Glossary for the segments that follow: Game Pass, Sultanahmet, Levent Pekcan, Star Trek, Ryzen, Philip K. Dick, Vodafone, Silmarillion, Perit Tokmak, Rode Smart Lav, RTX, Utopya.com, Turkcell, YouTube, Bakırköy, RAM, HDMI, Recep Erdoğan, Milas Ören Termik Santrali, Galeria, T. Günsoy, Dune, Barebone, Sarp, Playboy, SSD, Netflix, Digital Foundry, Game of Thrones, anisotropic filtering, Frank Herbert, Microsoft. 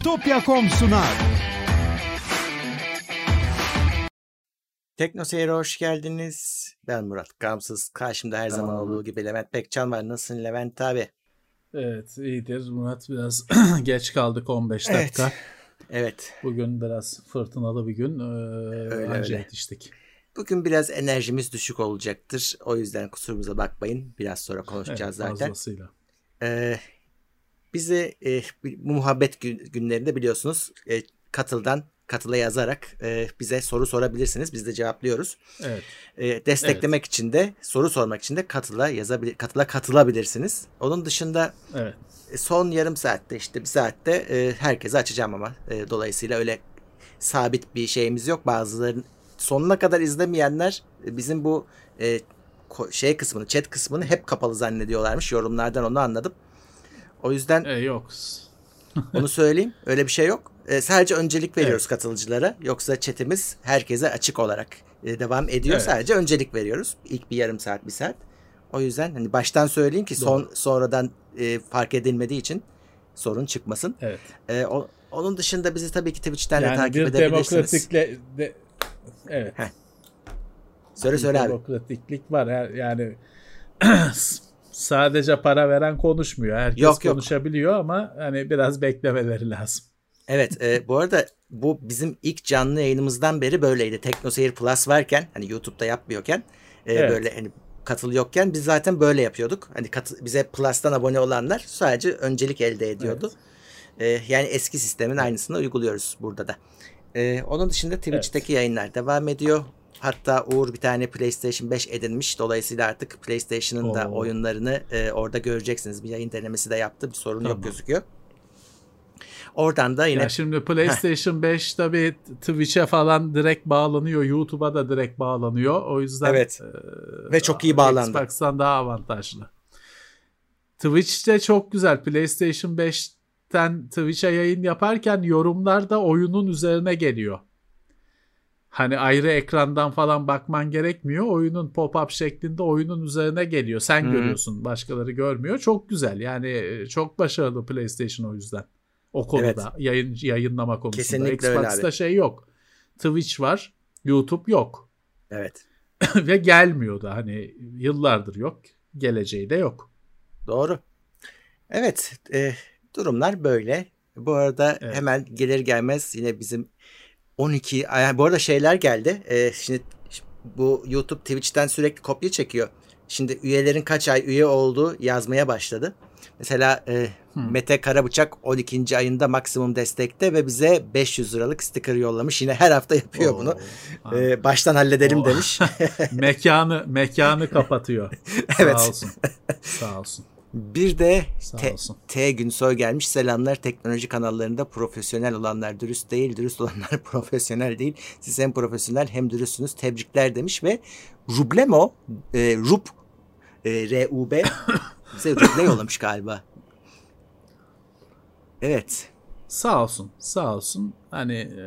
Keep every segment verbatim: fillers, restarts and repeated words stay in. Utopya nokta com sunar. Teknoseyir'e hoş geldiniz. Ben Murat Kamsız. Karşımda her tamam. zaman olduğu gibi Levent Pekcan var. Nasılsın Levent abi? Evet, iyidir. Murat biraz geç kaldık, on beş dakika. Evet. evet. Bugün biraz fırtınalı bir gün. Ee, Anca yetiştik. Bugün biraz enerjimiz düşük olacaktır. O yüzden kusurumuza bakmayın. Biraz sonra konuşacağız evet, zaten. Ee, bizi e, bu muhabbet günlerinde biliyorsunuz e, katıldan katıla yazarak e, bize soru sorabilirsiniz. Biz de cevaplıyoruz. Evet. E, desteklemek evet. için de, soru sormak için de katıla yazabilir, katıla katılabilirsiniz. Onun dışında evet. son yarım saatte işte bir saatte e, herkese açacağım ama e, dolayısıyla öyle sabit bir şeyimiz yok. Bazıların sonuna kadar izlemeyenler bizim bu e, şey kısmını, chat kısmını hep kapalı zannediyorlarmış. Yorumlardan onu anladım. O yüzden e, yok. onu söyleyeyim. Öyle bir şey yok. E, sadece öncelik veriyoruz evet. katılıcılara. Yoksa chatimiz herkese açık olarak e, devam ediyor. Evet. Sadece öncelik veriyoruz. İlk bir yarım saat, bir saat. O yüzden hani baştan söyleyeyim ki son Doğru. sonradan e, fark edilmediği için sorun çıkmasın. Evet. E, o, onun dışında bizi tabii ki Twitch'ten yani de takip edebilirsiniz. Demokratikle de... Evet. Heh. Söyle söyle abi. Demokratiklik var. Yani sadece para veren konuşmuyor. Herkes yok, yok. konuşabiliyor ama hani biraz beklemeleri lazım. Evet. E, bu arada bu bizim ilk canlı yayınımızdan beri böyleydi. Teknoseyir Plus varken, hani YouTube'da yapmıyorken e, evet. böyle hani katıl yokken biz zaten böyle yapıyorduk. Hani katı, bize Plus'tan abone olanlar sadece öncelik elde ediyordu. Evet. E, yani eski sistemin aynısını uyguluyoruz burada da. Ee, onun dışında Twitch'teki evet. yayınlar devam ediyor. Hatta Uğur bir tane PlayStation beş edinmiş. Dolayısıyla artık PlayStation'ın Oo. da oyunlarını e, orada göreceksiniz. Bir yayın denemesi de yaptı. Bir sorun tamam. yok gözüküyor. Oradan da yine... Ya şimdi PlayStation Heh. beş tabii Twitch'e falan direkt bağlanıyor. YouTube'a da direkt bağlanıyor. O yüzden... Evet. E, Ve çok iyi bağlandı. Xbox'tan daha avantajlı. Twitch'te çok güzel. PlayStation beş Twitch'e yayın yaparken yorumlar da oyunun üzerine geliyor. Hani ayrı ekrandan falan bakman gerekmiyor. Oyunun pop-up şeklinde oyunun üzerine geliyor. Sen Hı-hı. görüyorsun, başkaları görmüyor. Çok güzel. Yani çok başarılı PlayStation o yüzden. O konuda. Evet. Yayın, yayınlama konusunda. Kesinlikle Xbox'ta şey yok. Twitch var. YouTube yok. Evet. Ve gelmiyor da. Hani yıllardır yok. Geleceği de yok. Doğru. Evet. Evet. Durumlar böyle. Bu arada evet. hemen gelir gelmez yine bizim on iki bu arada şeyler geldi. Ee, şimdi bu YouTube Twitch'ten sürekli kopya çekiyor. Şimdi üyelerin kaç ay üye olduğu yazmaya başladı. Mesela e, hmm. Mete Karabıçak on ikinci ayında maksimum destekte ve bize beş yüz liralık sticker yollamış. Yine her hafta yapıyor Oo, bunu. Ee, baştan halledelim Oo. demiş. mekanı mekanı kapatıyor. evet. Sağ olsun. Sağ olsun. Bir de T. T. Günsoy gelmiş. Selamlar, teknoloji kanallarında profesyonel olanlar dürüst değil, dürüst olanlar profesyonel değil. Siz hem profesyonel hem dürüstsünüz. Tebrikler demiş ve Rublemo, e, Rub, e, R U B bize ruble yollamış galiba. Evet. Sağ olsun, sağ olsun. Hani e,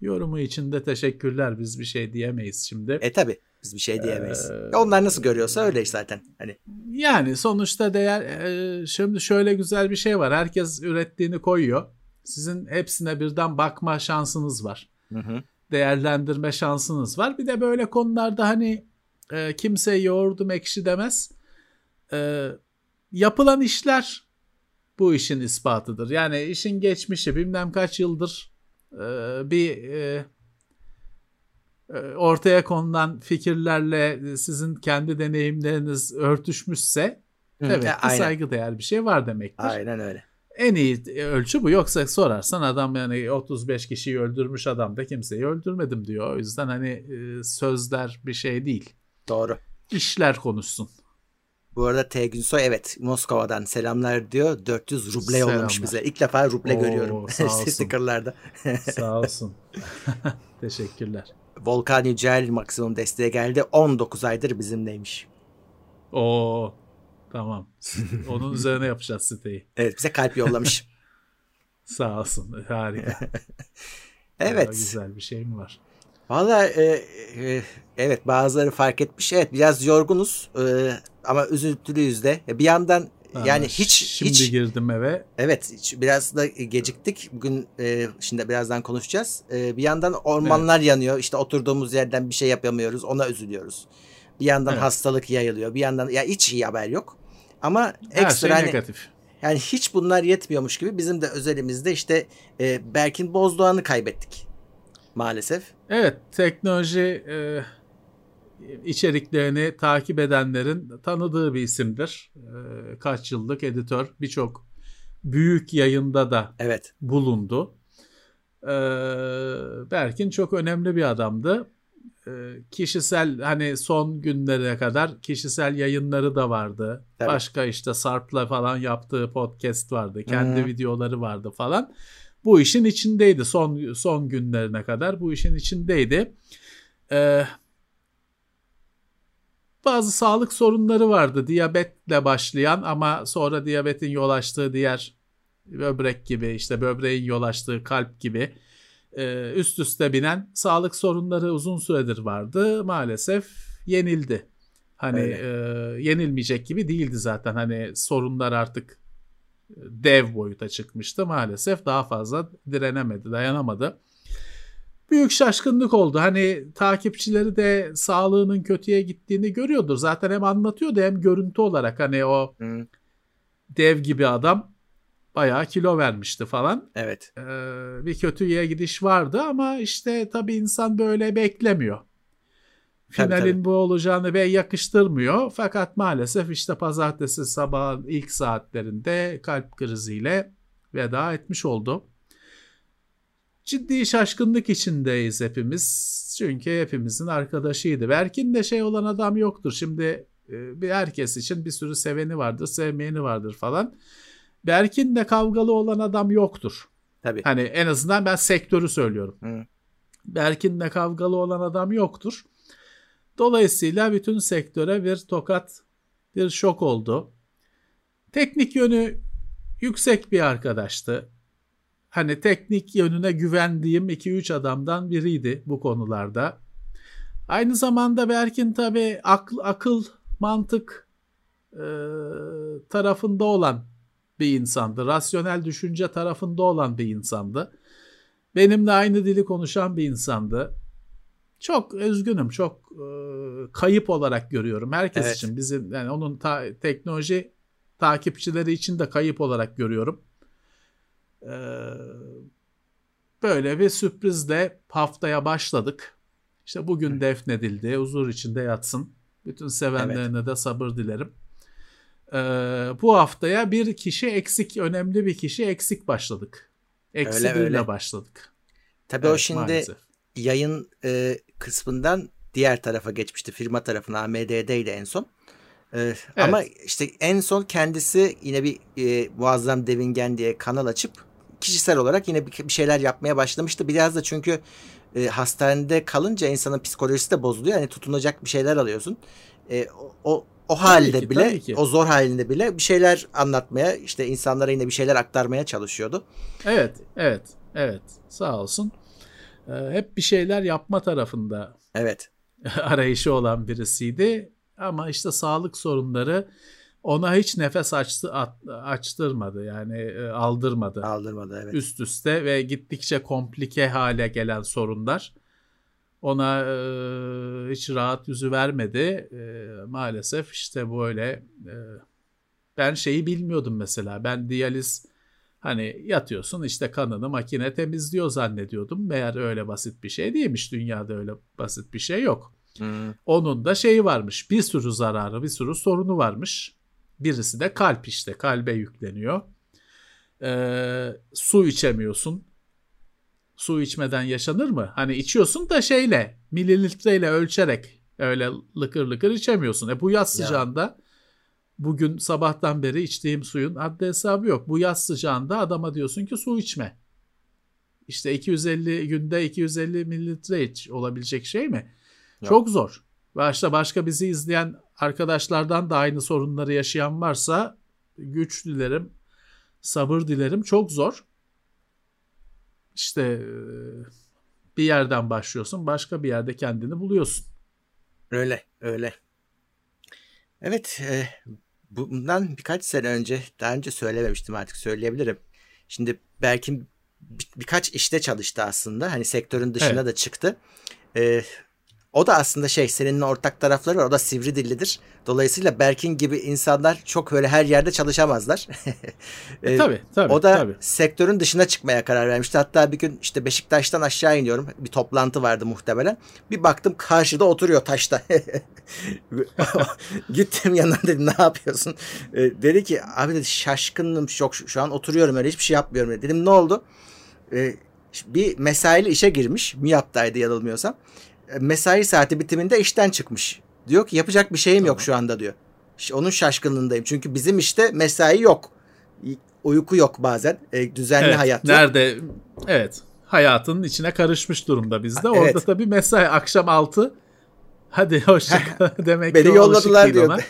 yorumu için de teşekkürler. Biz bir şey diyemeyiz şimdi. E tabii. Biz bir şey diyemeyiz. Ee, Onlar nasıl görüyorsa öyle zaten. Hani. Yani sonuçta değer. E, şimdi şöyle güzel bir şey var. Herkes ürettiğini koyuyor. Sizin hepsine birden bakma şansınız var. Hı hı. Değerlendirme şansınız var. Bir de böyle konularda hani e, kimse yoğurdum ekşi demez. E, yapılan işler bu işin ispatıdır. Yani işin geçmişi bilmem kaç yıldır e, bir... E, ortaya konulan fikirlerle sizin kendi deneyimleriniz örtüşmüşse evet bir saygıdeğer bir şey var demektir. Aynen öyle. En iyi ölçü bu. Yoksa sorarsan adam yani otuz beş kişiyi öldürmüş, adam da kimseyi öldürmedim diyor. O yüzden hani sözler bir şey değil. Doğru. İşler konuşsun. Bu arada T. Günsoy evet Moskova'dan selamlar diyor. dört yüz ruble selamlar. Yollamış bize. İlk defa ruble Oo, görüyorum. Sticker'larda. Sağ olsun. Teşekkürler. Volkan Yücel maksimum desteğe geldi. on dokuz aydır bizimleymiş. Oo, tamam. Onun üzerine yapacağız siteyi. Evet, bize kalp yollamış. Sağ olsun. Harika. evet. Aa, güzel bir şey mi var? Valla e, e, evet bazıları fark etmiş. Evet biraz yorgunuz e, ama üzüntülüyüz de. Bir yandan Ha, yani hiç şimdi hiç, girdim eve. Evet, biraz da geciktik. Bugün e, şimdi birazdan konuşacağız. E, bir yandan ormanlar evet. yanıyor. İşte oturduğumuz yerden bir şey yapamıyoruz. Ona üzülüyoruz. Bir yandan evet. hastalık yayılıyor. Bir yandan ya hiç iyi haber yok. Ama ekstra hani, negatif. Yani hiç bunlar yetmiyormuş gibi bizim de özelimizde işte e, Berkin Bozdoğan'ı kaybettik maalesef. Evet, teknoloji e, içeriklerini takip edenlerin tanıdığı bir isimdir. E, kaç yıllık editör, birçok büyük yayında da evet. bulundu. E, Berkin çok önemli bir adamdı. E, kişisel hani son günlere kadar kişisel yayınları da vardı. Evet. Başka işte Sarp'la falan yaptığı podcast vardı. Kendi hmm. videoları vardı falan. Bu işin içindeydi. Son son günlerine kadar bu işin içindeydi. Ee, bazı sağlık sorunları vardı. Diyabetle başlayan ama sonra diyabetin yol açtığı diğer böbrek gibi, işte böbreğin yol açtığı kalp gibi e, üst üste binen sağlık sorunları uzun süredir vardı. Maalesef yenildi. Hani e, yenilmeyecek gibi değildi zaten. Hani sorunlar artık dev boyuta çıkmıştı. Maalesef daha fazla direnemedi, dayanamadı. Büyük şaşkınlık oldu. Hani takipçileri de sağlığının kötüye gittiğini görüyordur. Zaten hem anlatıyordu hem görüntü olarak hani o hmm. dev gibi adam bayağı kilo vermişti falan. Evet. Ee, bir kötüye gidiş vardı ama işte tabii insan böyle beklemiyor. Finalin tabii, tabii. bu olacağını ve yakıştırmıyor. Fakat maalesef işte pazartesi sabahın ilk saatlerinde kalp kriziyle veda etmiş oldu. Ciddi şaşkınlık içindeyiz hepimiz. Çünkü hepimizin arkadaşıydı. Berkin de şey olan adam yoktur. Şimdi bir herkes için bir sürü seveni vardır, sevmeyeni vardır falan. Berkin de kavgalı olan adam yoktur. Tabii. Hani en azından ben sektörü söylüyorum. Hı. Berkin de kavgalı olan adam yoktur. Dolayısıyla bütün sektöre bir tokat, bir şok oldu. Teknik yönü yüksek bir arkadaştı. Hani teknik yönüne güvendiğim iki üç adamdan biriydi bu konularda. Aynı zamanda Berkin tabii akl, akıl, mantık e, tarafında olan bir insandı. Rasyonel düşünce tarafında olan bir insandı. Benimle aynı dili konuşan bir insandı. Çok üzgünüm, çok e, kayıp olarak görüyorum herkes evet. için. Bizim yani onun ta, teknoloji takipçileri için de kayıp olarak görüyorum. E, böyle bir sürprizle haftaya başladık. İşte bugün Hı. defnedildi, huzur içinde yatsın. Bütün sevenlerine evet. de sabır dilerim. E, bu haftaya bir kişi eksik, önemli bir kişi eksik başladık. Eksi birle başladık. Tabii evet, o şimdi. Maalesef. Yayın e, kısmından diğer tarafa geçmişti. Firma tarafına A M D'deydi en son. E, evet. Ama işte en son kendisi yine bir e, Muazzam Devingen diye kanal açıp kişisel olarak yine bir, bir şeyler yapmaya başlamıştı. Biraz da çünkü e, hastanede kalınca insanın psikolojisi de bozuluyor. Yani tutunacak bir şeyler alıyorsun. E, o o halde ki, bile, o zor halinde bile bir şeyler anlatmaya, işte insanlara yine bir şeyler aktarmaya çalışıyordu. Evet, evet, evet. Sağ olsun. Hep bir şeyler yapma tarafında evet. arayışı olan birisiydi. Ama işte sağlık sorunları ona hiç nefes açtı, açtırmadı. Yani aldırmadı. Aldırmadı evet. Üst üste ve gittikçe komplike hale gelen sorunlar ona e, hiç rahat yüzü vermedi. E, maalesef işte böyle. E, ben şeyi bilmiyordum mesela. Ben diyaliz... Hani yatıyorsun işte kanını makine temizliyor zannediyordum. Meğer öyle basit bir şey değilmiş. Dünyada öyle basit bir şey yok. Hmm. Onun da şeyi varmış. Bir sürü zararı, bir sürü sorunu varmış. Birisi de kalp işte. Kalbe yükleniyor. Ee, su içemiyorsun. Su içmeden yaşanır mı? Hani içiyorsun da şeyle, mililitreyle ölçerek öyle lıkır lıkır içemiyorsun. E bu yaz sıcağında... Ya. Bugün sabahtan beri içtiğim suyun haddi hesabı yok. Bu yaz sıcağında adama diyorsun ki su içme. İşte iki yüz elli günde iki yüz elli mililitre iç, olabilecek şey mi? Yok. Çok zor. Başta başka bizi izleyen arkadaşlardan da aynı sorunları yaşayan varsa güç dilerim, sabır dilerim. Çok zor. İşte bir yerden başlıyorsun, başka bir yerde kendini buluyorsun. Öyle, öyle. Evet, e, bundan birkaç sene önce, daha önce söylememiştim, artık söyleyebilirim. Şimdi Berkin bir, birkaç işte çalıştı aslında. Hani sektörün dışına evet. da çıktı. Ee, o da aslında şey, seninle ortak tarafları var. O da sivri dillidir. Dolayısıyla Berkin gibi insanlar çok böyle her yerde çalışamazlar. ee, e, tabii, tabii. O da tabii. sektörün dışına çıkmaya karar vermişti. Hatta bir gün işte Beşiktaş'tan aşağı iniyorum. Bir toplantı vardı muhtemelen. Bir baktım karşıda oturuyor taşta. Gittim yanına, dedim ne yapıyorsun? Ee, dedi ki abi dedi, şaşkınım çok, şu an oturuyorum öyle hiçbir şey yapmıyorum. Dedi. Dedim ne oldu? Ee, bir mesaili işe girmiş. Miyap'taydı yanılmıyorsam. Mesai saati bitiminde işten çıkmış. Diyor ki yapacak bir şeyim tamam. yok şu anda diyor. İşte onun şaşkınlığındayım. Çünkü bizim işte mesai yok. Uyku yok bazen. E, düzenli evet, hayat yok. Nerede? Evet. Hayatın içine karışmış durumda bizde. Orada evet. tabii mesai akşam altı. Hadi hoşçakalın demek. Beni yolladılar diyor.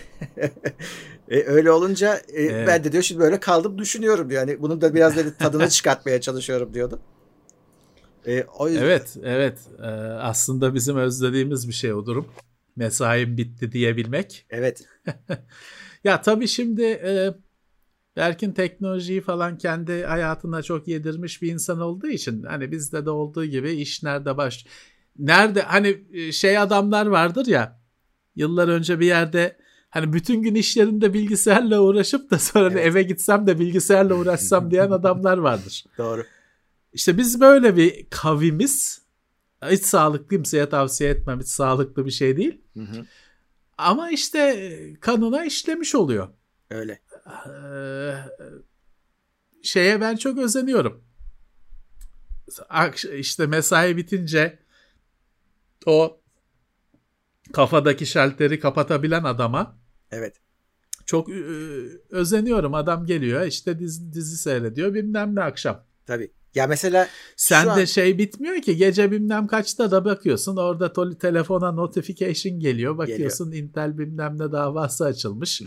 e, öyle olunca e, evet. ben de diyor şimdi böyle kaldım düşünüyorum diyor. Yani bunun da biraz da tadını çıkartmaya çalışıyorum diyordu. E, o yüzden... Evet, evet. Ee, aslında bizim özlediğimiz bir şey o durum. Mesaim bitti diyebilmek. Evet. Ya tabii şimdi e, Berkin teknolojiyi falan kendi hayatına çok yedirmiş bir insan olduğu için, hani bizde de olduğu gibi iş nerede baş... Nerede hani şey adamlar vardır ya, yıllar önce bir yerde hani bütün gün işlerinde bilgisayarla uğraşıp da sonra evet. eve gitsem de bilgisayarla uğraşsam diyen adamlar vardır. Doğru. İşte biz böyle bir kavimiz. Hiç sağlıklı, kimseye tavsiye etmem. Hiç sağlıklı bir şey değil. Hı hı. Ama işte kanuna işlemiş oluyor. Öyle. Ee, şeye ben çok özeniyorum. İşte mesai bitince o kafadaki şalteri kapatabilen adama evet. çok özeniyorum. Adam geliyor işte dizi, dizi seyrediyor bilmem ne akşam. Tabii. Ya mesela sen de an... şey bitmiyor ki, gece bilmem kaçta da bakıyorsun orada to- telefona notification geliyor, bakıyorsun geliyor. Intel bilmem ne davası açılmış.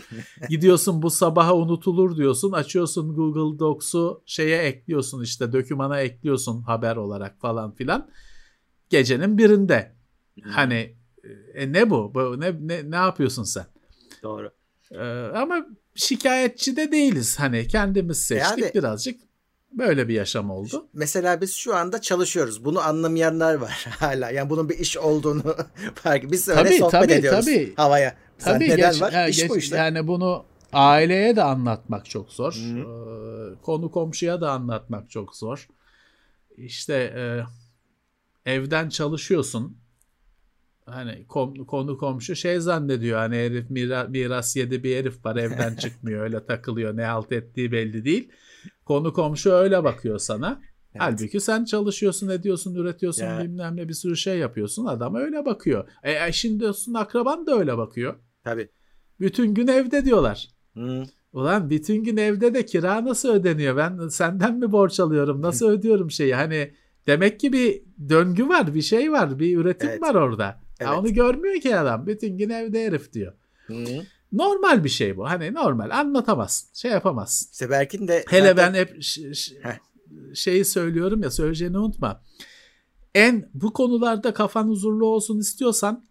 Gidiyorsun bu sabaha unutulur diyorsun, açıyorsun Google Docs'u, şeye ekliyorsun işte dokümana ekliyorsun haber olarak falan filan, gecenin birinde hani e, ne bu, bu ne, ne ne yapıyorsun sen? Doğru. Ee, ama şikayetçi de değiliz, hani kendimiz seçtik yani... birazcık. Böyle bir yaşam oldu. Mesela biz şu anda çalışıyoruz. Bunu anlamayanlar var hala. Yani bunun bir iş olduğunu fark. Biz öyle tabii, sohbet tabii, ediyoruz tabii. havaya. Tabii, neden geç, var? Ya, iş geç, bu işte. Yani bunu aileye de anlatmak çok zor. Ee, konu komşuya da anlatmak çok zor. İşte e, evden çalışıyorsun. Hani kom, konu komşu şey zannediyor. Hani herif miras, miras yedi bir herif var, evden çıkmıyor. Öyle takılıyor. Ne halt ettiği belli değil. Konu komşu öyle bakıyor sana. Evet. Halbuki sen çalışıyorsun, ediyorsun, üretiyorsun, ya. bilmem ne bir sürü şey yapıyorsun. Adam öyle bakıyor. E, eşin diyorsun, akraban da öyle bakıyor. Tabii. Bütün gün evde diyorlar. Hı. Ulan bütün gün evde de kira nasıl ödeniyor? Ben senden mi borç alıyorum? Nasıl ödüyorum şeyi? Hani demek ki bir döngü var, bir şey var, bir üretim evet. var orada. Evet. Onu görmüyor ki adam. Bütün gün evde herif diyor. Hı. Normal bir şey bu. Hani normal. Anlatamazsın. Şey yapamazsın. İşte Berkin de... Hele zaten... ben hep ş- ş- şeyi söylüyorum ya, söyleyeceğini unutma. En bu konularda kafan huzurlu olsun istiyorsan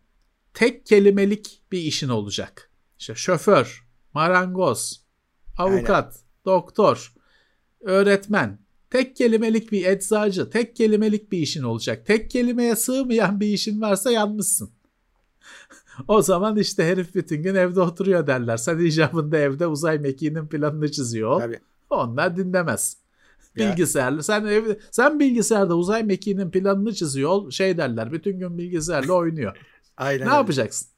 tek kelimelik bir işin olacak. İşte şoför, marangoz, avukat, aynen. doktor, öğretmen. Tek kelimelik bir eczacı. Tek kelimelik bir işin olacak. Tek kelimeye sığmayan bir işin varsa yanmışsın. O zaman işte herif bütün gün evde oturuyor derler. Sen icabında evde uzay mekiğinin planını çiziyor. Tabii. Onlar dinlemez. Bilgisayarlı. Sen evde, sen bilgisayarda uzay mekiğinin planını çiziyor. Şey derler. Bütün gün bilgisayarla oynuyor. Aynen. Ne yapacaksın?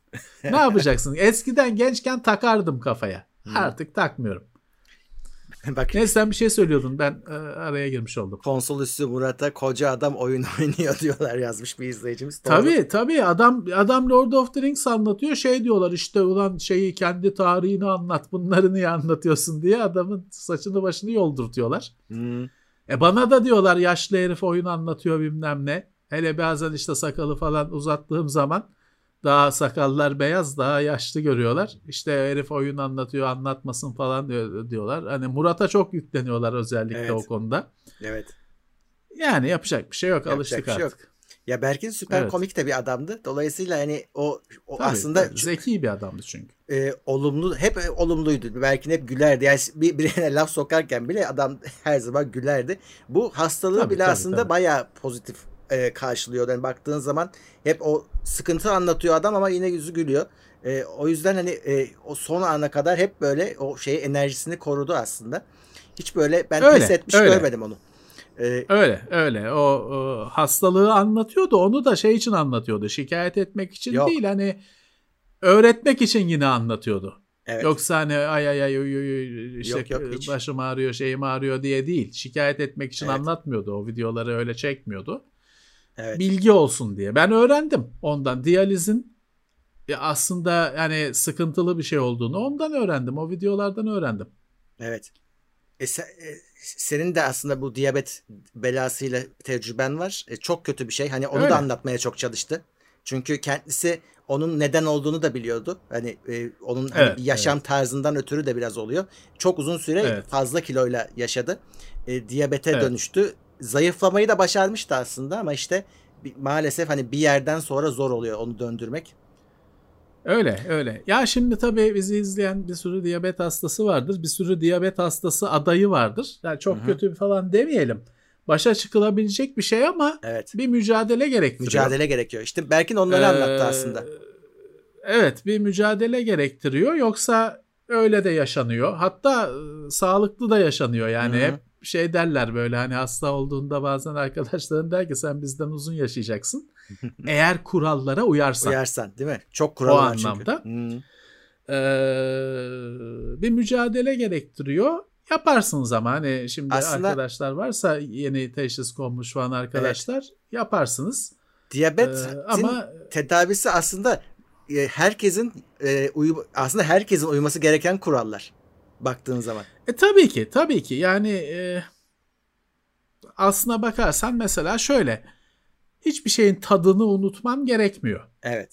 Ne yapacaksın? Eskiden gençken takardım kafaya. Hmm. Artık takmıyorum. Bak, neyse sen bir şey söylüyordun. Ben e, araya girmiş oldum. Konsol üstü Murat'a koca adam oyun oynuyor diyorlar, yazmış bir izleyicimiz. Doğru. Tabii tabii adam adam Lord of the Rings anlatıyor. Şey diyorlar işte, ulan şeyi kendi tarihini anlat. Bunları niye anlatıyorsun diye adamın saçını başını yoldurtuyorlar. Hmm. E bana da diyorlar yaşlı herif oyun anlatıyor bilmem ne. Hele bazen işte sakalı falan uzattığım zaman daha sakallar beyaz, daha yaşlı görüyorlar. İşte herif oyun anlatıyor, anlatmasın falan diyorlar. Hani Murat'a çok yükleniyorlar özellikle evet. o konuda. Evet. Yani yapacak bir şey yok, yapacak alıştık şey artık. Yok. Ya Berkin süper evet. komik de bir adamdı. Dolayısıyla yani o, o tabii, aslında tabii. zeki bir adamdı çünkü. E, olumlu hep olumluydu. Berkin hep gülerdi. Yani bir birine laf sokarken bile adam her zaman gülerdi. Bu hastalığı tabii, bile tabii, aslında tabii. bayağı pozitif e, karşılıyor. Yani baktığın zaman hep o sıkıntı anlatıyor adam ama yine yüzü gülüyor. E, o yüzden hani e, o son ana kadar hep böyle o şeyi enerjisini korudu aslında. Hiç böyle ben öyle, pes etmiş öyle. görmedim onu. Ee, öyle öyle o, o hastalığı anlatıyordu, onu da şey için anlatıyordu, şikayet etmek için yok. değil, hani öğretmek için yine anlatıyordu. Evet. Yoksa hani ay ay ay uy, uy, işte yok, yok, başım ağrıyor şeyim ağrıyor diye değil, şikayet etmek için evet. anlatmıyordu, o videoları öyle çekmiyordu. Evet. Bilgi olsun diye ben öğrendim ondan, diyalizin aslında yani sıkıntılı bir şey olduğunu ondan öğrendim, o videolardan öğrendim. Evet. E sen, e, senin de aslında bu diyabet belasıyla tecrüben var. E, çok kötü bir şey. Hani onu Öyle. da anlatmaya çok çalıştı. Çünkü kendisi onun neden olduğunu da biliyordu. Hani e, onun evet, hani yaşam evet. tarzından ötürü de biraz oluyor. Çok uzun süre evet. fazla kiloyla yaşadı. E, diyabete evet. dönüştü. Zayıflamayı da başarmıştı aslında ama işte maalesef hani bir yerden sonra zor oluyor onu döndürmek. Öyle öyle. Ya şimdi tabii bizi izleyen bir sürü diyabet hastası vardır. Bir sürü diyabet hastası adayı vardır. Yani çok Hı-hı. kötü falan demeyelim. Başa çıkılabilecek bir şey ama evet. bir mücadele gerektiriyor. Mücadele gerekiyor. İşte Berkin onları ee, anlattı aslında. Evet, bir mücadele gerektiriyor. Yoksa öyle de yaşanıyor. Hatta e, sağlıklı da yaşanıyor. Yani Hı-hı. hep şey derler böyle, hani hasta olduğunda bazen arkadaşların der ki sen bizden uzun yaşayacaksın. Eğer kurallara uyarsan. Uyarsan değil mi? Çok kural var çünkü. O anlamda. Hmm. Ee, bir mücadele gerektiriyor. Yaparsınız ama hani şimdi aslında, arkadaşlar varsa yeni teşhis konmuş falan arkadaşlar evet. yaparsınız. Diyabetin ee, ama tedavisi aslında herkesin aslında herkesin uyması gereken kurallar. Baktığın zaman. E tabii ki tabii ki yani e, aslına bakarsan mesela şöyle, hiçbir şeyin tadını unutmam gerekmiyor. Evet.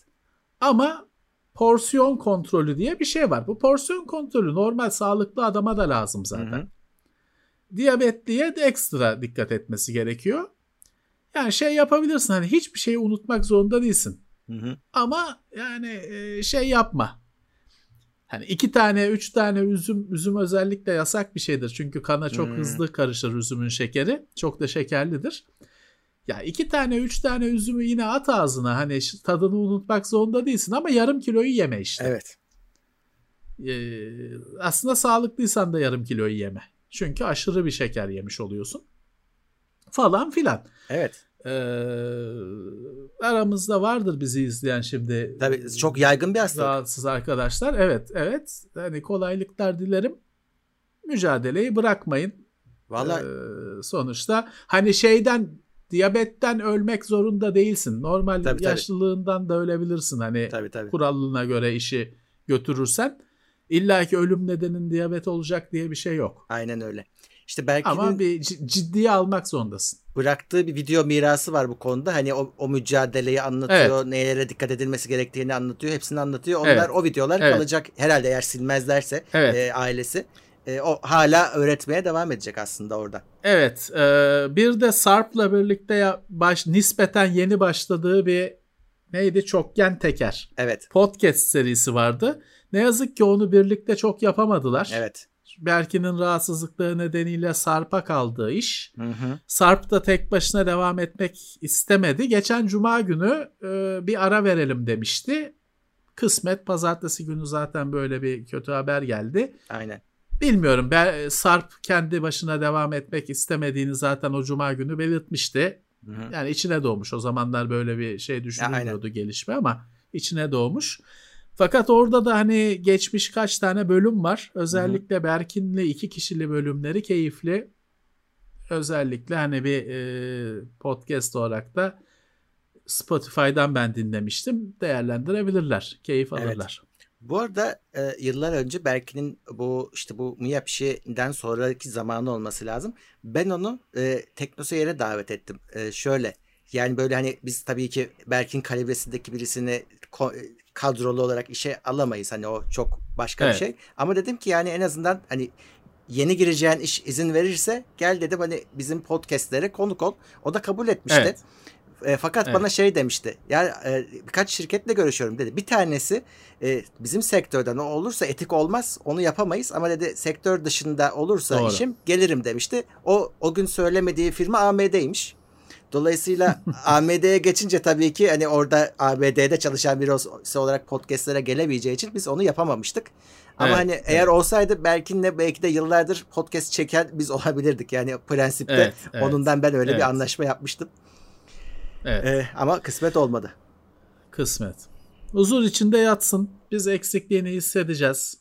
Ama porsiyon kontrolü diye bir şey var. Bu porsiyon kontrolü normal sağlıklı adama da lazım zaten. Hı-hı. Diyabetliye de ekstra dikkat etmesi gerekiyor. Yani şey yapabilirsin, hani hiçbir şeyi unutmak zorunda değilsin. Hı-hı. Ama yani e, şey yapma. Hani iki tane, üç tane üzüm, üzüm özellikle yasak bir şeydir. Çünkü kana çok hmm. hızlı karışır üzümün şekeri. Çok da şekerlidir. Ya iki tane, üç tane üzümü yine at ağzına. Hani tadını unutmak zorunda değilsin ama yarım kiloyu yeme işte. Evet. Ee, aslında sağlıklıysan da yarım kiloyu yeme. Çünkü aşırı bir şeker yemiş oluyorsun. Falan filan. Evet. Ee, aramızda vardır bizi izleyen şimdi. Tabii çok yaygın bir hastalık. Rahatsız arkadaşlar. Evet, evet. Hani kolaylıklar dilerim. Mücadeleyi bırakmayın. Vallahi ee, sonuçta hani şeyden, diyabetten ölmek zorunda değilsin. Normal tabii, yaşlılığından tabii. da ölebilirsin. Hani tabii, tabii. kurallığına göre işi götürürsen. İlla ki ölüm nedenin diyabet olacak diye bir şey yok. Aynen öyle. İşte belki ama bir ciddiye almak zorundasın. Bıraktığı bir video mirası var bu konuda. Hani o, o mücadeleyi anlatıyor. Evet. Nelere dikkat edilmesi gerektiğini anlatıyor. Hepsini anlatıyor. Onlar evet. o videolar evet. kalacak. Herhalde eğer silmezlerse evet. e, ailesi. E, o hala öğretmeye devam edecek aslında orada. Evet. E, bir de Sarp'la birlikte ya, baş, nispeten yeni başladığı bir neydi? Çokgen Teker. Evet. Podcast serisi vardı. Ne yazık ki onu birlikte çok yapamadılar. Evet. Berkin'in rahatsızlıkları nedeniyle Sarp'a kaldığı iş. Hı hı. Sarp da tek başına devam etmek istemedi. Geçen cuma günü e, bir ara verelim demişti. Kısmet pazartesi günü zaten böyle bir kötü haber geldi. Aynen. Bilmiyorum. Ben, Sarp kendi başına devam etmek istemediğini zaten o cuma günü belirtmişti. Hı hı. Yani içine doğmuş. O zamanlar böyle bir şey düşünülmüyordu ya, gelişme ama içine doğmuş. Fakat orada da hani geçmiş kaç tane bölüm var. Özellikle Hı-hı. Berkin'le iki kişili bölümleri keyifli. Özellikle hani bir e, podcast olarak da Spotify'dan ben dinlemiştim. Değerlendirebilirler. Keyif alırlar. Evet. Bu arada e, yıllar önce Berkin'in bu işte bu Miyapşi'den sonraki zamanı olması lazım. Ben onu e, Teknoseyir'e davet ettim. E, şöyle yani böyle hani biz tabii ki Berkin kalibresindeki birisini ko- kadrolu olarak işe alamayız. Hani o çok başka evet. bir şey. Ama dedim ki yani en azından hani yeni gireceğin iş izin verirse gel dedim, hani bizim podcastlere konuk ol. O da kabul etmişti. Evet. E, fakat evet. bana şey demişti. Ya e, birkaç şirketle görüşüyorum dedi. Bir tanesi e, bizim sektörden olursa etik olmaz. Onu yapamayız ama dedi sektör dışında olursa Doğru. işim gelirim demişti. O o gün söylemediği firma A M D'ymiş. Dolayısıyla A M D'ye geçince tabii ki hani orada A M D'de çalışan birisi olarak podcastlere gelemeyeceği için biz onu yapamamıştık. Ama evet, hani evet. eğer olsaydı Berkin'le belki de yıllardır podcast çeken biz olabilirdik. Yani prensipte evet, evet, onundan ben öyle evet. bir anlaşma yapmıştım. Evet. Ee, ama kısmet olmadı. Kısmet. Huzur içinde yatsın. Biz eksikliğini hissedeceğiz.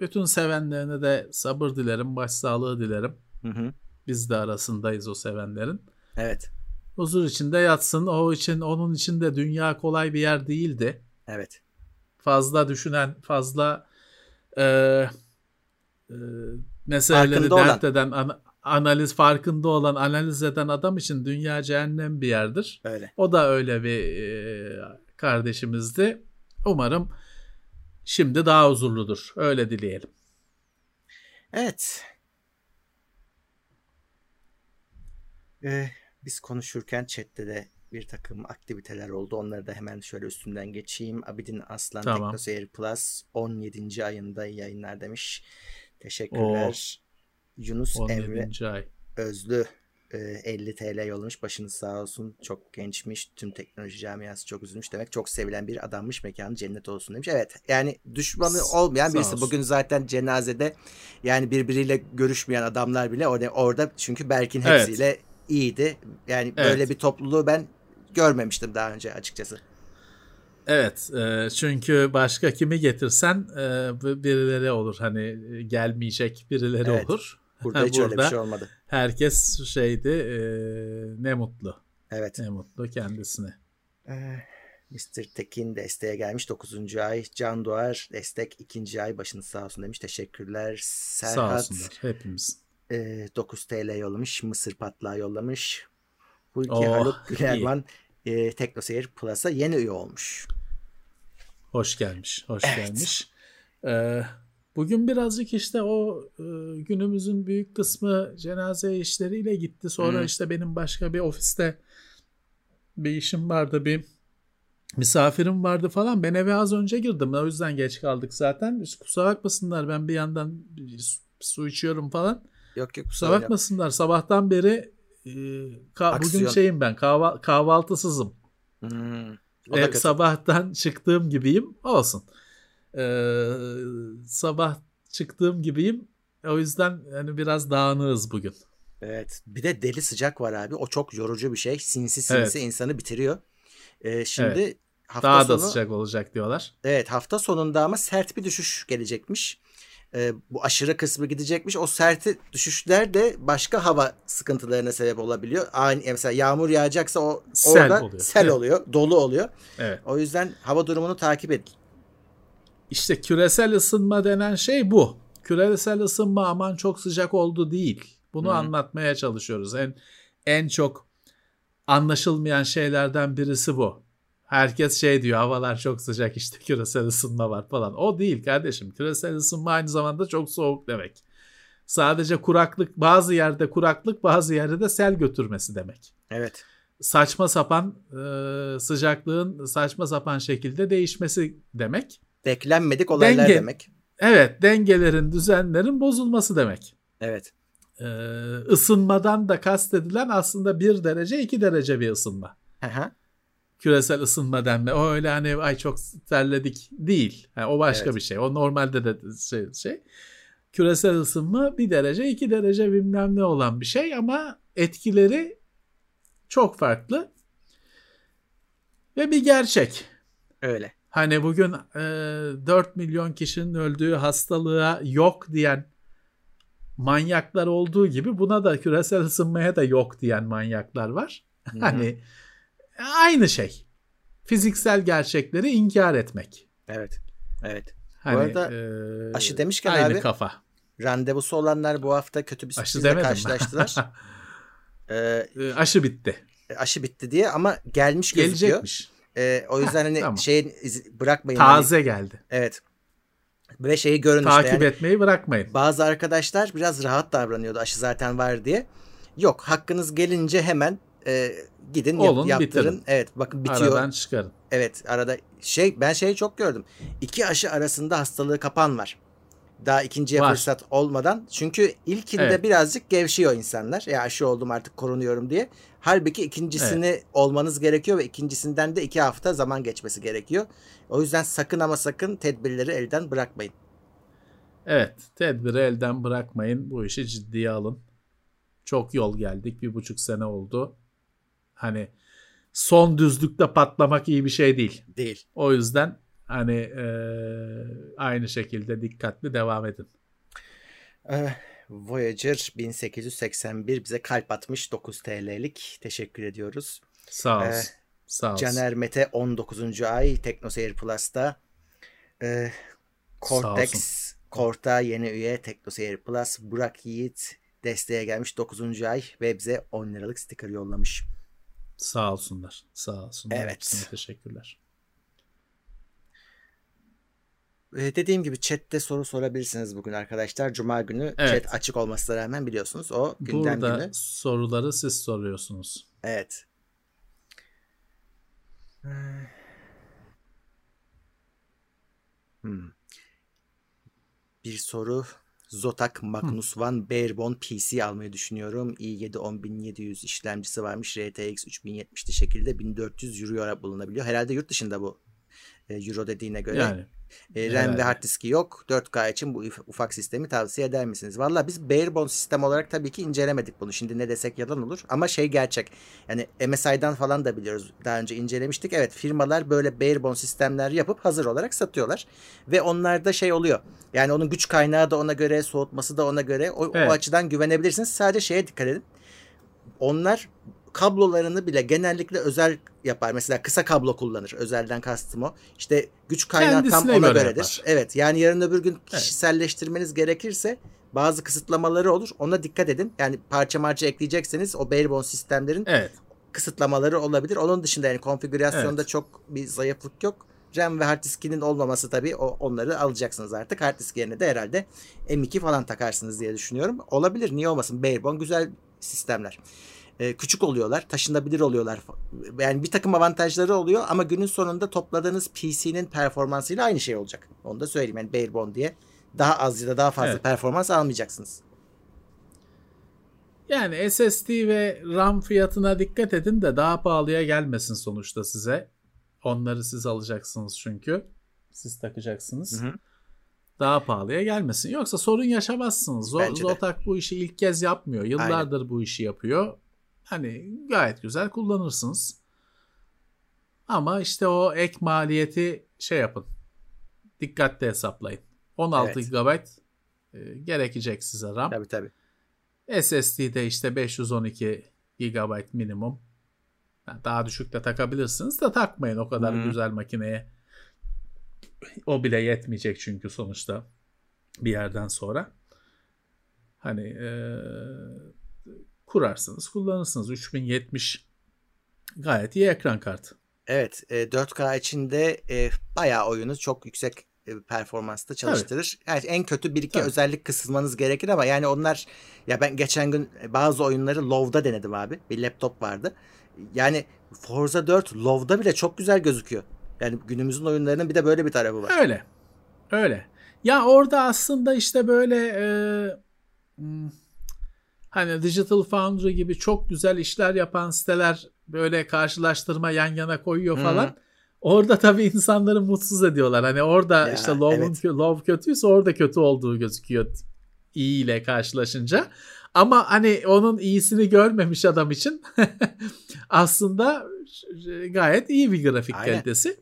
Bütün sevenlerine de sabır dilerim, başsağlığı dilerim. Hı hı. Biz de arasındayız o sevenlerin. Evet. Huzur içinde yatsın. O için, onun için de dünya kolay bir yer değildi. Evet. Fazla düşünen, fazla e, e, meseleleri dert eden, an, analiz farkında olan, analiz eden adam için dünya cehennem bir yerdir. Öyle. O da öyle bir e, kardeşimizdi. Umarım şimdi daha huzurludur. Öyle dileyelim. Evet. Eee Biz konuşurken chatte de bir takım aktiviteler oldu. Onları da hemen şöyle üstünden geçeyim. Abidin Aslan tamam. Teknoseyir Plus on yedinci ayında yayınlar demiş. Teşekkürler. Oo. Yunus Emre ay. Özlü elli Türk lirası yollamış. Başınız sağ olsun. Çok gençmiş. Tüm teknoloji camiası çok üzülmüş. Demek çok sevilen bir adammış. Mekanı cennet olsun demiş. Evet. Yani düşmanı olmayan birisi. Olsun. Bugün zaten cenazede yani birbiriyle görüşmeyen adamlar bile orada. Çünkü Berkin hepsiyle evet. iyiydi. Yani evet. böyle bir topluluğu ben görmemiştim daha önce açıkçası. Evet. E, çünkü başka kimi getirsen e, birileri olur. Hani gelmeyecek birileri evet. olur. Burada hiç Burada öyle bir şey olmadı. Herkes şeydi e, ne mutlu. Evet. Ne mutlu kendisine. Evet. mister Tekin desteğe gelmiş dokuzuncu ay. Can Doğar destek ikinci ay. Başınız sağ olsun demiş. Teşekkürler. Serhat. Sağ olsunlar hepimiz. dokuz Türk lirası yollamış. Mısır patlağı yollamış. Hulki oh, Haluk Gülerman e, Teknoseyir Plus'a yeni üye olmuş. Hoş gelmiş. Hoş evet. gelmiş. Ee, bugün birazcık işte o e, günümüzün büyük kısmı cenaze işleriyle gitti. Sonra hmm. işte benim başka bir ofiste bir işim vardı. Bir misafirim vardı falan. Ben eve az önce girdim. O yüzden geç kaldık zaten. Kusura bakmasınlar. Ben bir yandan bir su içiyorum falan. Yok yok. Kusura bakmasınlar. Yok. Sabahtan beri e, ka- bugün şeyim ben kahva- kahvaltısızım. Hmm, e, sabahtan çıktığım gibiyim. Olsun. E, sabah çıktığım gibiyim. O yüzden yani biraz dağınığız bugün. Evet. Bir de deli sıcak var abi. O çok yorucu bir şey. Sinsi sinsi evet. insanı bitiriyor. E, şimdi evet. hafta daha sonu, da sıcak olacak diyorlar. Evet. Hafta sonunda ama sert bir düşüş gelecekmiş. E, bu aşırı kısmı gidecekmiş. O serti düşüşler de başka hava sıkıntılarına sebep olabiliyor. Aynı mesela yağmur yağacaksa o sel orada oluyor. sel evet. oluyor, dolu oluyor. Evet. O yüzden hava durumunu takip edin. İşte küresel ısınma denen şey bu. Küresel ısınma aman çok sıcak oldu değil. Bunu Hı. anlatmaya çalışıyoruz. En en çok anlaşılmayan şeylerden birisi bu. Herkes şey diyor havalar çok sıcak işte küresel ısınma var falan. O değil kardeşim. Küresel ısınma aynı zamanda çok soğuk demek. Sadece kuraklık bazı yerde kuraklık bazı yerde de sel götürmesi demek. Evet. Saçma sapan e, sıcaklığın saçma sapan şekilde değişmesi demek. Beklenmedik olaylar Denge, demek. Evet dengelerin düzenlerin bozulması demek. Evet. E, ısınmadan da kastedilen aslında bir derece iki derece bir ısınma. Hı hı. Küresel ısınma denme. O öyle hani ay çok terledik değil. Yani o başka evet. bir şey. O normalde de şey, şey. Küresel ısınma bir derece iki derece bilmem ne olan bir şey ama etkileri çok farklı. Ve bir gerçek. Öyle. Hani bugün e, dört milyon kişinin öldüğü hastalığa yok diyen manyaklar olduğu gibi buna da küresel ısınmaya da yok diyen manyaklar var. Hı-hı. Hani aynı şey. Fiziksel gerçekleri inkar etmek. Evet. Evet. Hani, bu arada e, aşı demişken aynı abi. Kafa. Randevusu olanlar bu hafta kötü bir sürprizle karşılaştılar. ee, aşı bitti. Aşı bitti diye ama gelmiş gözüküyor. Gelecekmiş. Ee, o yüzden hani tamam. şeyi bırakmayın. Taze hani. geldi. Evet. Ve şeyi görün Takip işte. Takip yani, etmeyi bırakmayın. Bazı arkadaşlar biraz rahat davranıyordu aşı zaten var diye. Yok hakkınız gelince hemen E, gidin Olun, yap, yaptırın. Bitirin. Evet, bakın bitiyor. Aradan çıkarın. Evet, arada şey, ben şeyi çok gördüm. İki aşı arasında hastalığı kapan var. Daha ikinciye var. Fırsat olmadan. Çünkü ilkinde evet. birazcık gevşiyor insanlar. Ya aşı oldum artık korunuyorum diye. Halbuki ikincisini evet. olmanız gerekiyor ve ikincisinden de iki hafta zaman geçmesi gerekiyor. O yüzden sakın ama sakın tedbirleri elden bırakmayın. Evet, tedbiri elden bırakmayın. Bu işi ciddiye alın. Çok yol geldik. Bir buçuk sene oldu. Hani son düzlükte patlamak iyi bir şey değil. Değil. O yüzden hani e, aynı şekilde dikkatli devam edin. Ee, Voyager bin sekiz yüz seksen bir bize kalp atmış, dokuz TL'lik. Teşekkür ediyoruz. Sağ olsun. Ee, Sağ olsun. Caner Mete on dokuzuncu ay Teknoseyir Plus'ta. Ee, Cortex Korta yeni üye Teknoseyir Plus. Burak Yiğit desteğe gelmiş dokuzuncu ay ve bize on liralık sticker yollamış. Sağ olsunlar. Sağ olsunlar. Evet. Hepsine teşekkürler. Ee, dediğim gibi chatte soru sorabilirsiniz bugün arkadaşlar. Cuma günü evet. chat açık olmasına rağmen biliyorsunuz o gündem Burada günü. Burada soruları siz soruyorsunuz. Evet. Hmm. Bir soru. Zotac Magnus One Barebone P C almayı düşünüyorum. i yedi on bin yedi yüz işlemcisi varmış. R T X üç bin yetmişli şekilde bin dört yüz euroya bulunabiliyor. Herhalde yurt dışında bu euro dediğine göre. Yani, e, RAM yani. Ve hard diski yok. dört K için bu ufak sistemi tavsiye eder misiniz? Valla biz Barebone sistem olarak tabii ki incelemedik bunu. Şimdi ne desek yalan olur. Ama şey gerçek. Yani M S I'dan falan da biliyoruz. Daha önce incelemiştik. Evet, firmalar böyle Barebone sistemler yapıp hazır olarak satıyorlar. Ve onlarda şey oluyor. Yani onun güç kaynağı da ona göre, soğutması da ona göre. O, evet. o açıdan güvenebilirsiniz. Sadece şeye dikkat edin. Onlar kablolarını bile genellikle özel yapar. Mesela kısa kablo kullanır. Özelden kastım o. İşte güç kaynağı kendisine tam ona göre göredir. Yapar. Evet. Yani yarın öbür gün kişiselleştirmeniz evet. gerekirse bazı kısıtlamaları olur. Ona dikkat edin. Yani parça marça ekleyecekseniz o Barebone sistemlerin evet. kısıtlamaları olabilir. Onun dışında yani konfigürasyonda evet. çok bir zayıflık yok. RAM ve hard diskinin olmaması tabii o, onları alacaksınız artık. Hard disk yerine de herhalde M iki falan takarsınız diye düşünüyorum. Olabilir. Niye olmasın? Barebone güzel sistemler. Küçük oluyorlar, taşınabilir oluyorlar. Yani bir takım avantajları oluyor ama günün sonunda topladığınız P C'nin performansıyla aynı şey olacak. Onu da söyleyeyim. Yani Barebone diye daha az ya da daha fazla evet. performans almayacaksınız. Yani S S D ve RAM fiyatına dikkat edin de daha pahalıya gelmesin sonuçta size. Onları siz alacaksınız çünkü. Siz takacaksınız. Hı hı. Daha pahalıya gelmesin. Yoksa sorun yaşamazsınız. Zotac bu işi ilk kez yapmıyor. Yıllardır Aynen. bu işi yapıyor. Hani gayet güzel kullanırsınız. Ama işte o ek maliyeti şey yapın. Dikkatli hesaplayın. on altı evet. GB e, gerekecek size RAM. Tabii tabii. S S D'de işte beş yüz on iki gigabayt minimum. Yani daha düşük de takabilirsiniz de takmayın o kadar hmm. güzel makineye. O bile yetmeyecek çünkü sonuçta bir yerden sonra. Hani eee kurarsınız, kullanırsınız. üç bin yetmiş gayet iyi ekran kartı. Evet, dört K içinde bayağı oyunu çok yüksek performansta çalıştırır. Evet. Yani en kötü bir iki Tabii. özellik kısılmanız gerekir ama yani onlar, ya ben geçen gün bazı oyunları L O V'da denedim abi. Bir laptop vardı. Yani Forza dört L O V'da bile çok güzel gözüküyor. Yani günümüzün oyunlarının bir de böyle bir tarafı var. Öyle. Öyle. Ya orada aslında işte böyle eee hmm. hani Digital Foundry gibi çok güzel işler yapan siteler böyle karşılaştırma yan yana koyuyor falan. Hmm. Orada tabii insanları mutsuz ediyorlar. Hani orada ya, işte Love'un evet. Love kötüyse orada kötü olduğu gözüküyor iyi ile karşılaşınca. Ama hani onun iyisini görmemiş adam için aslında gayet iyi bir grafik Aynen. kalitesi.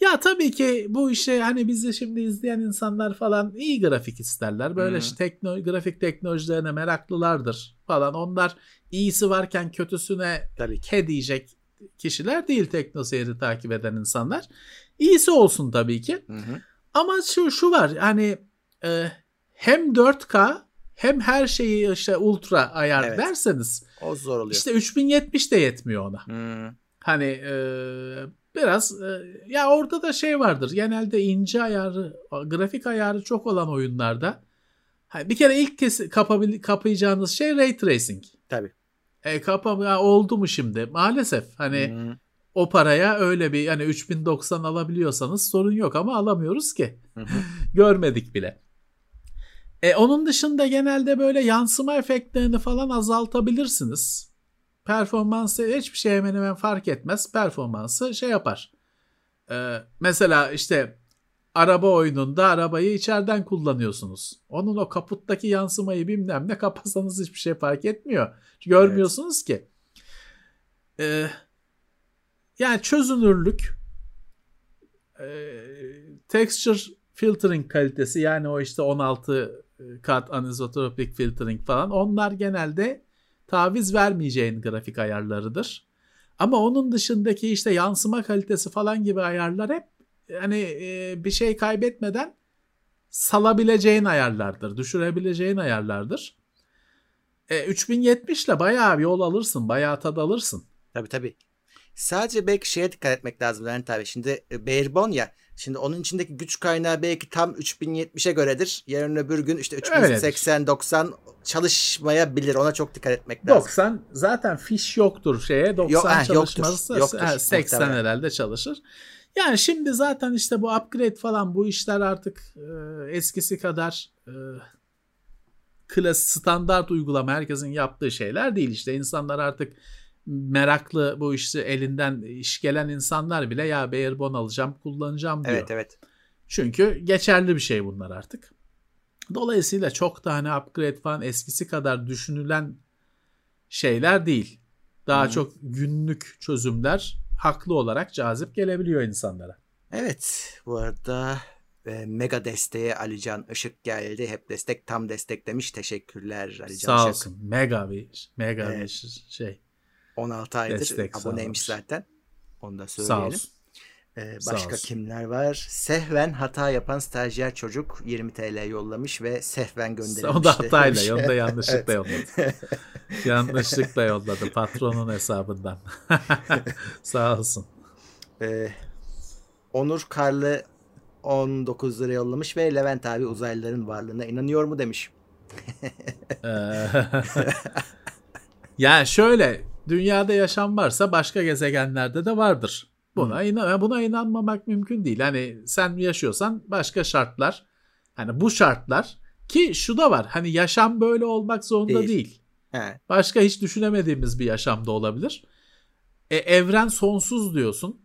Ya tabii ki bu işe hani bizi şimdi izleyen insanlar falan iyi grafik isterler. Böyle işte tekno, grafik teknolojilerine meraklılardır falan. Onlar iyisi varken kötüsüne he diyecek kişiler değil Teknoseyir'i takip eden insanlar. İyisi olsun tabii ki. Hı hı. Ama şu, şu var hani e, hem dört K hem her şeyi işte ultra ayar evet. derseniz. O zor oluyor. İşte üç bin yetmiş de yetmiyor ona. Hı. Hani eee biraz ya orada da şey vardır. Genelde ince ayarı, grafik ayarı çok olan oyunlarda bir kere ilk kez kapayacağınız şey Ray Tracing. Tabii. E, kapam ya oldu mu şimdi? Maalesef hani hmm. o paraya öyle bir hani üç bin doksan alabiliyorsanız sorun yok ama alamıyoruz ki. Hmm. Görmedik bile. E, onun dışında genelde böyle yansıma efektlerini falan azaltabilirsiniz. Performansı hiçbir şey hemen hemen fark etmez. Performansı şey yapar. E, mesela işte araba oyununda arabayı içeriden kullanıyorsunuz. Onun o kaputtaki yansımayı bilmem ne kapatsanız hiçbir şey fark etmiyor. Görmüyorsunuz evet. ki. E, yani çözünürlük, e, texture filtering kalitesi, yani o işte on altı kat anisotropic filtering falan, onlar genelde taviz vermeyeceğin grafik ayarlarıdır. Ama onun dışındaki işte yansıma kalitesi falan gibi ayarlar hep hani bir şey kaybetmeden salabileceğin ayarlardır, düşürebileceğin ayarlardır. E, üç bin yetmiş ile bayağı bir yol alırsın, bayağı tad alırsın. Tabii tabii. Sadece belki şeye dikkat etmek lazım Levent abi. Şimdi barebone ya. Şimdi onun içindeki güç kaynağı belki tam üç bin yetmişe göredir. Yarın öbür gün işte üç bin seksen doksan çalışmayabilir. Ona çok dikkat etmek lazım. doksan zaten fiş yoktur şeye. doksan Yok, he, çalışmazsa yoktur, yoktur. He, seksen muhtemelen herhalde çalışır. Yani şimdi zaten işte bu upgrade falan bu işler artık e, eskisi kadar e, klas standart uygulama herkesin yaptığı şeyler değil. İşte insanlar artık meraklı, bu işi elinden iş gelen insanlar bile ya barebone alacağım, kullanacağım diyor. Evet, evet. Çünkü geçerli bir şey bunlar artık. Dolayısıyla çok da hani upgrade falan eskisi kadar düşünülen şeyler değil. Daha hmm. çok günlük çözümler haklı olarak cazip gelebiliyor insanlara. Evet. Bu arada e, mega desteğe Alican Işık geldi. Hep destek, tam destek demiş. Teşekkürler Alican Işık. Sağ olsun. Mega bir, mega evet. bir şey. on altı aydır destek aboneymiş zaten. Onu da söyleyelim. Ee, başka kimler var? Sehven hata yapan stajyer çocuk yirmi Türk lirası yollamış ve sehven göndermişti. O da hatayla yolda yanlışlıkla yolladı. Yanlışlıkla yolladı patronun hesabından. Sağ olsun. Ee, Onur Karlı on dokuz lira yollamış ve Levent abi uzaylıların varlığına inanıyor mu demiş. Ya şöyle, dünyada yaşam varsa başka gezegenlerde de vardır. Buna inan buna inanmamak mümkün değil. Hani sen yaşıyorsan başka şartlar. Hani bu şartlar ki şu da var. Hani yaşam böyle olmak zorunda değil. değil. He. Başka hiç düşünemediğimiz bir yaşam da olabilir. E, evren sonsuz diyorsun.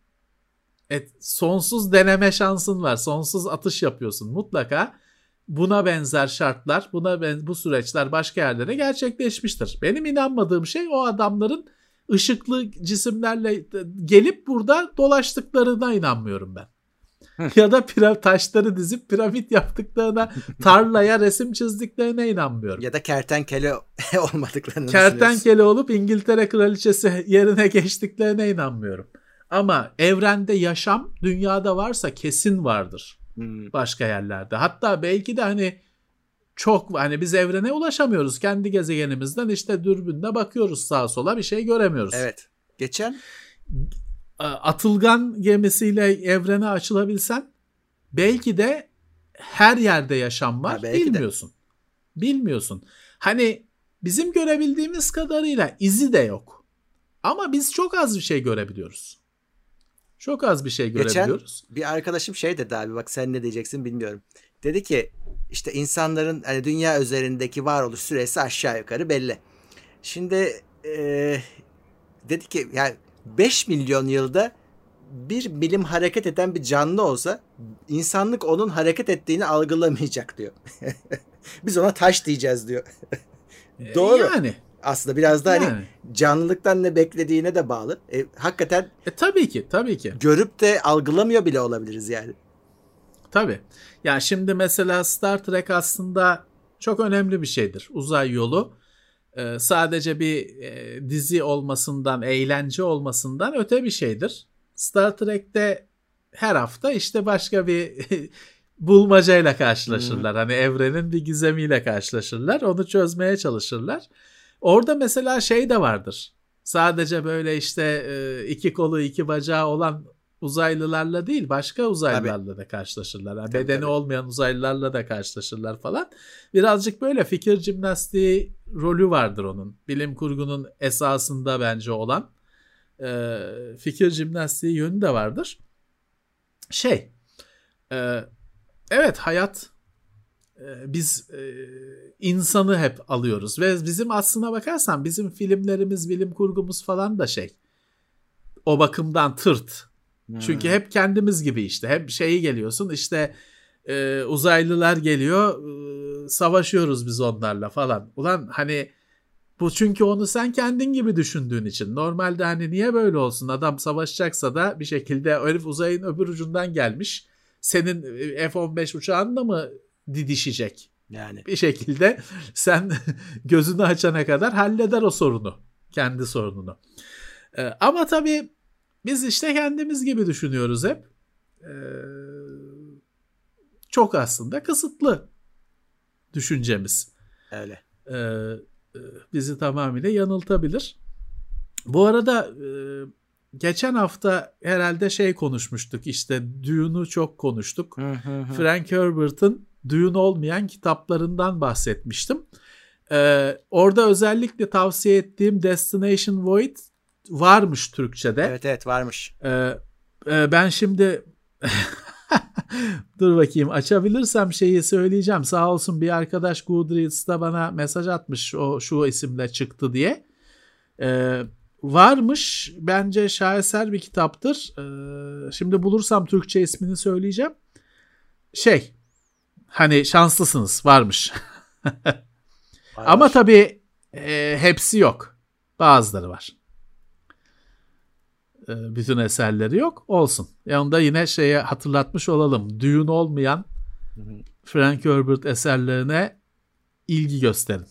E, sonsuz deneme şansın var. Sonsuz atış yapıyorsun. Mutlaka buna benzer şartlar, buna ben, bu süreçler başka yerlere gerçekleşmiştir. Benim inanmadığım şey o adamların ışıklı cisimlerle gelip burada dolaştıklarına inanmıyorum ben. Ya da pira, taşları dizip piramit yaptıklarına, tarlaya resim çizdiklerine inanmıyorum. Ya da kertenkele olmadıklarına. Kertenkele olup İngiltere kraliçesi yerine geçtiklerine inanmıyorum. Ama evrende yaşam dünyada varsa kesin vardır. Başka yerlerde. Hatta belki de hani çok hani biz evrene ulaşamıyoruz. Kendi gezegenimizden işte dürbünle bakıyoruz sağa sola, bir şey göremiyoruz. Evet. Geçen Atılgan gemisiyle evrene açılabilsen belki de her yerde yaşam var. Ha, bilmiyorsun. De. Bilmiyorsun. Hani bizim görebildiğimiz kadarıyla izi de yok. Ama biz çok az bir şey görebiliyoruz. Çok az bir şey görebiliyoruz. Geçen bir arkadaşım şey dedi abi, bak sen ne diyeceksin bilmiyorum. Dedi ki işte insanların hani dünya üzerindeki varoluş süresi aşağı yukarı belli. Şimdi ee, dedi ki yani beş milyon yılda bir milim hareket eden bir canlı olsa insanlık onun hareket ettiğini algılamayacak diyor. Biz ona taş diyeceğiz diyor. E, Doğru. Yani. Aslında biraz da yani. Hani canlılıktan ne beklediğine de bağlı. E, hakikaten. E, tabii ki, tabii ki. Görüp de algılamıyor bile olabiliriz yani. Tabii. Yani şimdi mesela Star Trek aslında çok önemli bir şeydir. Uzay yolu e, sadece bir e, dizi olmasından, eğlence olmasından öte bir şeydir. Star Trek'te her hafta işte başka bir bulmacayla karşılaşırlar. Hı-hı. Hani evrenin bir gizemiyle karşılaşırlar. Onu çözmeye çalışırlar. Orada mesela şey de vardır. Sadece böyle işte iki kolu iki bacağı olan uzaylılarla değil başka uzaylılarla tabii. da karşılaşırlar. Yani tabii, bedeni tabii. olmayan uzaylılarla da karşılaşırlar falan. Birazcık böyle fikir jimnastiği rolü vardır onun. Bilim kurgunun esasında bence olan e, fikir jimnastiği yönü de vardır. Şey e, evet hayat e, biz e, insanı hep alıyoruz ve bizim aslına bakarsan bizim filmlerimiz, bilim kurgumuz falan da şey o bakımdan tırt. Çünkü hmm. hep kendimiz gibi işte. Hep şeyi geliyorsun işte e, uzaylılar geliyor e, savaşıyoruz biz onlarla falan. Ulan hani bu çünkü onu sen kendin gibi düşündüğün için. Normalde hani niye böyle olsun, adam savaşacaksa da bir şekilde herif uzayın öbür ucundan gelmiş. Senin F on beş uçağınla mı didişecek? Yani. Bir şekilde sen gözünü açana kadar halleder o sorunu. Kendi sorununu. E, ama tabii biz işte kendimiz gibi düşünüyoruz hep. Ee, çok aslında kısıtlı düşüncemiz. Öyle. Ee, bizi tamamıyla yanıltabilir. Bu arada e, geçen hafta herhalde şey konuşmuştuk. İşte Dune'u çok konuştuk. Frank Herbert'ın Dune olmayan kitaplarından bahsetmiştim. Ee, orada özellikle tavsiye ettiğim Destination Void varmış Türkçe'de. Evet evet varmış. Ee, e, ben şimdi dur bakayım açabilirsem şeyi söyleyeceğim. Sağ olsun bir arkadaş Goodreads'ta bana mesaj atmış o şu isimle çıktı diye. Ee, varmış. Bence şaheser bir kitaptır. Ee, şimdi bulursam Türkçe ismini söyleyeceğim. Şey hani şanslısınız varmış. varmış. Ama tabii e, hepsi yok. Bazıları var. Bütün eserleri yok. Olsun. Yanında yine şeye hatırlatmış olalım. Dune olmayan Frank Herbert eserlerine ilgi gösterin.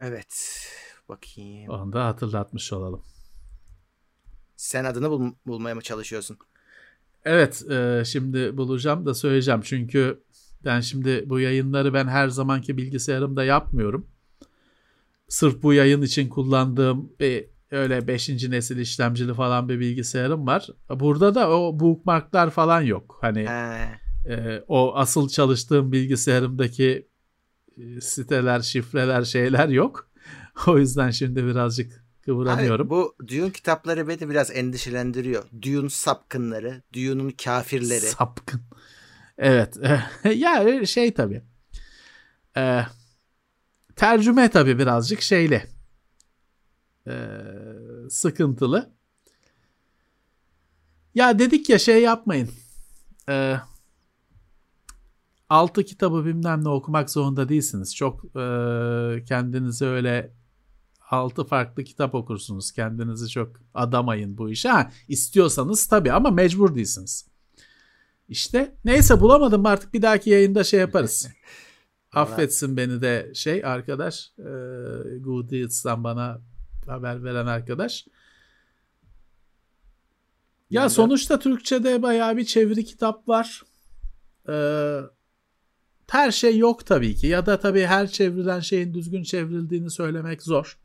Evet. Bakayım. Onu da hatırlatmış olalım. Sen adını bul- bulmaya mı çalışıyorsun? Evet. E, şimdi bulacağım da söyleyeceğim. Çünkü ben şimdi bu yayınları ben her zamanki bilgisayarımda yapmıyorum. Sırf bu yayın için kullandığım bir öyle beşinci nesil işlemcili falan bir bilgisayarım var. Burada da o bookmarklar falan yok. Hani e, o asıl çalıştığım bilgisayarımdaki siteler, şifreler, şeyler yok. O yüzden şimdi birazcık kıvranıyorum. Abi, bu Dune kitapları beni biraz endişelendiriyor. Dune sapkınları, Dune'un kafirleri. Sapkın. Evet. Yani şey tabii. Eee Tercüme tabii birazcık şeyle ee, sıkıntılı. Ya dedik ya şey yapmayın. Ee, altı kitabı bilmem ne okumak zorunda değilsiniz. Çok e, kendinizi öyle altı farklı kitap okursunuz. Kendinizi çok adamayın bu işe. Ha, istiyorsanız tabii ama mecbur değilsiniz. İşte neyse bulamadım artık bir dahaki yayında şey yaparız. Affetsin beni de şey arkadaş e, Goodreads'tan bana haber veren arkadaş. Ya yani sonuçta Türkçe'de bayağı bir çeviri kitap var. Ee, her şey yok tabii ki. Ya da tabii her çevrilen şeyin düzgün çevrildiğini söylemek zor.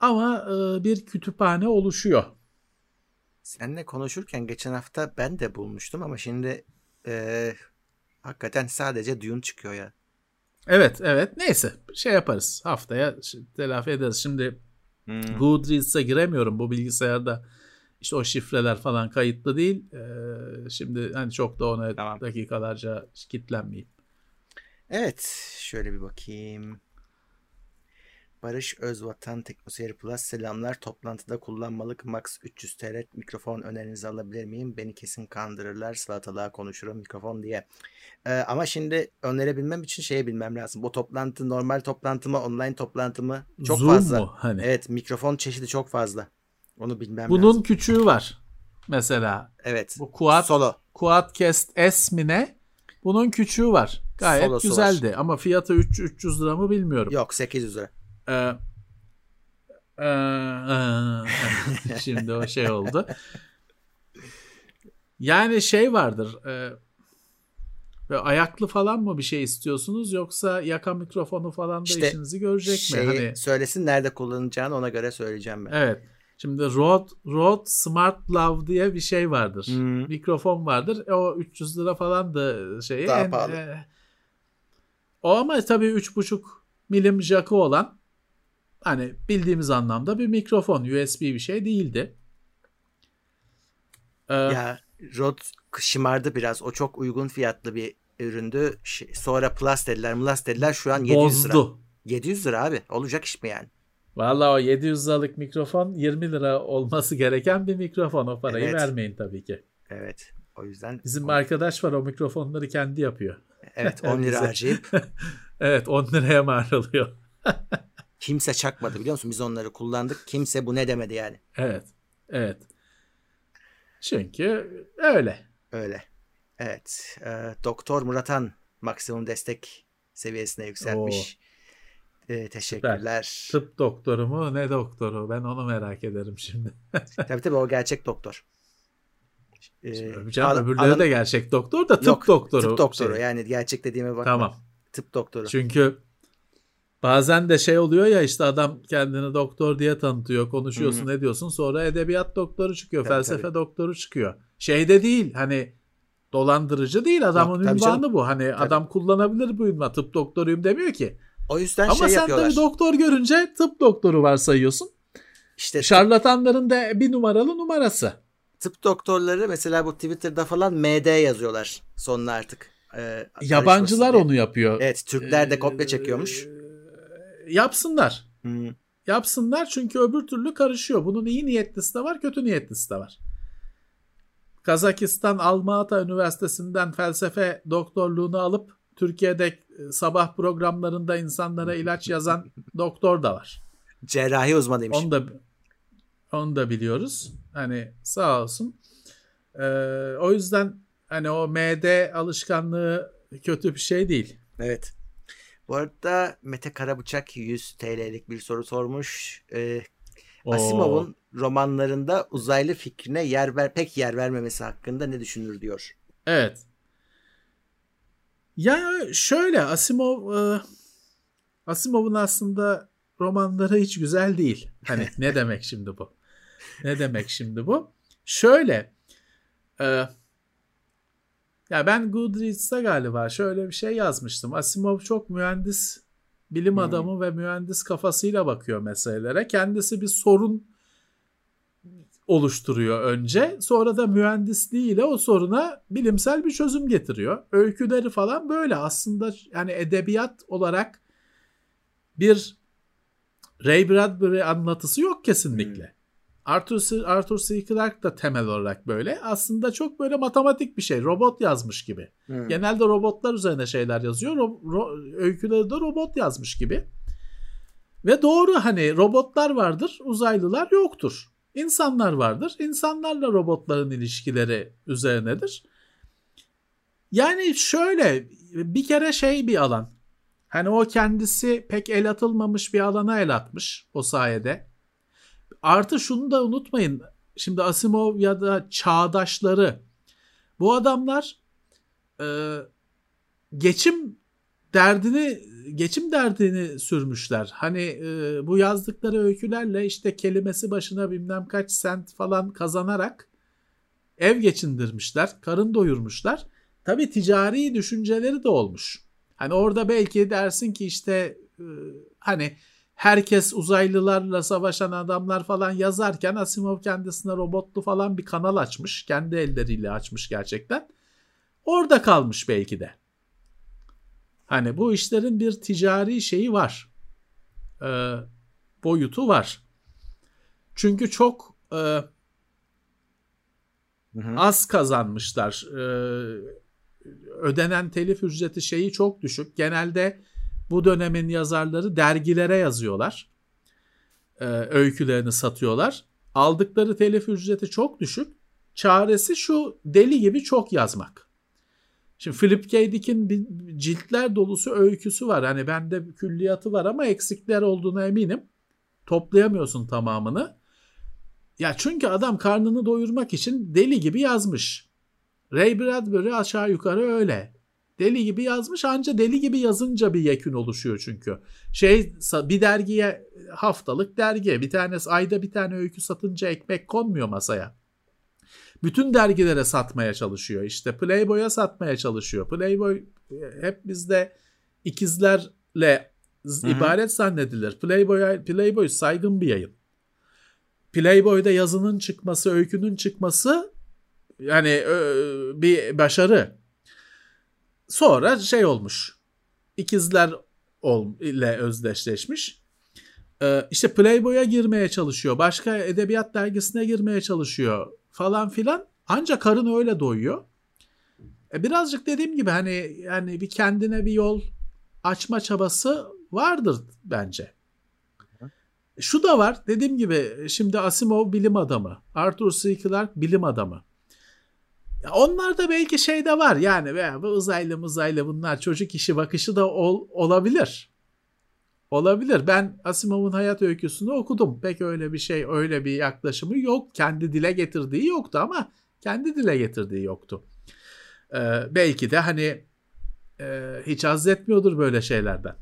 Ama e, bir kütüphane oluşuyor. Seninle konuşurken geçen hafta ben de bulmuştum ama şimdi... E... Hakikaten sadece Dune çıkıyor ya. Evet evet neyse şey yaparız haftaya telafi ederiz. Şimdi hmm. Goodreads'e giremiyorum bu bilgisayarda işte o şifreler falan kayıtlı değil. Ee, şimdi hani çok da ona tamam. dakikalarca kilitlenmeyeyim. Evet şöyle bir bakayım. Barış Özvatan Teknoseyir Plus selamlar. Toplantıda kullanmalık max üç yüz Türk lirası mikrofon önerinizi alabilir miyim? Beni kesin kandırırlar. Salatalığa konuşurum mikrofon diye. Ee, ama şimdi önerebilmem için şeyi bilmem lazım. Bu toplantı normal toplantı mı? Online toplantı mı? Çok Zoom fazla. Mu? Hani? Evet mikrofon çeşidi çok fazla. Onu bilmem Bunun lazım. Bunun küçüğü var. Mesela. Evet. Bu Quad, Solo. Quadcast S mi ne? Bunun küçüğü var. Gayet Solosu güzeldi. Var. Ama fiyatı üç yüz lira mı bilmiyorum. Yok sekiz yüz lira. Ee, e, e, şimdi o şey oldu. Yani şey vardır. E, böyle ayaklı falan mı bir şey istiyorsunuz yoksa yaka mikrofonu falan da işte işinizi görecek mi? Hani söylesin nerede kullanacağını ona göre söyleyeceğim ben. Evet. Şimdi Rode, Rode Smart Love diye bir şey vardır. Hmm. Mikrofon vardır. E, o üç yüz lira falan da şeyi. Daha en, pahalı. E, o ama tabii üç buçuk milim jack'ı olan, hani bildiğimiz anlamda bir mikrofon. U S B bir şey değildi. Ee, ya Rode şımardı biraz. O çok uygun fiyatlı bir üründü. Sonra Plus dediler, Plus dediler. Şu an yedi yüz lira. Bozdu. yedi yüz lira abi. Olacak iş mi yani? Vallahi o yedi yüz liralık mikrofon yirmi lira olması gereken bir mikrofon. O parayı evet. vermeyin tabii ki. Evet. O yüzden. Bizim on... arkadaş var, o mikrofonları kendi yapıyor. Evet, on lira harcayıp. Evet, on liraya mal oluyor. Kimse çakmadı biliyor musun? Biz onları kullandık. Kimse bu ne demedi yani. Evet. Evet. Çünkü öyle. Öyle. Evet. E, Doktor Muratan maksimum destek seviyesine yükselmiş. E, teşekkürler. Süper. Tıp doktoru mu? Ne doktoru? Ben onu merak ederim şimdi. Tabii tabii, o gerçek doktor. Ee, Can, öbürleri alın... de gerçek doktor da tıp Yok, doktoru. Tıp doktoru şey. Yani gerçek dediğime bakma. Tamam. Tıp doktoru. Çünkü bazen de şey oluyor ya, işte adam kendini doktor diye tanıtıyor, konuşuyorsun, Hı-hı. ediyorsun, sonra edebiyat doktoru çıkıyor, tabii, felsefe tabii. doktoru çıkıyor. Şey de değil, hani dolandırıcı değil, adamın Yok, ünvanı bu. Hani tabii. adam kullanabilir bu ünvanı, tıp doktoruyum demiyor ki. O yüzden Ama şey yapıyorlar. Ama sen tabii doktor görünce tıp doktoru varsayıyorsun. İşte şarlatanların da bir numaralı numarası. Tıp doktorları mesela bu Twitter'da falan M D yazıyorlar sonuna artık. E, Yabancılar onu yapıyor. Evet, Türkler de kopya çekiyormuş. E, yapsınlar. Hmm. Yapsınlar, çünkü öbür türlü karışıyor. Bunun iyi niyetlisi de var, kötü niyetlisi de var. Kazakistan Almaty Üniversitesi'nden felsefe doktorluğunu alıp Türkiye'de sabah programlarında insanlara ilaç yazan doktor da var. Cerrahi uzmanıymış. Onu da Onu da biliyoruz. Hani sağ olsun. Ee, o yüzden hani o M D alışkanlığı kötü bir şey değil. Evet. Bu arada Mete Karabıçak yüz TL'lik bir soru sormuş. Ee, Asimov'un romanlarında uzaylı fikrine yer ver, pek yer vermemesi hakkında ne düşünür diyor. Evet. Ya şöyle, Asimov e, Asimov'un aslında romanları hiç güzel değil. Hani ne demek şimdi bu? Ne demek şimdi bu? Şöyle, e, ya ben Goodreads'ta galiba şöyle bir şey yazmıştım. Asimov çok mühendis, bilim adamı hmm. ve mühendis kafasıyla bakıyor meselelere. Kendisi bir sorun oluşturuyor önce. Sonra da mühendisliğiyle o soruna bilimsel bir çözüm getiriyor. Öyküleri falan böyle aslında, yani edebiyat olarak bir Ray Bradbury anlatısı yok kesinlikle. Hmm. Arthur C. Arthur C. Clarke da temel olarak böyle. Aslında çok böyle matematik bir şey. Robot yazmış gibi. Hmm. Genelde robotlar üzerine şeyler yazıyor. Ro- ro- öyküleri de robot yazmış gibi. Ve doğru, hani robotlar vardır, uzaylılar yoktur. İnsanlar vardır. İnsanlarla robotların ilişkileri üzerinedir. Yani şöyle, bir kere şey bir alan. Hani o kendisi pek el atılmamış bir alana el atmış o sayede. Artı şunu da unutmayın. Şimdi Asimov ya da çağdaşları, bu adamlar e, geçim derdini geçim derdini sürmüşler. Hani e, bu yazdıkları öykülerle işte kelimesi başına bilmem kaç sent falan kazanarak ev geçindirmişler, karın doyurmuşlar. Tabii ticari düşünceleri de olmuş. Hani orada belki dersin ki işte e, hani herkes uzaylılarla savaşan adamlar falan yazarken Asimov kendisine robotlu falan bir kanal açmış. Kendi elleriyle açmış gerçekten. Orada kalmış belki de. Hani bu işlerin bir ticari şeyi var. E, boyutu var. Çünkü çok e, hı hı. az kazanmışlar. E, ödenen telif ücreti şeyi çok düşük. Genelde bu dönemin yazarları dergilere yazıyorlar. Ee, öykülerini satıyorlar. Aldıkları telif ücreti çok düşük. Çaresi şu, deli gibi çok yazmak. Şimdi Philip K. Dick'in ciltler dolusu öyküsü var. Hani bende külliyatı var ama eksikler olduğuna eminim. Toplayamıyorsun tamamını. Ya çünkü adam karnını doyurmak için deli gibi yazmış. Ray Bradbury aşağı yukarı öyle. Deli gibi yazmış, anca deli gibi yazınca bir yekün oluşuyor çünkü. Şey, bir dergiye haftalık dergi. Bir tanesi, ayda bir tane öykü satınca ekmek konmuyor masaya. Bütün dergilere satmaya çalışıyor. İşte Playboy'a satmaya çalışıyor. Playboy hep bizde ikizlerle Hı-hı. ibaret zannedilir. Playboy, Playboy saygın bir yayın. Playboy'da yazının çıkması, öykünün çıkması yani ö- bir başarı. Sonra şey olmuş. İkizler ol- ile özdeşleşmiş. Ee, işte Playboy'a girmeye çalışıyor. Başka edebiyat dergisine girmeye çalışıyor falan filan. Ancak karın öyle doyuyor. E birazcık dediğim gibi hani yani bir kendine bir yol açma çabası vardır bence. Şu da var, dediğim gibi şimdi Asimov bilim adamı, Arthur C. Clarke bilim adamı. Onlarda belki şey de var yani be, bu uzaylı muzaylı bunlar çocuk işi bakışı da ol, olabilir. Olabilir. Ben Asimov'un hayat öyküsünü okudum. Pek öyle bir şey, öyle bir yaklaşımı yok. Kendi dile getirdiği yoktu ama kendi dile getirdiği yoktu. Ee, belki de hani e, hiç haz etmiyordur böyle şeylerden.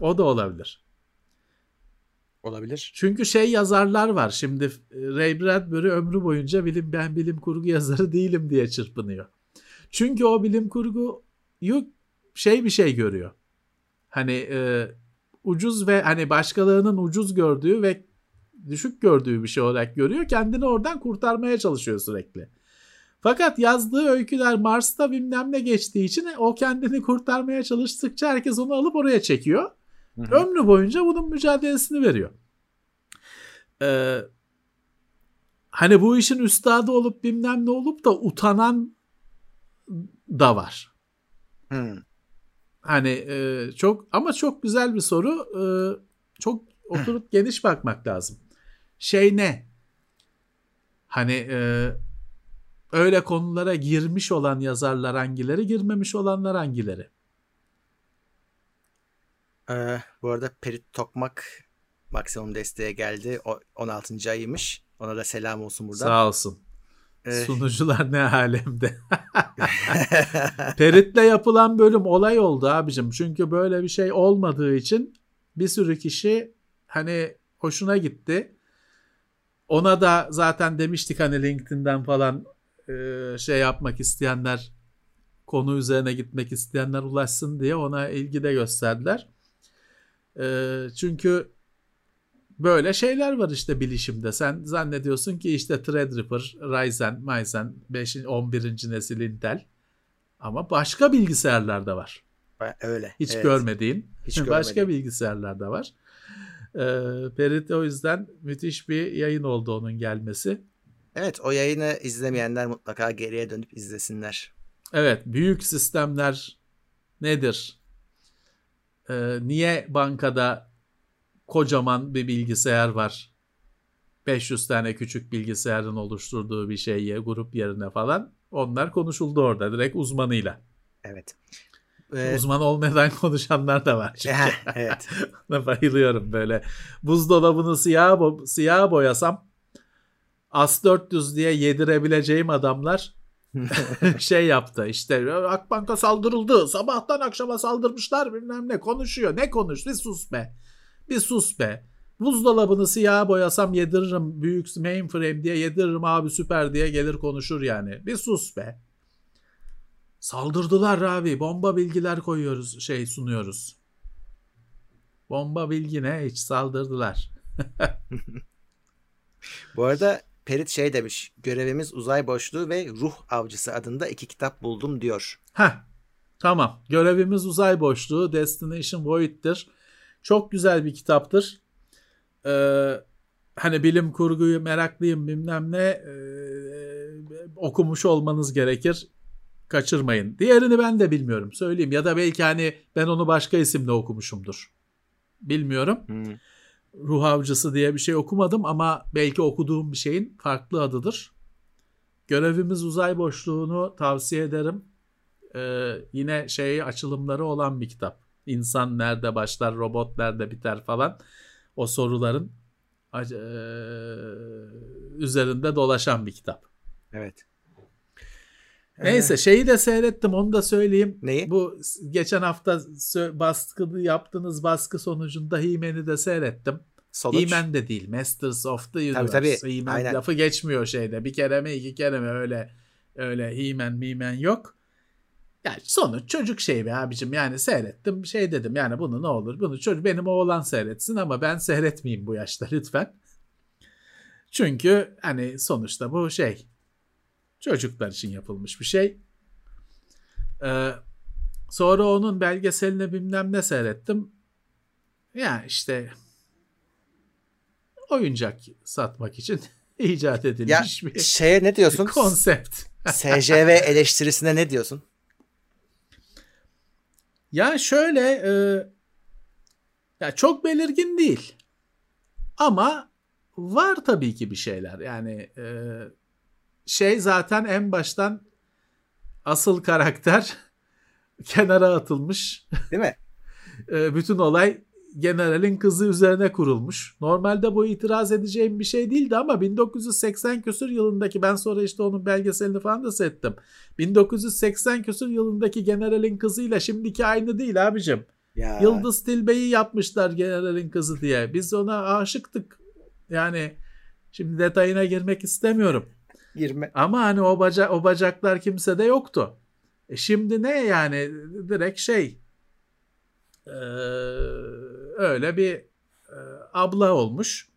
O da olabilir. Olabilir. Çünkü şey yazarlar var. Şimdi Ray Bradbury ömrü boyunca bilim ben bilim kurgu yazarı değilim diye çırpınıyor. Çünkü o bilim kurguyu şey bir şey görüyor. Hani e, ucuz ve hani başkalarının ucuz gördüğü ve düşük gördüğü bir şey olarak görüyor. Kendini oradan kurtarmaya çalışıyor sürekli. Fakat yazdığı öyküler Mars'ta bilmem ne geçtiği için o kendini kurtarmaya çalıştıkça herkes onu alıp oraya çekiyor. Hı hı. Ömrü boyunca bunun mücadelesini veriyor. Ee, hani bu işin üstadı olup bilmem ne olup da utanan da var. Hı. Hani e, çok ama çok güzel bir soru. E, çok oturup hı. geniş bakmak lazım. Şey ne? Hani e, öyle konulara girmiş olan yazarlar hangileri, girmemiş olanlar hangileri? Ee, bu arada Perit Tokmak maksimum desteğe geldi. O, on altıncı ayıymış. Ona da selam olsun buradan. Sağ olsun. Ee... Sunucular ne alemde. Perit'le yapılan bölüm olay oldu abicim. Çünkü böyle bir şey olmadığı için bir sürü kişi hani hoşuna gitti. Ona da zaten demiştik hani LinkedIn'den falan e, şey yapmak isteyenler, konu üzerine gitmek isteyenler ulaşsın diye ona ilgi de gösterdiler. E, çünkü böyle şeyler var işte bilişimde. Sen zannediyorsun ki işte Threadripper, Ryzen, Myzen, beş, on birinci nesil Intel. Ama başka bilgisayarlar da var. Öyle. Hiç evet. görmediğin. Hiç başka görmedim. Bilgisayarlar da var. E, Perit o yüzden müthiş bir yayın oldu onun gelmesi. Evet, o yayını izlemeyenler mutlaka geriye dönüp izlesinler. Evet, büyük sistemler nedir? Ee, niye bankada kocaman bir bilgisayar var? beş yüz tane küçük bilgisayarın oluşturduğu bir şeye, grup yerine falan. Onlar konuşuldu orada direkt uzmanıyla. Evet. Ee, Uzman olmadan konuşanlar da var çünkü. Evet. Bayılıyorum böyle. Buzdolabını siyah bo- siyah boyasam A S dört yüz diye yedirebileceğim adamlar şey yaptı işte, Akbank'a saldırıldı, sabahtan akşama saldırmışlar bilmem ne, konuşuyor, ne konuş, bir sus be bir sus be buzdolabını siyah boyasam yediririm, büyük mainframe diye yediririm abi süper diye gelir konuşur yani, bir sus be, saldırdılar abi, bomba bilgiler koyuyoruz, şey sunuyoruz, bomba bilgi ne, hiç saldırdılar. Bu arada Perit şey demiş, görevimiz uzay boşluğu ve ruh avcısı adında iki kitap buldum diyor. Heh, tamam, görevimiz uzay boşluğu, Destination Void'tir. Çok güzel bir kitaptır. Ee, hani bilim kurguyu meraklıyım bilmem ne, ee, okumuş olmanız gerekir. Kaçırmayın. Diğerini ben de bilmiyorum, söyleyeyim. Ya da belki hani ben onu başka isimle okumuşumdur. Bilmiyorum. Hmm. Ruh avcısı diye bir şey okumadım ama belki okuduğum bir şeyin farklı adıdır. Görevimiz uzay boşluğunu tavsiye ederim. Ee, yine şey açılımları olan bir kitap. İnsan nerede başlar, robot nerede biter falan. O soruların e, üzerinde dolaşan bir kitap. Evet. Neyse, şeyi de seyrettim, onu da söyleyeyim. Neyi? Bu geçen hafta baskı yaptığınız baskı sonucunda He-Man'i de seyrettim. He-Man de değil. Masters of the Universe. He-Man lafı geçmiyor şeyde. Bir kere mi iki kere mi öyle öyle He-Man He-Man yok. Yani sonuç çocuk şey be abicim. Yani seyrettim şey dedim. Yani bunu ne olur bunu çocuk benim oğlan seyretsin ama ben seyretmeyeyim bu yaşta lütfen. Çünkü hani sonuçta bu şey çocuklar için yapılmış bir şey. Ee, sonra onun belgeselini bilmem ne seyrettim. Ya işte oyuncak satmak için icat edilmiş ya, bir şeye ne diyorsun? Konsept. S J V eleştirisine ne diyorsun? Ya şöyle e, ya çok belirgin değil. Ama var tabii ki bir şeyler. Yani e, şey zaten en baştan asıl karakter kenara atılmış. Değil mi? e, bütün olay generalin kızı üzerine kurulmuş. Normalde bu itiraz edeceğim bir şey değildi ama bin dokuz yüz seksen küsur yılındaki ben sonra işte onun belgeselini falan da settim. bin dokuz yüz seksen küsur yılındaki generalin kızıyla şimdiki aynı değil abicim. Ya. Yıldız Tilbe'yi yapmışlar generalin kızı diye. Biz ona aşıktık. Yani şimdi detayına girmek istemiyorum. Girme. Ama hani o, baca- o bacaklar kimsede yoktu. E şimdi ne yani direkt şey Ee, öyle bir e, abla olmuş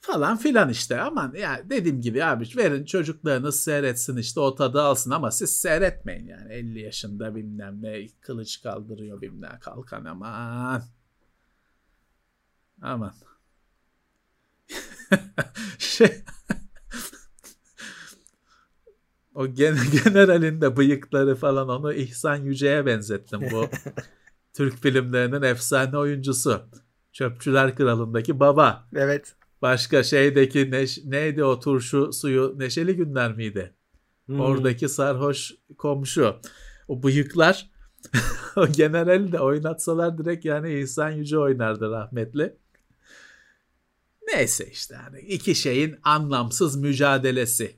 falan filan işte. Aman ya dediğim gibi abi verin çocuklarınız seyretsin işte o tadı alsın ama siz seyretmeyin yani elli yaşında bilmem ne kılıç kaldırıyor bilmem ne kalkan aman aman şey o gen generalinde bıyıkları falan onu İhsan Yüce'ye benzettim bu Türk filmlerinin efsane oyuncusu. Çöpçüler Kralı'ndaki baba. Evet. Başka şeydeki neş- neydi o turşu suyu Neşeli Günler miydi? Hmm. Oradaki sarhoş komşu. O bıyıklar o generali de oynatsalar direkt yani İhsan Yüce oynardı rahmetli. Neyse işte hani iki şeyin anlamsız mücadelesi.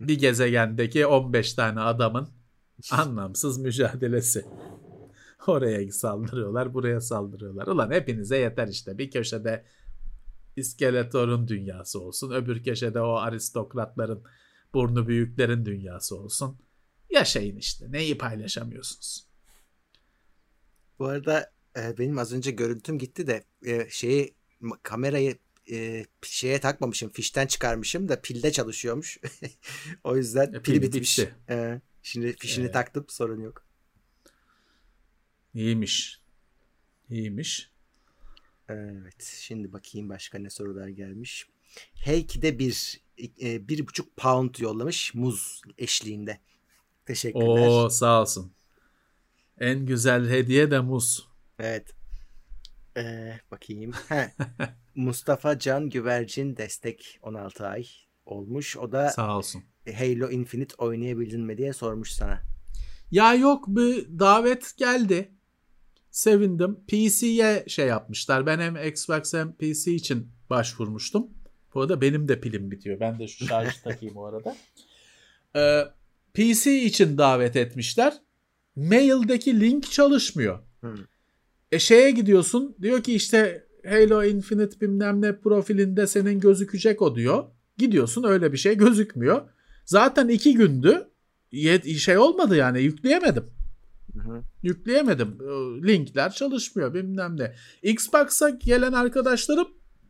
Bir gezegendeki on beş tane adamın anlamsız mücadelesi. Oraya saldırıyorlar, buraya saldırıyorlar. Ulan hepinize yeter işte. Bir köşede İskeletor'un dünyası olsun. Öbür köşede o aristokratların, burnu büyüklerin dünyası olsun. Yaşayın işte. Neyi paylaşamıyorsunuz? Bu arada e, benim az önce görüntüm gitti de e, şeyi kamerayı e, şeye takmamışım. Fişten çıkarmışım da pilde çalışıyormuş. O yüzden e, pil bitmiş. E, şimdi fişini e. taktım. Sorun yok. İyiymiş. İyiymiş. Evet. Şimdi bakayım başka ne sorular gelmiş. Heyki'de bir, e, bir buçuk pound yollamış muz eşliğinde. Teşekkürler. Oo, sağ olsun. En güzel hediye de muz. Evet. Ee, bakayım. Mustafa Can Güvercin destek on altı ay olmuş. O da sağ olsun. Halo Infinite oynayabildin mi diye sormuş sana. Ya yok bir davet geldi. Sevindim. P C'ye şey yapmışlar. Ben hem Xbox hem P C için başvurmuştum. Bu arada benim de pilim bitiyor. Ben de şu şarjı takayım o arada. Ee, P C için davet etmişler. Maildeki link çalışmıyor. Hmm. E şeye gidiyorsun. Diyor ki işte Halo Infinite bilmem ne profilinde senin gözükecek o diyor. Gidiyorsun öyle bir şey gözükmüyor. Zaten iki gündü. Şey olmadı yani yükleyemedim. Hı hı. Yükleyemedim. Linkler çalışmıyor bilmem ne. Xbox'a gelen arkadaşlarım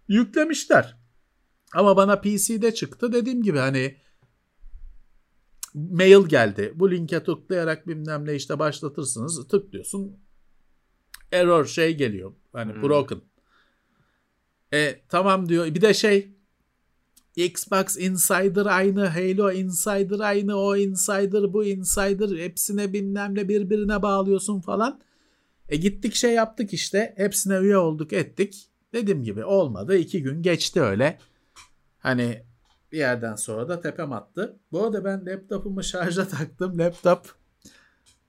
yüklemişler. Ama bana P C'de çıktı. Dediğim gibi hani mail geldi. Bu linke tıklayarak bilmem ne işte başlatırsınız. Tıklıyorsun. Error şey geliyor. Hani hı. broken. E tamam diyor. Bir de şey Xbox Insider aynı, Halo Insider aynı, o Insider, bu Insider hepsine bilmem ne birbirine bağlıyorsun falan. E gittik şey yaptık işte hepsine üye olduk ettik. Dediğim gibi olmadı. İki gün geçti öyle. Hani bir yerden sonra da tepem attı. Bu arada ben laptopumu şarja taktım. Laptop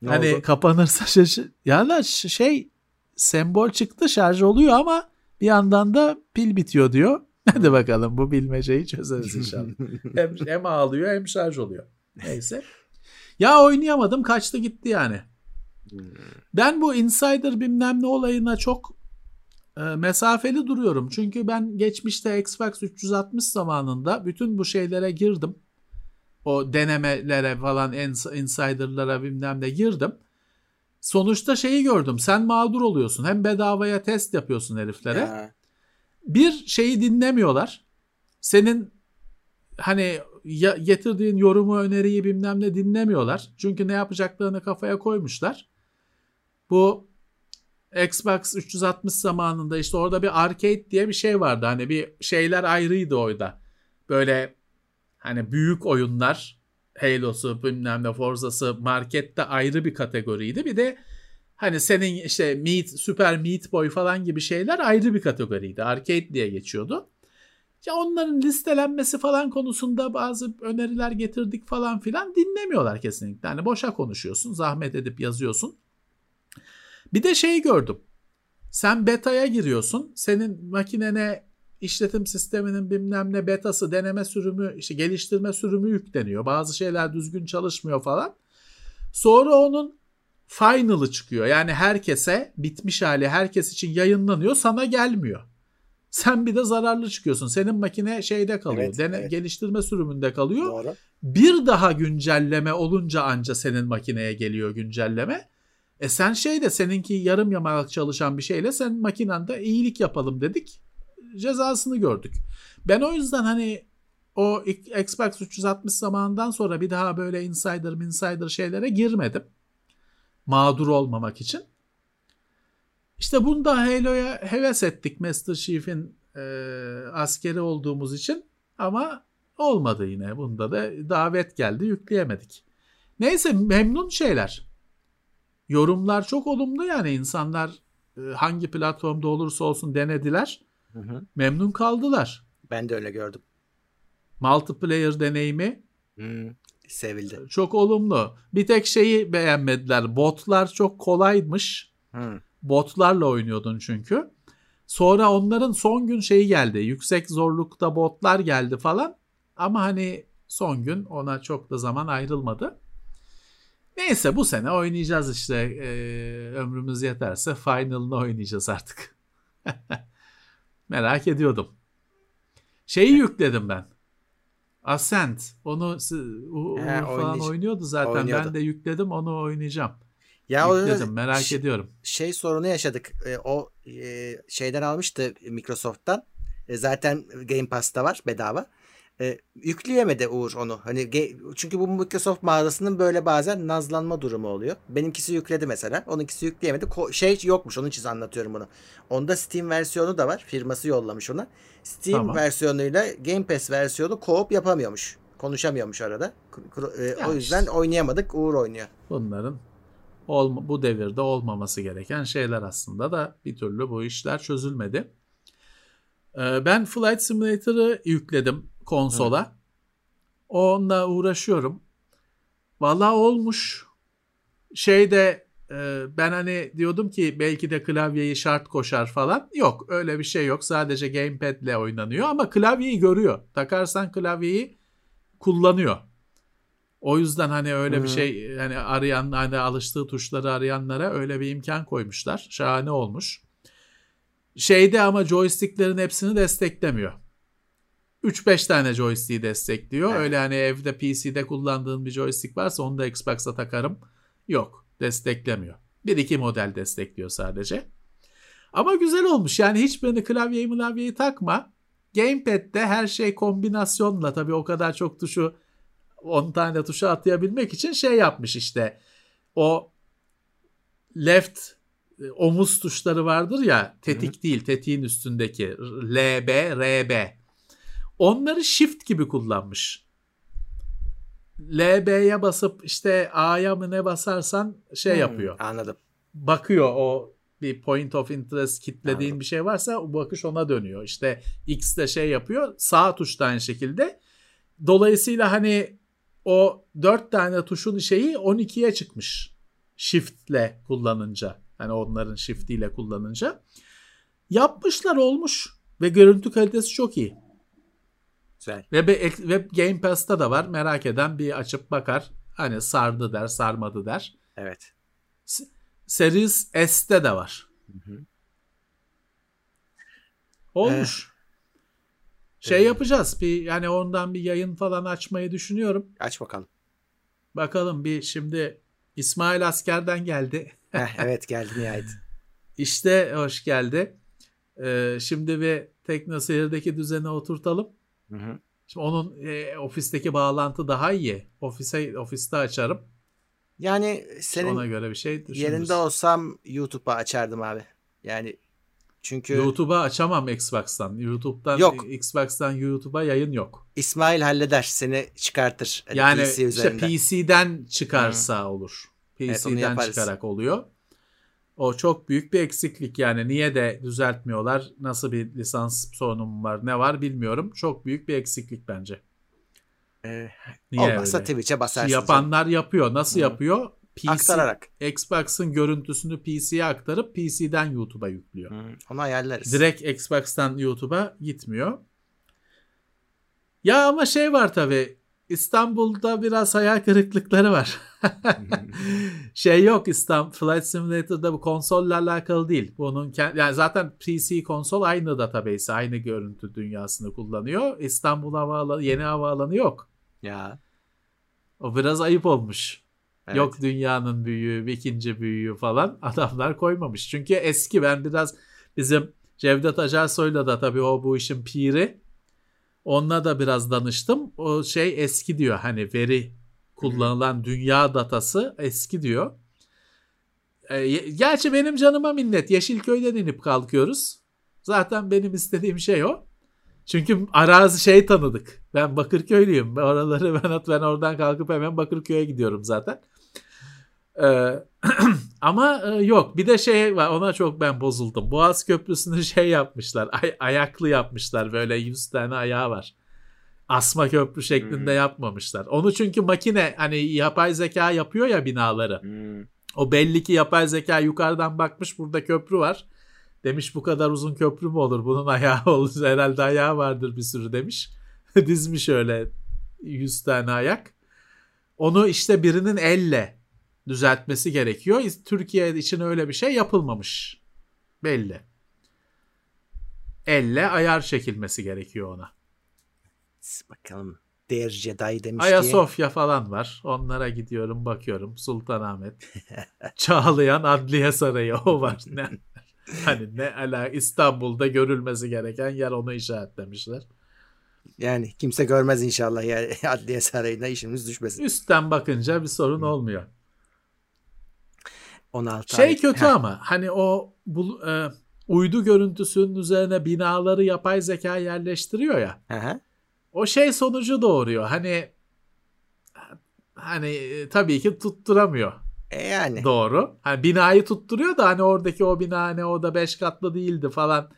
ne hani oldu? Kapanırsa şaşı. Yani şey sembol çıktı şarj oluyor ama bir yandan da pil bitiyor diyor. Hadi bakalım bu bilmeceyi çözeriz inşallah. hem, hem ağlıyor hem şarj oluyor. Neyse. Ya oynayamadım kaçtı gitti yani. Ben bu Insider bilmem ne olayına çok mesafeli duruyorum. Çünkü ben geçmişte Xbox üç yüz altmış zamanında bütün bu şeylere girdim. O denemelere falan, insiderlara bilmem ne girdim. Sonuçta şeyi gördüm. Sen mağdur oluyorsun. Hem bedavaya test yapıyorsun heriflere. Ya. Bir şeyi dinlemiyorlar. Senin hani getirdiğin yorumu, öneriyi bilmem ne dinlemiyorlar. Çünkü ne yapacaklarını kafaya koymuşlar. Bu Xbox üç yüz altmış zamanında işte orada bir arcade diye bir şey vardı. Hani bir şeyler ayrıydı orada. Böyle hani büyük oyunlar, Halo'su bilmem ne, Forza'sı markette ayrı bir kategoriydi. Bir de hani senin işte Meat, Super Meat Boy falan gibi şeyler ayrı bir kategoriydi. Arcade diye geçiyordu. Ya onların listelenmesi falan konusunda bazı öneriler getirdik falan filan, dinlemiyorlar kesinlikle. Hani boşa konuşuyorsun, zahmet edip yazıyorsun. Bir de şeyi gördüm. Sen beta'ya giriyorsun. Senin makinene işletim sisteminin bilmem ne betası, deneme sürümü, işte geliştirme sürümü yükleniyor. Bazı şeyler düzgün çalışmıyor falan. Sonra onun final'ı çıkıyor. Yani herkese bitmiş hali, herkes için yayınlanıyor. Sana gelmiyor. Sen bir de zararlı çıkıyorsun. Senin makine şeyde kalıyor. Evet, dene, evet. Geliştirme sürümünde kalıyor. Doğru. Bir daha güncelleme olunca anca senin makineye geliyor güncelleme. E sen şeyde, seninki yarım yamalak çalışan bir şeyle sen makinanda iyilik yapalım dedik. Cezasını gördük. Ben o yüzden hani o Xbox üç yüz altmış zamanından sonra bir daha böyle insider insider şeylere girmedim. Mağdur olmamak için. İşte bunda Halo'ya heves ettik Master Chief'in e, askeri olduğumuz için. Ama olmadı yine. Bunda da davet geldi, yükleyemedik. Neyse, memnun şeyler. Yorumlar çok olumlu yani, insanlar hangi platformda olursa olsun denediler. Hı hı. Memnun kaldılar. Ben de öyle gördüm. Multiplayer deneyimi hı, sevildi. Çok olumlu. Bir tek şeyi beğenmediler. Botlar çok kolaymış. Hı. Botlarla oynuyordun çünkü. Sonra onların son gün şeyi geldi. Yüksek zorlukta botlar geldi falan. Ama hani son gün ona çok da zaman ayrılmadı. Neyse, bu sene oynayacağız işte. Ee, ömrümüz yeterse final'ını oynayacağız artık. Merak ediyordum. Şeyi yükledim ben. Ascent. Onu Uğur He, falan oynuyordu zaten. Oynuyordu. Ben de yükledim, onu oynayacağım. Ya yükledim, o, merak ş- ediyorum. Şey sorunu yaşadık. E, o e, şeyden almıştı Microsoft'tan. E, zaten Game Pass'ta var bedava. E, yükleyemedi Uğur onu. Hani çünkü bu Microsoft mağazasının böyle bazen nazlanma durumu oluyor. Benimkisi yükledi mesela. Onunkisi yükleyemedi. Ko- şey yokmuş. Onun için anlatıyorum bunu. Onda Steam versiyonu da var. Firması yollamış ona. Steam tamam. Versiyonuyla Game Pass versiyonu co-op yapamıyormuş. Konuşamıyormuş arada. E, o yüzden işte oynayamadık. Uğur oynuyor. Bunların olma, bu devirde olmaması gereken şeyler aslında da bir türlü bu işler çözülmedi. E, ben Flight Simulator'ı yükledim konsola. Hı. Onunla uğraşıyorum. Vallahi olmuş. Şeyde e, ben hani diyordum ki belki de klavyeyi şart koşar falan. Yok, öyle bir şey yok. Sadece gamepad'le oynanıyor ama klavyeyi görüyor. Takarsan klavyeyi kullanıyor. O yüzden hani öyle Hı. bir şey, hani arayan, hani alıştığı tuşları arayanlara öyle bir imkan koymuşlar. Şahane olmuş. Şeyde ama joysticklerin hepsini desteklemiyor. üç beş tane joystick'i destekliyor. Evet. Öyle hani evde P C'de kullandığın bir joystick varsa onu da Xbox'a takarım. Yok, desteklemiyor. bir iki model destekliyor sadece. Ama güzel olmuş. Yani hiçbirini klavyeyi mılavyeyi takma. Gamepad'de her şey kombinasyonla, tabii o kadar çok tuşu, on tane tuşa atlayabilmek için şey yapmış işte. O left omuz tuşları vardır ya, tetik Hı. değil, tetiğin üstündeki L B, R B. Onları shift gibi kullanmış. L B'ye basıp işte A'ya mı ne basarsan şey hmm, yapıyor. Anladım. Bakıyor, o bir point of interest kitlediğin anladım. Bir şey varsa o bakış ona dönüyor. İşte X'de şey yapıyor. Sağ tuşta aynı şekilde. Dolayısıyla hani o dört tane tuşun şeyi on ikiye çıkmış. Shift'le kullanınca. Hani onların shift'iyle kullanınca. Yapmışlar, olmuş. Ve görüntü kalitesi çok iyi. Ve, be, ve Game Pass'ta da var. Merak eden bir açıp bakar. Hani sardı der, sarmadı der. Evet. S- Series S'te de var. Hı hı. Olmuş. Ee, şey e... yapacağız. Bir yani ondan bir yayın falan açmayı düşünüyorum. Aç bakalım. Bakalım bir şimdi İsmail askerden geldi. Heh, evet geldi nihayet. İşte hoş geldi. Ee, şimdi bir Teknoseyir'deki düzene oturtalım. Hı hı. Şimdi onun e, ofisteki bağlantı daha iyi. Ofise ofiste açarım. Yani senin ona göre bir şey düşünürüz. Yerinde olsam YouTube'a açardım abi. Yani çünkü YouTube'a açamam Xbox'tan. YouTube'dan yok. Xbox'tan YouTube'a yayın yok. İsmail halleder, seni çıkartır. Hani yani P C işte P C'den çıkarsa Hı. olur. P C'den evet, çıkarak oluyor. O çok büyük bir eksiklik yani. Niye de düzeltmiyorlar? Nasıl bir lisans sorunum var? Ne var bilmiyorum. Çok büyük bir eksiklik bence. Ee, Niye olmazsa öyle? Twitch'e basarsın. Yapanlar canım. Yapıyor. Nasıl Hı. yapıyor? P C, aktararak. Xbox'ın görüntüsünü P C'ye aktarıp P C'den YouTube'a yüklüyor. Hı. Onu ayarlarız. Direkt Xbox'tan YouTube'a gitmiyor. Ya ama şey var tabii. İstanbul'da biraz hayal kırıklıkları var. Şey yok, İstanbul Flight Simulator'da bu konsolla alakalı değil. Bunun kend- yani zaten P C konsol aynı database, aynı görüntü dünyasını kullanıyor. İstanbul havaalanı, yeni havaalanı yok. Ya. O biraz ayıp olmuş. Evet. Yok dünyanın büyüğü, ikinci büyüğü falan adamlar koymamış. Çünkü eski, ben biraz bizim Cevdet Acarsoy'la da tabii o bu işin piri. Onunla da biraz danıştım. O şey eski diyor. Hani veri kullanılan dünya datası eski diyor. E, gerçi benim canıma minnet. Yeşilköy'den inip kalkıyoruz. Zaten benim istediğim şey o. Çünkü arazi şey tanıdık. Ben Bakırköylüyüm. Oraları ben, ben oradan kalkıp hemen Bakırköy'e gidiyorum zaten. E, ama e, yok. Bir de şey var. Ona çok ben bozuldum. Boğaz Köprüsü'nü şey yapmışlar. Ay, ayaklı yapmışlar. Böyle yüz tane ayağı var. Asma köprü şeklinde hmm. yapmamışlar. Onu çünkü makine, hani yapay zeka yapıyor ya binaları. Hmm. O belli ki yapay zeka yukarıdan bakmış, burada köprü var. Demiş bu kadar uzun köprü mü olur? Bunun ayağı olur. Herhalde ayağı vardır bir sürü demiş. Dizmiş öyle yüz tane ayak. Onu işte birinin elle düzeltmesi gerekiyor. Türkiye için öyle bir şey yapılmamış. Belli. Elle ayar çekilmesi gerekiyor ona. Bakalım. Der Jedi demiş diye. Ayasofya falan var. Onlara gidiyorum, bakıyorum. Sultanahmet. Çağlayan Adliye Sarayı. O var. Ne? Hani ne ala, İstanbul'da görülmesi gereken yer, onu işaretlemişler. Yani kimse görmez inşallah ya, Adliye Sarayı'na işimiz düşmesin. Üstten bakınca bir sorun Hı. olmuyor. on altı şey ay. Kötü ama hani o bu, e, uydu görüntüsünün üzerine binaları yapay zeka yerleştiriyor ya. Hı hı. O şey sonucu doğuruyor. Hani hani tabii ki tutturamıyor. E yani. Doğru. Hani binayı tutturuyor da hani oradaki o bina, hani o da beş katlı değildi falan.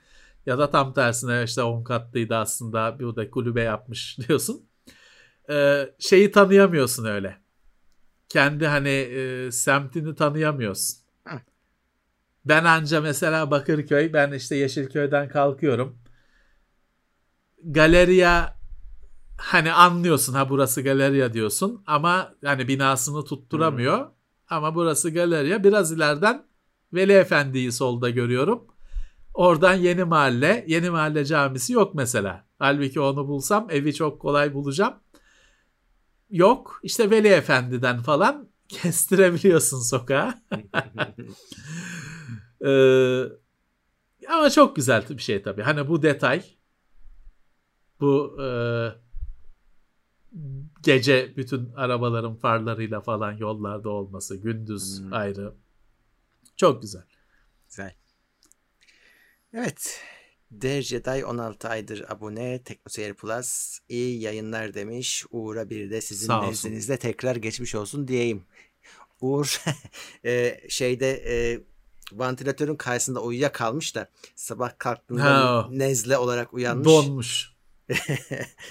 Ya da tam tersine işte on katlıydı aslında. Bir de kulübe yapmış diyorsun. Ee, şeyi tanıyamıyorsun öyle. Kendi hani e, semtini tanıyamıyorsun. Hı. Ben anca mesela Bakırköy, ben işte Yeşilköy'den kalkıyorum. Galeria, hani anlıyorsun, ha burası Galeria diyorsun ama hani binasını tutturamıyor. Hı. Ama burası Galeria. Biraz ileriden Veli Efendi'yi solda görüyorum. Oradan Yeni Mahalle, Yeni Mahalle camisi yok mesela. Halbuki onu bulsam evi çok kolay bulacağım. Yok. İşte Veli Efendi'den falan kestirebiliyorsun sokağa. ee, ama çok güzel bir şey tabii. Hani bu detay, bu e, gece bütün arabaların farlarıyla falan yollarda olması, gündüz hmm. ayrı. Çok güzel. Güzel. Evet. Derceday on altı aydır abone. Teknoseyir Plus iyi yayınlar demiş. Uğur'a bir de sizin nezdinizde tekrar geçmiş olsun diyeyim. Uğur e, şeyde e, vantilatörün karşısında uyuyakalmış da sabah kalktığında nezle olarak uyanmış. Donmuş.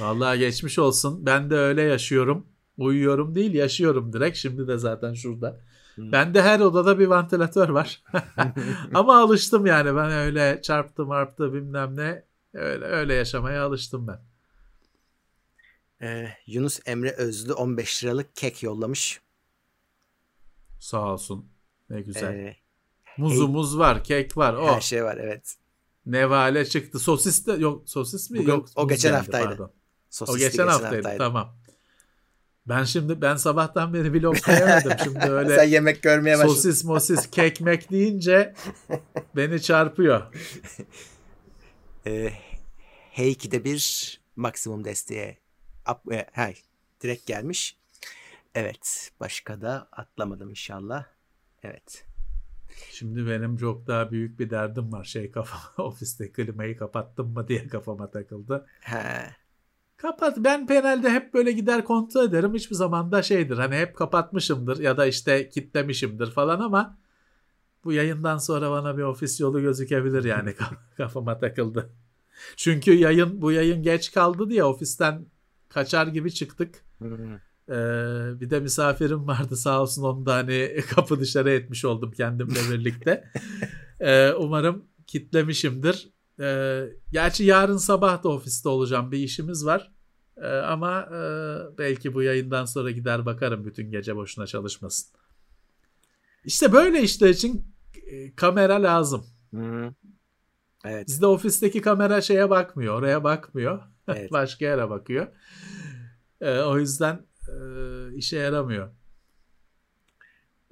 Vallahi geçmiş olsun. Ben de öyle yaşıyorum. Uyuyorum değil, yaşıyorum direkt. Şimdi de zaten şurada. Hmm. Ben de her odada bir vantilatör var. Ama alıştım yani. Ben öyle çarptım, arptı bilmem ne. Öyle öyle yaşamaya alıştım ben. Ee, Yunus Emre Özlü on beş liralık kek yollamış. Sağ olsun. Ne güzel. Ee, Muzumuz hey, var, kek var. Oh. Her şey var, evet. nevale çıktı. Sosis de yok, sosis mi? Bugün, yok. O geçen geldi, haftaydı. Sosis o geçen, geçen haftaydı. haftaydı. Tamam. Ben şimdi ben sabahtan beri vlog koyamadım. Şimdi öyle sen yemek görmeye başladın. Sosis mosis kekmek deyince beni çarpıyor. Eee H iki'de bir maksimum desteğe up, e, hey, direkt gelmiş. Evet. Başka da atlamadım inşallah. Evet. Şimdi benim çok daha büyük bir derdim var. Şey kafama, ofiste klimayı kapattım mı diye kafama takıldı. He. Kapat. Ben penelde hep böyle gider kontrol ederim. Hiçbir zaman da şeydir. Hani hep kapatmışımdır ya da işte kitlemişimdir falan ama bu yayından sonra bana bir ofis yolu gözükebilir yani. Kafama takıldı. Çünkü yayın bu yayın geç kaldı diye ofisten kaçar gibi çıktık. Ee, bir de misafirim vardı sağ olsun, onu da hani kapı dışarı etmiş oldum kendimle birlikte. Ee, umarım kitlemişimdir. Ee, gerçi yarın sabah da ofiste olacağım, bir işimiz var. Ee, ama e, belki bu yayından sonra gider bakarım, bütün gece boşuna çalışmasın. İşte böyle işler için e, kamera lazım. Hı-hı. Evet. Bizde ofisteki kamera şeye bakmıyor, oraya bakmıyor. Evet. Başka yere bakıyor. Ee, o yüzden e, işe yaramıyor.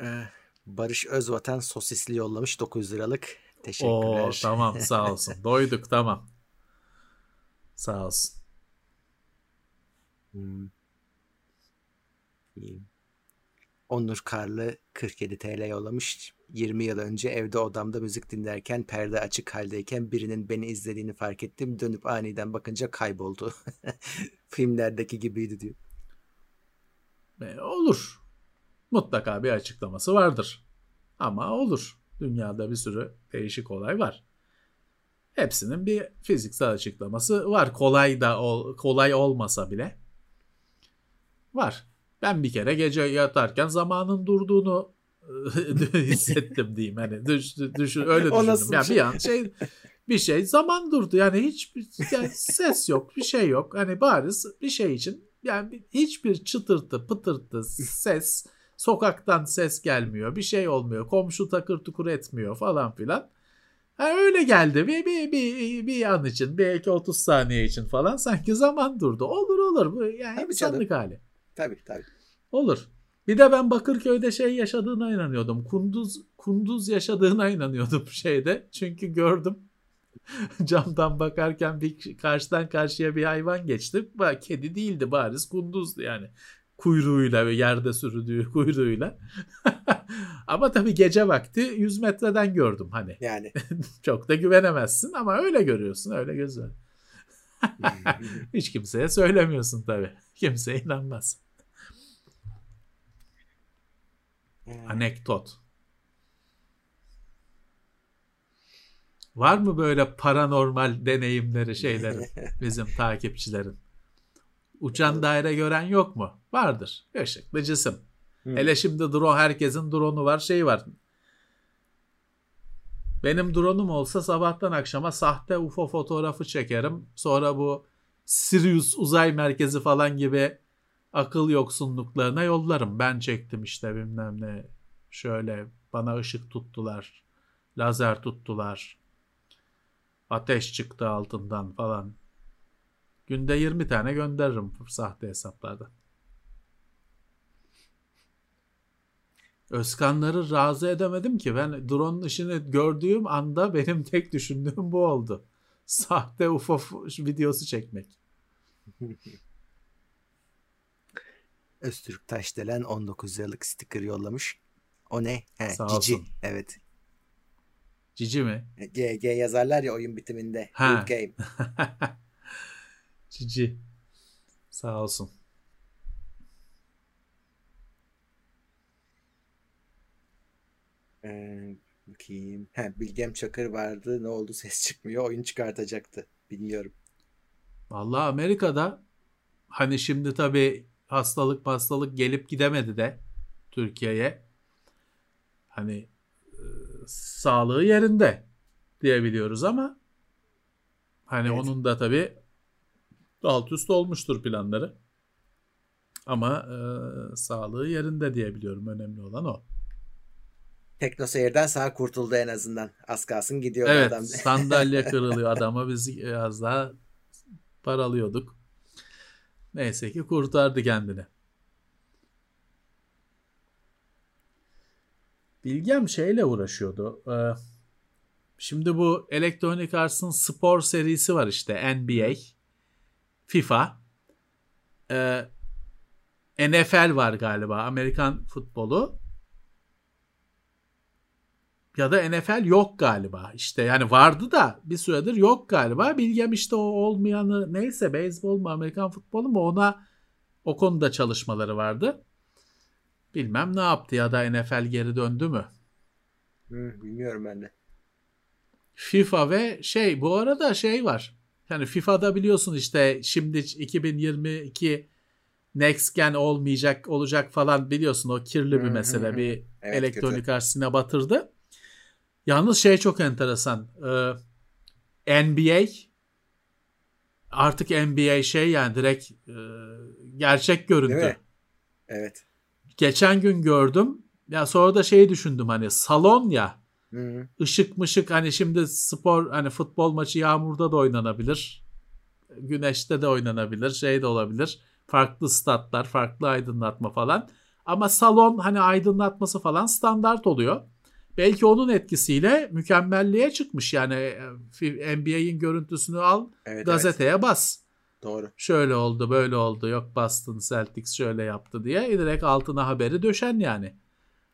Ee, Barış Özvatan sosisli yollamış dokuz yüz liralık. Teşekkürler. Oo, tamam sağ olsun. Doyduk tamam. Sağ olsun. Hmm. İyiyim. Onur Karlı kırk yedi TL yollamış. yirmi yıl önce evde odamda müzik dinlerken perde açık haldeyken birinin beni izlediğini fark ettim. Dönüp aniden bakınca kayboldu. Filmlerdeki gibiydi diyor. E, olur. Mutlaka bir açıklaması vardır. Ama olur. Dünyada bir sürü değişik olay var. Hepsinin bir fiziksel açıklaması var. Kolay da ol, kolay olmasa bile var. Ben bir kere gece yatarken zamanın durduğunu hissettim diyeyim. Hani düşün, düşün, öyle düşündüm. Yani bir an şey bir şey zaman durdu. Yani hiçbir yani ses yok, bir şey yok. Hani bariz bir şey için yani hiçbir çıtırtı, pıtırtı, ses, sokaktan ses gelmiyor. Bir şey olmuyor. Komşu takır tukur etmiyor falan filan. Yani öyle geldi. Bir bir bir bir an için, belki otuz saniye için falan sanki zaman durdu. Olur olur. Yani tabii insanlık canım. Hali. Tabii tabii. Olur. Bir de ben Bakırköy'de şey yaşadığına inanıyordum. Kunduz kunduz yaşadığına inanıyordum şeyde. Çünkü gördüm. Camdan bakarken bir karşıdan karşıya bir hayvan geçti. Kedi değildi, bariz kunduzdu yani. Kuyruğuyla ve yerde sürüdüğü kuyruğuyla. Ama tabii gece vakti yüz metreden gördüm hani. Yani. Çok da güvenemezsin ama öyle görüyorsun, öyle gözler. Hiç kimseye söylemiyorsun tabii. Kimseye inanmaz. Anekdot. Var mı böyle paranormal deneyimleri şeylerin bizim takipçilerin? Uçan daire gören yok mu? Vardır. Işıklı cisim. Hmm. Hele şimdi drone, herkesin drone'u var, şey var. Benim drone'um olsa sabahtan akşama sahte U F O fotoğrafı çekerim. Sonra bu Sirius uzay merkezi falan gibi akıl yoksunluklarına yollarım. Ben çektim işte bilmem ne. Şöyle bana ışık tuttular. Lazer tuttular. Ateş çıktı altından falan. Günde yirmi tane gönderirim sahte hesaplardan. Özkanları razı edemedim ki. Ben drone işini gördüğüm anda benim tek düşündüğüm bu oldu. Sahte U F O videosu çekmek. Öztürk Taşdelen on dokuz liralık sticker yollamış. O ne? He, sağ cici. Olsun. Evet. Cici mi? G G yazarlar ya oyun bitiminde. Ha. Game. Cici. Sağ olsun. Ee, bakayım. Ha, Bilgem Çakır vardı. Ne oldu? Ses çıkmıyor. Oyun çıkartacaktı. Bilmiyorum. Vallahi Amerika'da hani şimdi tabii hastalık hastalık gelip gidemedi de Türkiye'ye. Hani e, sağlığı yerinde diyebiliyoruz ama hani evet. Onun da tabii alt üst olmuştur planları. Ama e, sağlığı yerinde diyebiliyorum. Önemli olan o. Teknoseyir'den sağ kurtuldu en azından. Az kalsın gidiyor evet, adam. Evet, sandalye kırılıyor adama. Biz biraz daha paralıyorduk. Neyse ki kurtardı kendini. Bilgem şeyle uğraşıyordu. Ee, şimdi bu Electronic Arts'ın spor serisi var işte. N B A, FIFA, e, N F L var galiba. Amerikan futbolu. Ya da N F L yok galiba. İşte yani vardı da bir süredir yok galiba. Bilgem işte o olmayanı neyse, beyzbol mu Amerikan futbolu mu, ona o konuda çalışmaları vardı. Bilmem ne yaptı ya da N F L geri döndü mü? Hı, bilmiyorum ben de. FIFA ve şey, bu arada şey var. Yani FIFA'da biliyorsun işte şimdi iki bin yirmi iki Next Gen olmayacak olacak falan, biliyorsun o kirli bir mesele bir evet, elektronik arsına batırdı. Yalnız şey çok enteresan. Ee, N B A artık N B A şey yani direkt e, gerçek görüntü. Evet. Geçen gün gördüm. Ya sonra da şeyi düşündüm, hani salon ya. Hı-hı. Işık mışık, hani şimdi spor, hani futbol maçı yağmurda da oynanabilir. Güneşte de oynanabilir. Şey de olabilir. Farklı statlar, farklı aydınlatma falan. Ama salon hani aydınlatması falan standart oluyor. Belki onun etkisiyle mükemmelliğe çıkmış. Yani N B A'in görüntüsünü al, evet, gazeteye evet. bas. Doğru. Şöyle oldu, böyle oldu. Yok Boston Celtics şöyle yaptı diye direkt altına haberi döşen yani.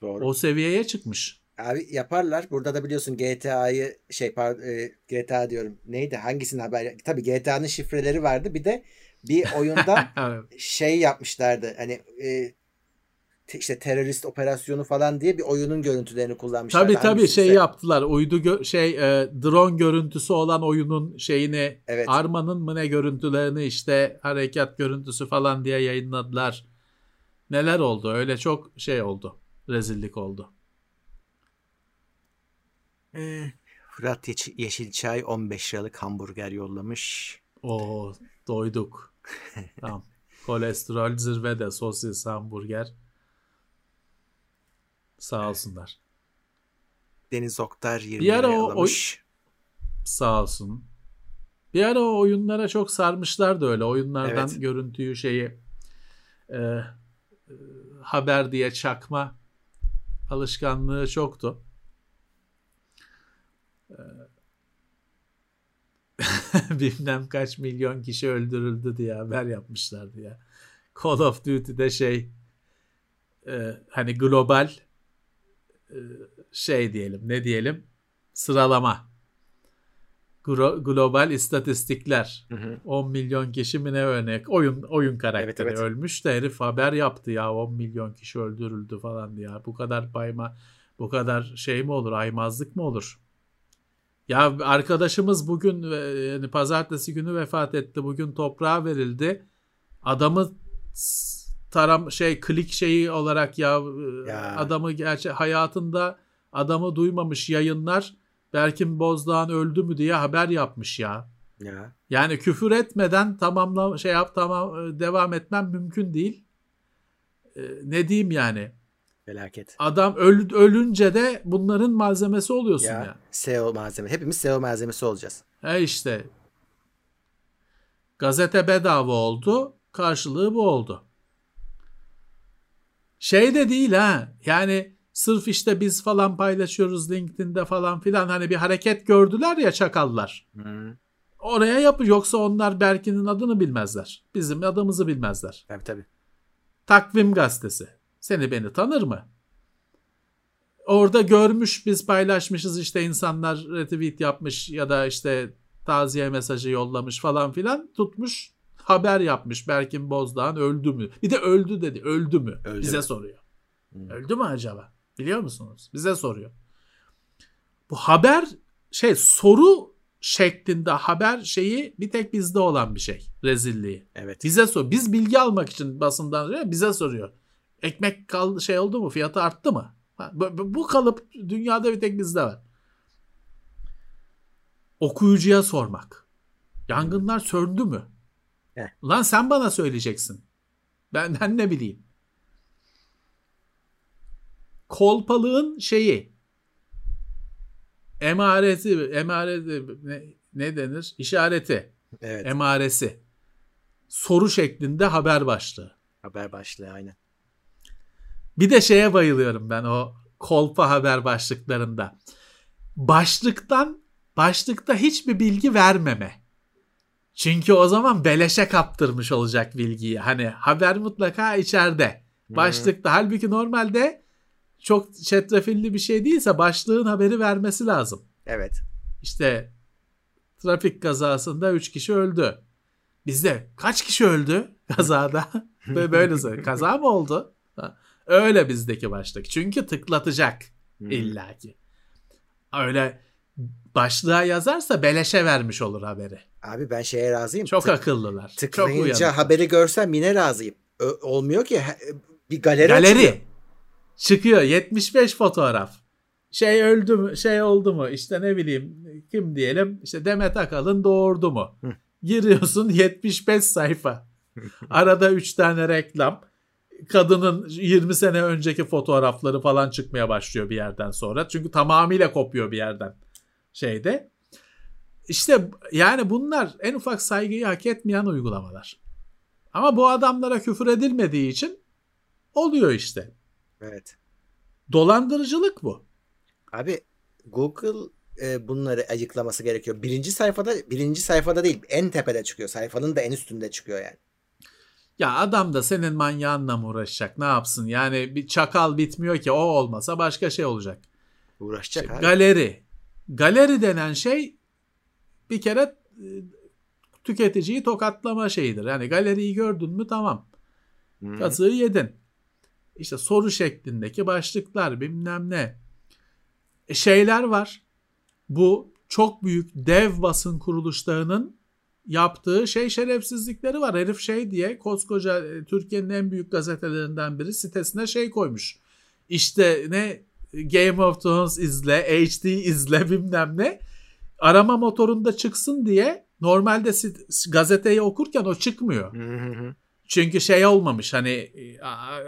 Doğru. O seviyeye çıkmış. Abi yaparlar. Burada da biliyorsun G T A'yı şey G T A diyorum. Neydi? Hangisinin haber? Tabii G T A'nın şifreleri vardı. Bir de bir oyunda şey yapmışlardı. Hani e, işte terörist operasyonu falan diye bir oyunun görüntülerini kullanmışlar. Tabii tabii şey yaptılar. Uydu gö- şey e, drone görüntüsü olan oyunun şeyini, evet. Arma'nın mı ne görüntülerini, işte harekat görüntüsü falan diye yayınladılar. Neler oldu? Öyle çok şey oldu. Rezillik oldu. Ee, Fırat Ye- Yeşilçay on beş liralık hamburger yollamış. Oo, doyduk. Tamam. Kolesterol zirvede, sosis hamburger. Sağ olsunlar. Deniz Oktar yirmi liraya alamış. Oy... Sağ olsun. Bir ara o oyunlara çok sarmışlardı öyle. Oyunlardan evet. görüntüyü şeyi e, e, haber diye çakma alışkanlığı çoktu. E, bilmem kaç milyon kişi öldürüldü diye haber yapmışlardı ya. Call of Duty'de şey e, hani global şey diyelim ne diyelim sıralama Gro- global istatistikler, hı hı. on milyon kişi mi ne örnek oyun oyun karakteri evet, evet. ölmüş de herif haber yaptı ya, on milyon kişi öldürüldü falan diye. Bu kadar bayma, bu kadar şey mi olur, aymazlık mı olur ya? Arkadaşımız bugün yani pazartesi günü vefat etti, bugün toprağa verildi, adamı taram şey klik şeyi olarak ya, ya. adamı gerçi hayatında adamı duymamış yayınlar Berkin Bozdoğan öldü mü diye haber yapmış ya. ya. Yani küfür etmeden tamamla şey yap tamam devam etmem mümkün değil. Ee, ne diyeyim yani? Felaket. Adam öl, ölünce de bunların malzemesi oluyorsun ya. ya. S E O malzemesi. Hepimiz S E O malzemesi olacağız. E işte. Gazete bedava oldu, karşılığı bu oldu. Şey de değil ha. Yani sırf işte biz falan paylaşıyoruz LinkedIn'de falan filan, hani bir hareket gördüler ya çakallar. Hı. Oraya yapıyor. Yoksa onlar Berkin'in adını bilmezler. Bizim adımızı bilmezler. Tabii tabii. Takvim gazetesi. Seni beni tanır mı? Orada görmüş, biz paylaşmışız işte, insanlar retweet yapmış ya da işte taziye mesajı yollamış falan filan, tutmuş. Haber yapmış Berkin Bozdoğan öldü mü? Bir de öldü dedi. Öldü mü? Öldü Bize mi? soruyor. Hmm. Öldü mü acaba? Biliyor musunuz? Bize soruyor. Bu haber şey soru şeklinde haber şeyi bir tek bizde olan bir şey. Rezilliği. Evet. Bize sor. Biz bilgi almak için basından bize soruyor. Ekmek kaldı şey oldu mu? Fiyatı arttı mı? Bu kalıp dünyada bir tek bizde var. Okuyucuya sormak. Yangınlar söndü mü? Lan sen bana söyleyeceksin. Ben, ben ne bileyim. kolpalığın şeyi, emaresi, emaresi ne, ne denir? İşareti. Evet. Emaresi. Soru şeklinde haber başlığı. Haber başlığı aynen. Bir de şeye bayılıyorum ben o kolpa haber başlıklarında. Başlıktan, başlıkta hiçbir bilgi vermeme. Çünkü o zaman beleşe kaptırmış olacak bilgiyi. Hani haber mutlaka içeride. Başlıkta. Hı-hı. Halbuki normalde çok çetrefilli bir şey değilse başlığın haberi vermesi lazım. Evet. İşte trafik kazasında üç kişi öldü. Bizde kaç kişi öldü kazada? Böyle söylüyor. Kaza mı oldu? Öyle bizdeki başlık. Çünkü tıklatacak illaki. Öyle başlığa yazarsa beleşe vermiş olur haberi. Abi ben şeye razıyım. Çok Tık, akıllılar. Tıklayınca çok haberi görsem yine razıyım. Ö- olmuyor ki. Bir galeri, galeri çıkıyor. Çıkıyor. yetmiş beş fotoğraf. Şey öldü mü? Şey oldu mu? İşte ne bileyim kim diyelim? İşte Demet Akalın doğurdu mu? Giriyorsun yetmiş beş sayfa. Arada üç tane reklam. Kadının yirmi sene önceki fotoğrafları falan çıkmaya başlıyor bir yerden sonra. Çünkü tamamıyla kopuyor bir yerden. Şeyde. İşte yani bunlar en ufak saygıyı hak etmeyen uygulamalar. Ama bu adamlara küfür edilmediği için oluyor işte. Evet. Dolandırıcılık bu. Abi Google e, bunları ayıklaması gerekiyor. Birinci sayfada, birinci sayfada değil, en tepede çıkıyor. Sayfanın da en üstünde çıkıyor yani. Ya adam da senin manyağınla mı uğraşacak? Ne yapsın? Yani bir çakal bitmiyor ki. O olmasa başka şey olacak. Uğraşacak işte, abi. Galeri. Galeri denen şey bir kere tüketiciyi tokatlama şeyidir. Yani galeriyi gördün mü tamam. Hmm. Katığı yedin. İşte soru şeklindeki başlıklar bilmem ne. E şeyler var. Bu çok büyük dev basın kuruluşlarının yaptığı şey şerefsizlikleri var. Herif şey diye koskoca Türkiye'nin en büyük gazetelerinden biri sitesine şey koymuş. İşte ne Game of Thrones izle, H D izle bilmem ne. Arama motorunda çıksın diye normalde sit- gazeteyi okurken o çıkmıyor. Çünkü şey olmamış hani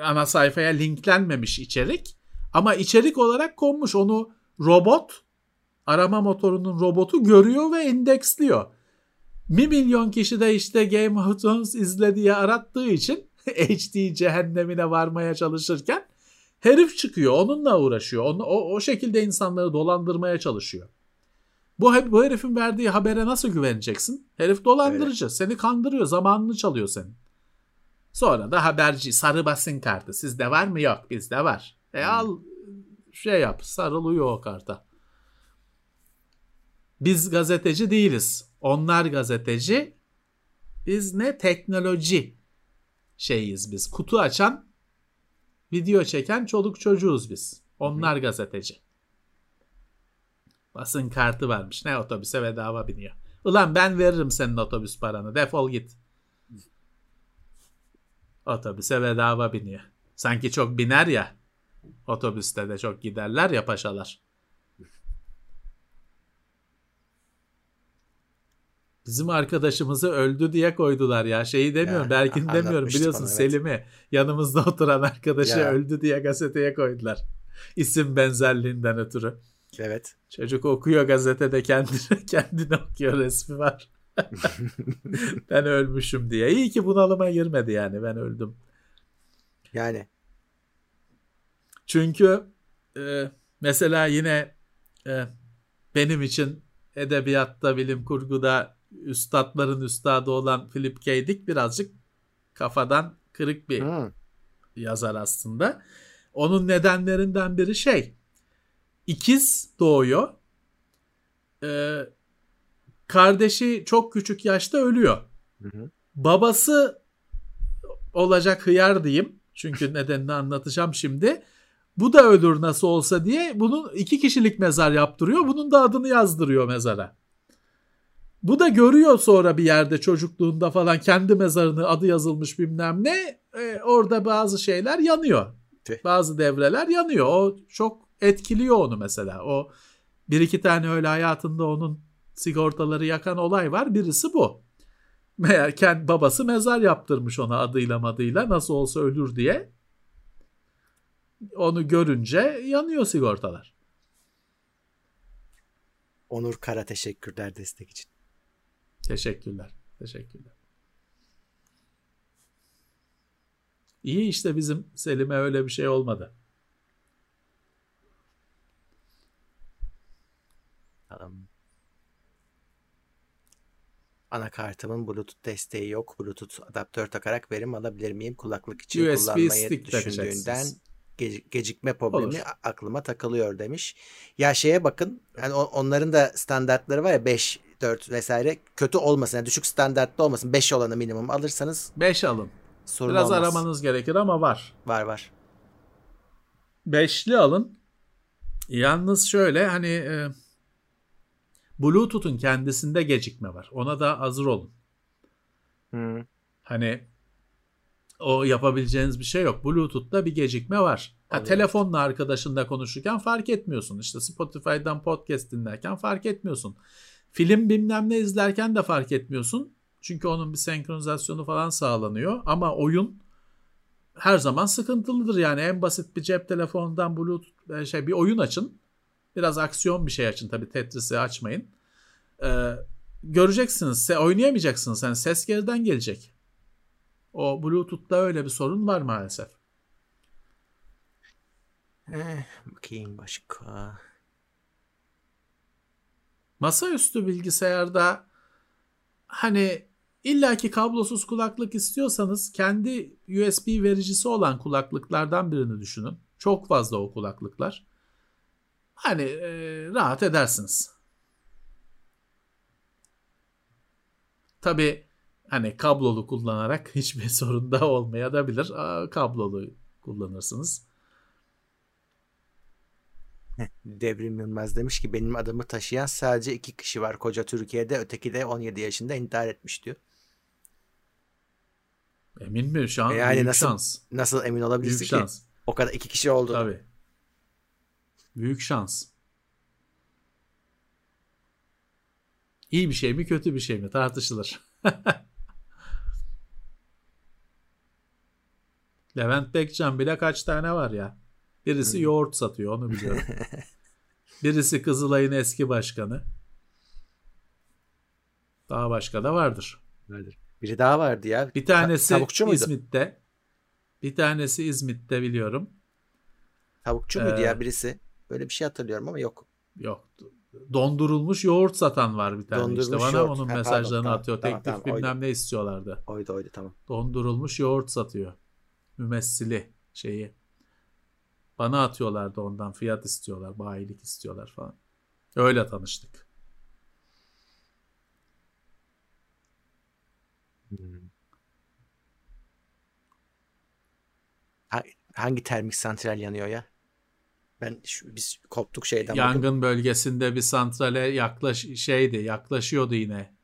ana sayfaya linklenmemiş içerik. Ama içerik olarak konmuş. Onu robot, arama motorunun robotu görüyor ve indeksliyor. Bir milyon kişi de işte Game of Thrones izle diye arattığı için H D cehennemine varmaya çalışırken herif çıkıyor. Onunla uğraşıyor. Onu, o, o şekilde insanları dolandırmaya çalışıyor. Bu, bu herifin verdiği habere nasıl güveneceksin? Herif dolandırıcı. Evet. Seni kandırıyor. Zamanını çalıyor senin. Sonra da haberci. Sarı basın kartı. Sizde var mı? Yok. Bizde var. E hmm. al şey yap. Sarılıyor o karta. Biz gazeteci değiliz. Onlar gazeteci. Biz ne? Teknoloji şeyiz biz. Kutu açan, video çeken çoluk çocuğuz biz. Onlar hmm. gazeteci. Basın kartı varmış. Ne otobüse bedava biniyor. Ulan ben veririm senin otobüs paranı. Defol git. Otobüse bedava biniyor. Sanki çok biner ya. Otobüste de çok giderler ya paşalar. Bizim arkadaşımızı öldü diye koydular ya. Şeyi demiyorum. Ya, Berkin demiyorum. Biliyorsun bana, evet. Selim'i yanımızda oturan arkadaşı ya. Öldü diye gazeteye koydular. İsim benzerliğinden ötürü. Evet. Çocuk okuyor gazetede kendine, kendine okuyor resmi var. Ben ölmüşüm diye. İyi ki bunalıma girmedi yani ben öldüm. Yani. Çünkü e, mesela yine e, benim için edebiyatta, bilim kurguda üstadların üstadı olan Philip K. Dick birazcık kafadan kırık bir hmm. yazar aslında. Onun nedenlerinden biri şey. İkiz doğuyor. Ee, kardeşi çok küçük yaşta ölüyor. Hı hı. Babası olacak hıyar diyeyim. Çünkü nedenini anlatacağım şimdi. Bu da ölür nasıl olsa diye bunun iki kişilik mezar yaptırıyor. Bunun da adını yazdırıyor mezara. Bu da görüyor sonra bir yerde çocukluğunda falan kendi mezarını adı yazılmış bilmem ne. Ee, orada bazı şeyler yanıyor. Tüh. Bazı devreler yanıyor. O çok etkiliyor onu mesela. O bir iki tane öyle hayatında onun sigortaları yakan olay var. Birisi bu. Meğer kendi babası mezar yaptırmış ona adıyla madıyla nasıl olsa ölür diye. onu görünce yanıyor sigortalar. Onur Kara teşekkürler destek için. Teşekkürler. Teşekkürler. İyi işte bizim Selim'e öyle bir şey olmadı. Tamam. Anakartımın Bluetooth desteği yok. Bluetooth adaptör takarak verim alabilir miyim? Kulaklık için U S B kullanmayı düşündüğünden gecik- gecikme problemi olur. Aklıma takılıyor demiş. Ya şeye bakın. Yani onların da standartları var ya, beş, dört vesaire. Kötü olmasın. Yani düşük standartlı olmasın. beş olanı minimum alırsanız. beş alın. Sorun Biraz olmaz. Aramanız gerekir ama var. Var var. beşli alın. Yalnız şöyle hani... E, Bluetooth'un kendisinde gecikme var. Ona da hazır olun. Hmm. Hani o yapabileceğiniz bir şey yok. Bluetooth'ta bir gecikme var. Ha, telefonla arkadaşınla konuşurken fark etmiyorsun. İşte Spotify'dan podcast dinlerken fark etmiyorsun. Film bilmem ne izlerken de fark etmiyorsun. Çünkü onun bir senkronizasyonu falan sağlanıyor. Ama oyun her zaman sıkıntılıdır. Yani en basit bir cep telefonundan Bluetooth şey bir oyun açın. Biraz aksiyon bir şey açın tabii. Tetris'i açmayın. Ee, göreceksiniz. Oynayamayacaksınız. Yani ses geriden gelecek. O Bluetooth'ta öyle bir sorun var maalesef. Eh, bakayım başka. Masaüstü bilgisayarda hani illaki kablosuz kulaklık istiyorsanız kendi U S B vericisi olan kulaklıklardan birini düşünün. Çok fazla o kulaklıklar. Hani e, rahat edersiniz. Tabii hani kablolu kullanarak hiçbir sorun da olmayabilir. Aa, kablolu kullanırsınız. Devrim Yılmaz demiş ki benim adımı taşıyan sadece iki kişi var. Koca Türkiye'de, öteki de on yedi yaşında intihar etmiş diyor. Emin mi? Şu an yani büyük nasıl, şans. Nasıl emin olabilirsin büyük ki? Şans. O kadar iki kişi oldu. Tabii. Büyük şans. İyi bir şey mi, kötü bir şey mi tartışılır. Levent Pekcan bile kaç tane var ya. Birisi hmm. yoğurt satıyor, onu biliyorum. Birisi Kızılay'ın eski başkanı. Daha başka da vardır. Vardır. Biri daha vardı ya. Bir tanesi Ta- İzmit'te. Bir tanesi İzmit'te biliyorum. Tavukçu muydu ee, ya birisi? Böyle bir şey hatırlıyorum ama yok. Yok. Dondurulmuş yoğurt satan var bir tane. Dondurulmuş işte bana yoğurt. Onun ha, mesajlarını pardon, atıyor. Tamam, teklif tamam, bilmem oydu. Ne istiyorlardı. Oydu oydu tamam. Dondurulmuş yoğurt satıyor. Mümessili şeyi. Bana atıyorlardı ondan. Fiyat istiyorlar. Bayilik istiyorlar falan. Öyle tanıştık. Hmm. Hangi termik santral yanıyor ya? Ben şu, biz koptuk şeyden. Yangın bakın. Bölgesinde bir santrale yaklaş şeydi, yaklaşıyordu yine.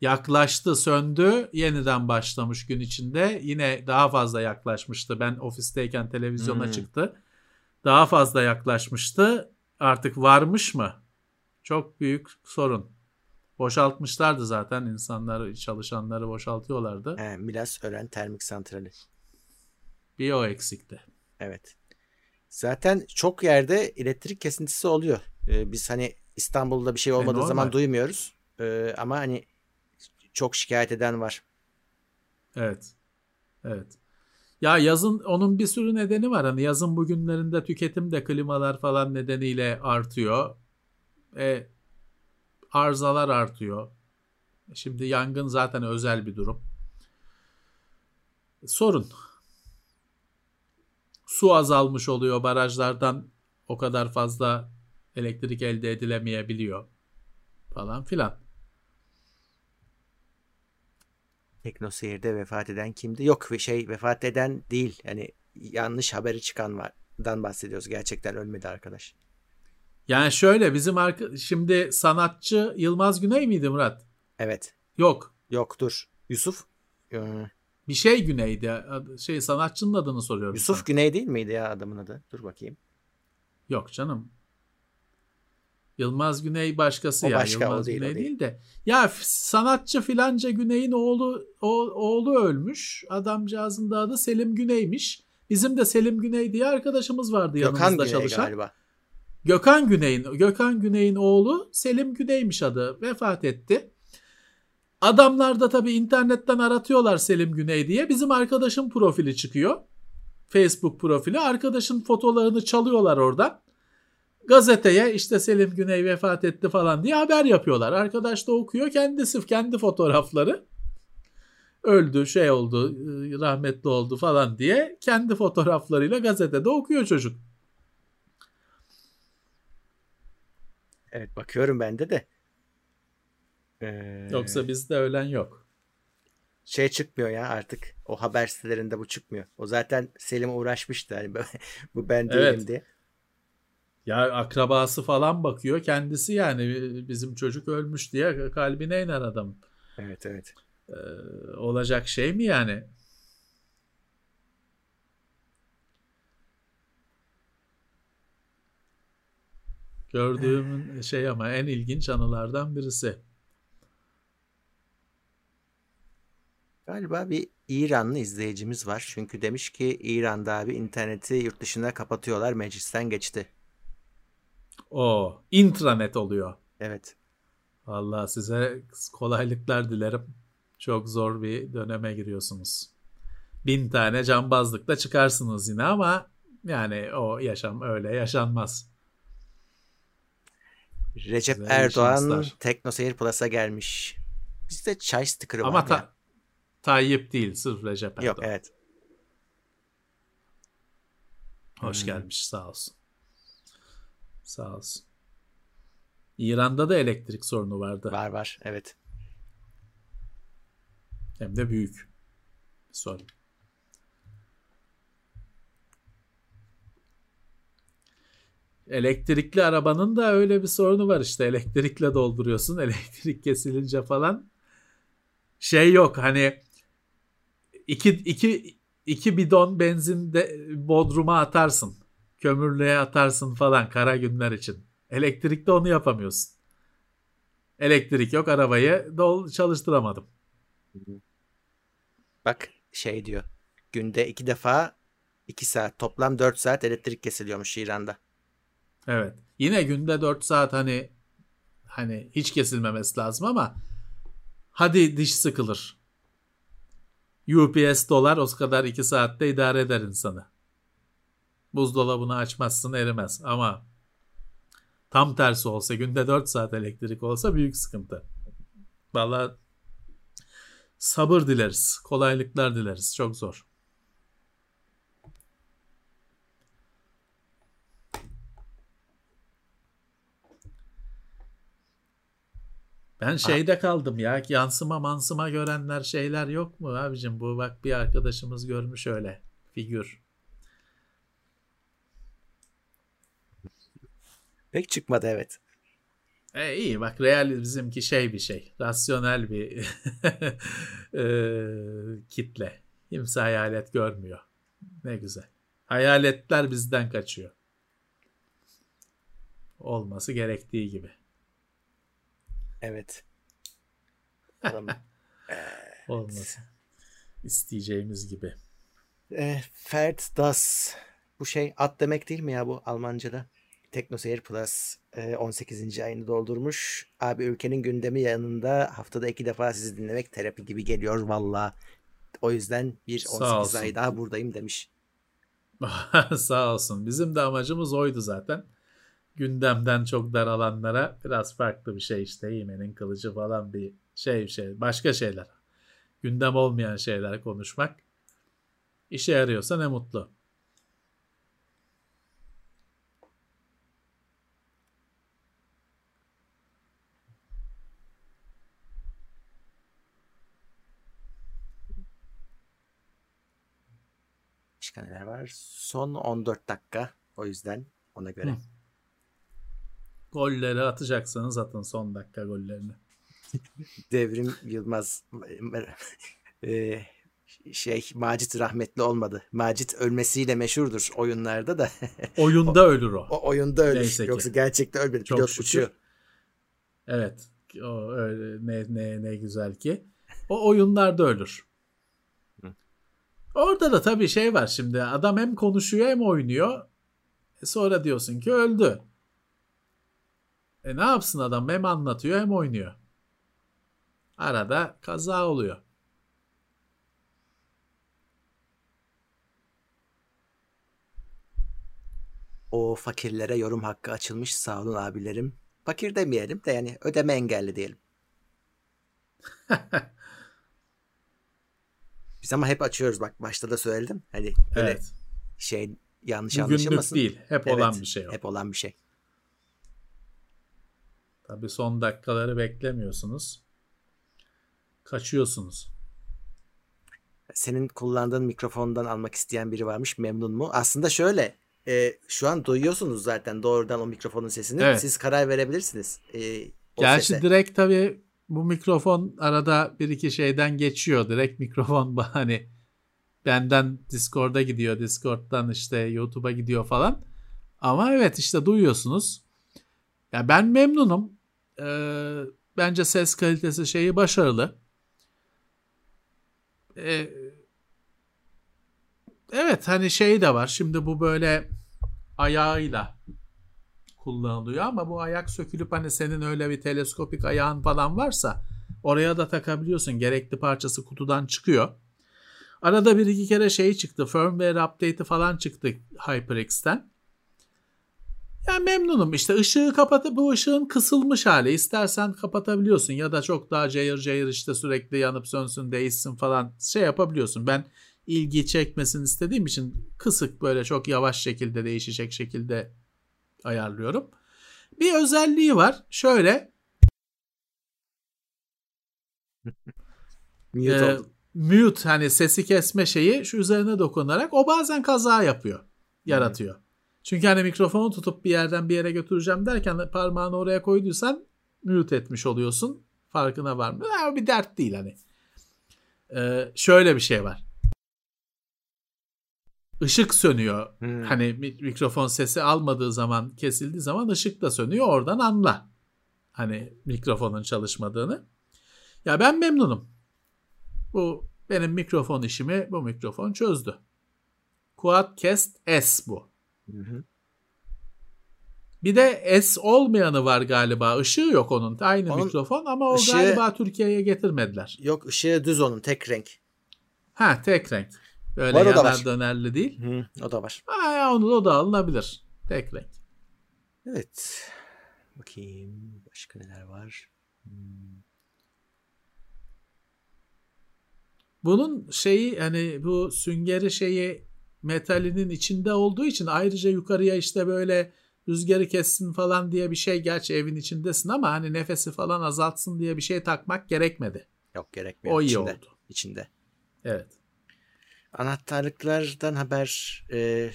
Yaklaştı, söndü, yeniden başlamış gün içinde. Yine daha fazla yaklaşmıştı. Ben ofisteyken televizyona hmm. çıktı. Daha fazla yaklaşmıştı. Artık varmış mı? Çok büyük sorun. Boşaltmışlardı zaten, insanları, çalışanları boşaltıyorlardı. He, Milas Ören termik santrali. Bir o eksikti. Evet. Zaten çok yerde elektrik kesintisi oluyor. Ee, biz hani İstanbul'da bir şey olmadığı e, zaman duymuyoruz. Ee, ama hani çok şikayet eden var. Evet. Evet. Ya yazın onun bir sürü nedeni var. Hani yazın bugünlerinde tüketim de klimalar falan nedeniyle artıyor. E, arızalar artıyor. Şimdi yangın zaten özel bir durum. Sorun. Su azalmış oluyor. Barajlardan o kadar fazla elektrik elde edilemeyebiliyor. Falan filan. Teknoseyir'de vefat eden kimdi? Yok şey vefat eden değil. Yani yanlış haberi çıkandan bahsediyoruz. Gerçekten ölmedi arkadaş. Yani şöyle bizim arka- şimdi sanatçı Yılmaz Güney miydi Murat? Evet. Yok. Yok dur. Yusuf. Ee... Bir şey Güney'di. Şey, sanatçının adını soruyorum. Yusuf sana. Güney değil miydi ya adamın adı? Dur bakayım. Yok canım. Yılmaz Güney başkası o ya. Başka, Yılmaz değil, Güney değil. değil de. Ya sanatçı filanca Güney'in oğlu o, oğlu ölmüş. Adamcağızın da adı Selim Güney'miş. Bizim de Selim Güney diye arkadaşımız vardı yanımızda çalışan. Galiba. Gökhan Güney'in Gökhan Güney'in oğlu Selim Güney'miş adı, vefat etti. Adamlar da tabii internetten aratıyorlar Selim Güney diye. Bizim arkadaşın profili çıkıyor. Facebook profili. Arkadaşın fotolarını çalıyorlar oradan. Gazeteye işte Selim Güney vefat etti falan diye haber yapıyorlar. Arkadaş da okuyor. Kendisi kendi fotoğrafları. Öldü, şey oldu, rahmetli oldu falan diye kendi fotoğraflarıyla gazetede okuyor çocuk. Evet, bakıyorum bende de. Ee, Yoksa bizde ölen yok. Şey çıkmıyor ya artık. O haber sitelerinde bu çıkmıyor. O zaten Selim'e uğraşmıştı. Yani bu ben değilim evet. diye. Ya akrabası falan bakıyor. Kendisi yani bizim çocuk ölmüş diye kalbine inen adam. Evet evet. Ee, olacak şey mi yani? Gördüğümün şey ama en ilginç anılardan birisi. Galiba bir İranlı izleyicimiz var. Çünkü demiş ki İran'da abi interneti yurt dışına kapatıyorlar. Meclisten geçti. Oo, intranet oluyor. Evet. Vallahi size kolaylıklar dilerim. Çok zor bir döneme giriyorsunuz. Bin tane cambazlıkla çıkarsınız yine ama yani o yaşam öyle yaşanmaz. Recep size Erdoğan Teknoseyir Plus'a gelmiş. Bizde çay sticker'ı var. Ama ta- Tayyip değil, sırf Recep Erdoğan. Yok, evet. Hoş hmm. gelmiş, sağ olsun. Sağ olsun. İran'da da elektrik sorunu vardı. Var var, evet. Hem de büyük sorun. Elektrikli arabanın da öyle bir sorunu var işte. Elektrikle dolduruyorsun, elektrik kesilince falan. Şey yok hani iki, iki, iki bidon benzin de bodruma atarsın. Kömürlüğe atarsın falan kara günler için. Elektrikte onu yapamıyorsun. Elektrik yok, arabayı dol çalıştıramadım. Bak şey diyor. Günde iki defa iki saat, toplam dört saat elektrik kesiliyormuş İran'da. Evet. Yine günde dört saat hani hani hiç kesilmemesi lazım ama hadi diş sıkılır. U P S dolar o kadar iki saatte idare eder insanı. Buzdolabını açmazsın, erimez ama tam tersi olsa, günde dört saat elektrik olsa büyük sıkıntı. Vallahi sabır dileriz, kolaylıklar dileriz. Çok zor. Ben şeyde kaldım ya, yansıma mansıma görenler şeyler yok mu abicim? Bu bak bir arkadaşımız görmüş öyle figür. Pek çıkmadı evet. E iyi bak, real bizimki şey bir şey. Rasyonel bir e, kitle. Kimse hayalet görmüyor. Ne güzel. Hayaletler bizden kaçıyor. Olması gerektiği gibi. Evet. evet. Olmaz. İsteyeceğimiz gibi. E, Fert das. Bu şey at demek değil mi ya bu Almanca'da? Teknoseyir Plus e, on sekizinci ayını doldurmuş. Abi ülkenin gündemi yanında haftada iki defa sizi dinlemek terapi gibi geliyor valla. O yüzden bir on sekiz ay daha buradayım demiş. Sağ olsun. Bizim de amacımız oydu zaten. Gündemden çok daralanlara biraz farklı bir şey işte. He-Man'in kılıcı falan bir şey bir şey. Başka şeyler. Gündem olmayan şeyler konuşmak. İşe yarıyorsa ne mutlu. Başka neler var? Son on dört dakika. O yüzden ona göre. Hı. Golleri atacaksanız atın son dakika gollerini. Devrim Yılmaz e, şey Macit rahmetli olmadı. Macit ölmesiyle meşhurdur oyunlarda da. Oyunda o, ölür o. O oyunda ölür. Yoksa gerçekten ölmedi. Çok pilot şükür. Uçuyor. Evet. O öyle, ne ne ne güzel ki. O oyunlarda ölür. Orada da tabii şey var şimdi. Adam hem konuşuyor hem oynuyor. E sonra diyorsun ki öldü. E ne yapsın adam? Hem anlatıyor hem oynuyor. Arada kaza oluyor. O fakirlere yorum hakkı açılmış, sağ olun abilerim. Fakir demeyelim de yani ödeme engelli diyelim. Biz ama hep açıyoruz, bak başta da söyledim. Hani öyle evet. Şey yanlış bugünlük anlaşılmasın. Değil. Hep evet, olan bir şey o. Hep olan bir şey. Tabii son dakikaları beklemiyorsunuz. Kaçıyorsunuz. Senin kullandığın mikrofondan almak isteyen biri varmış. Memnun mu? Aslında şöyle. E, şu an duyuyorsunuz zaten doğrudan o mikrofonun sesini. Evet. Siz karar verebilirsiniz. E, Gerçi sese. Direkt tabii bu mikrofon arada bir iki şeyden geçiyor. Direkt mikrofon hani benden Discord'a gidiyor. Discord'dan işte YouTube'a gidiyor falan. Ama evet işte duyuyorsunuz. Ya ben memnunum. Ee, bence ses kalitesi şeyi başarılı. Ee, evet hani şey de var. Şimdi bu böyle ayağıyla kullanılıyor ama bu ayak sökülüp hani senin öyle bir teleskopik ayağın falan varsa oraya da takabiliyorsun. Gerekli parçası kutudan çıkıyor. Arada bir iki kere şey çıktı. Firmware update'i falan çıktı HyperX'ten. Yani memnunum. İşte ışığı kapatıp bu ışığın kısılmış hali. İstersen kapatabiliyorsun ya da çok daha cayır cayır işte sürekli yanıp sönsün değişsin falan şey yapabiliyorsun. Ben ilgi çekmesini istediğim için kısık böyle çok yavaş şekilde değişecek şekilde ayarlıyorum. Bir özelliği var. Şöyle mute, e, mute hani sesi kesme şeyi şu üzerine dokunarak o bazen kaza yapıyor. Yaratıyor. Hmm. Çünkü hani mikrofonu tutup bir yerden bir yere götüreceğim derken parmağını oraya koyduysan mute etmiş oluyorsun. Farkına varmıyor. Yani bir dert değil hani. E, şöyle bir şey var. Işık sönüyor. Hmm. Hani mikrofon sesi almadığı zaman, kesildiği zaman ışık da sönüyor. Oradan anla. Hani mikrofonun çalışmadığını. Ya ben memnunum. Bu benim mikrofon işimi bu mikrofon çözdü. Quadcast S bu. Hmm. Bir de S olmayanı var galiba. Işığı yok onun. Aynı onun, mikrofon ama o ışığı, galiba Türkiye'ye getirmediler. Yok ışığı düz onun. Tek renk. Ha tek renk. Öyle var, yanar dönerli değil. Hı, o da var. Aa, onu o da alınabilir. Tek renk. Evet. Bakayım. Başka neler var? Hmm. Bunun şeyi hani bu süngeri şeyi metalinin içinde olduğu için ayrıca yukarıya işte böyle rüzgarı kessin falan diye bir şey. Gerçi evin içindesin ama hani nefesi falan azaltsın diye bir şey takmak gerekmedi. Yok gerekmiyor. O iyi içinde, oldu. İçinde. Evet. Anahtarlıklardan haber, e,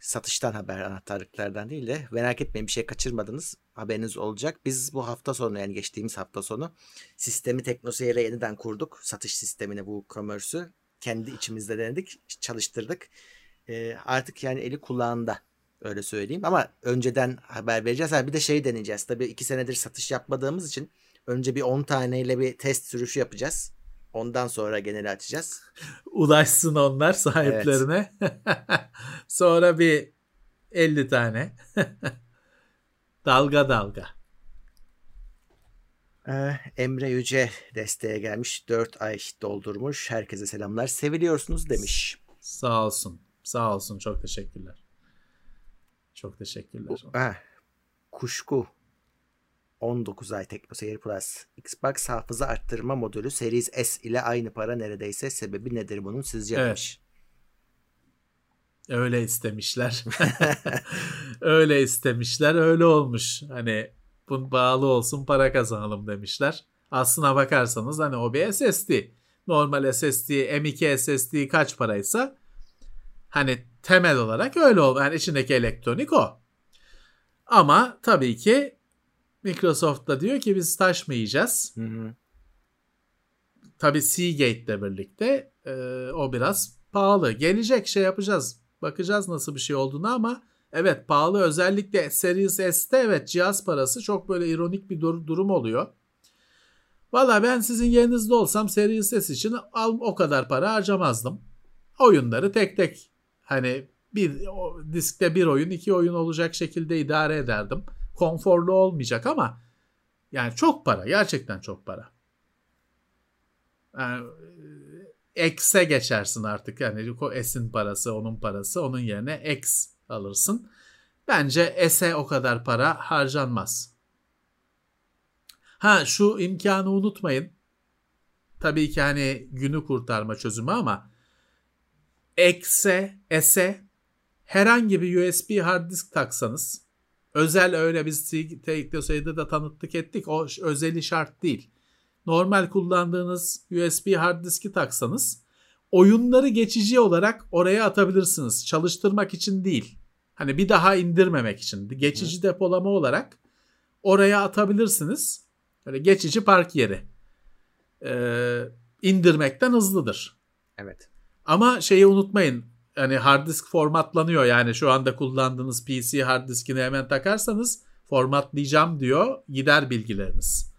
satıştan haber anahtarlıklardan değil de merak etmeyin bir şey kaçırmadınız. Haberiniz olacak. Biz bu hafta sonu yani geçtiğimiz hafta sonu sistemi Teknoseyir'e yeniden kurduk. Satış sistemini bu commerce'ü kendi içimizde denedik, çalıştırdık. E, artık yani eli kulağında öyle söyleyeyim ama önceden haber vereceğiz. Ha, bir de şey deneyeceğiz. Tabii iki senedir satış yapmadığımız için önce bir on taneyle bir test sürüşü yapacağız. Ondan sonra geneli açacağız. Ulaşsın onlar sahiplerine. Evet. Sonra bir elli tane. Dalga dalga. Ee, Emre Yüce desteğe gelmiş. dört ay doldurmuş. Herkese selamlar. Seviliyorsunuz demiş. Sağ olsun. Sağ olsun. Çok teşekkürler. Çok teşekkürler. Ha, kuşku. on dokuz ay Teknoseyir Plus. Xbox hafıza arttırma modülü Series S ile aynı para neredeyse. Sebebi nedir bunun sizce? Evet. Öyle istemişler. Öyle istemişler. Öyle olmuş. Hani bu bağlı olsun para kazanalım demişler. Aslına bakarsanız hani o bir S S D. Normal S S D, M iki S S D kaç paraysa hani temel olarak öyle oldu. Yani içindeki elektronik o. Ama tabii ki Microsoft da diyor ki biz taşmayacağız. Hı hı. Tabii Seagate'le birlikte e, o biraz pahalı. Gelecek şey yapacağız. Bakacağız nasıl bir şey olduğunu ama evet pahalı. Özellikle Series S'te evet cihaz parası çok böyle ironik bir dur- durum oluyor. Valla ben sizin yerinizde olsam Series S için al- o kadar para harcamazdım. oyunları tek tek hani bir o, diskte bir oyun iki oyun olacak şekilde idare ederdim. Konforlu olmayacak ama yani çok para, gerçekten çok para. Yani, X'e geçersin artık yani S'in parası onun parası onun yerine X alırsın. Bence S'e o kadar para harcanmaz. Ha şu imkanı unutmayın. Tabii ki hani günü kurtarma çözümü ama X'e, S'e herhangi bir U S B hard disk taksanız özel öyle biz Teknoseyir'de de tanıttık ettik o özeli şart değil. Normal kullandığınız U S B hard diski taksanız oyunları geçici olarak oraya atabilirsiniz. Çalıştırmak için değil. Hani bir daha indirmemek için. Geçici depolama olarak oraya atabilirsiniz. Böyle geçici park yeri. Ee, indirmekten hızlıdır. Evet. Ama şeyi unutmayın. Hani hard disk formatlanıyor. Yani şu anda kullandığınız P C hard diskini hemen takarsanız formatlayacağım diyor. Gider bilgileriniz.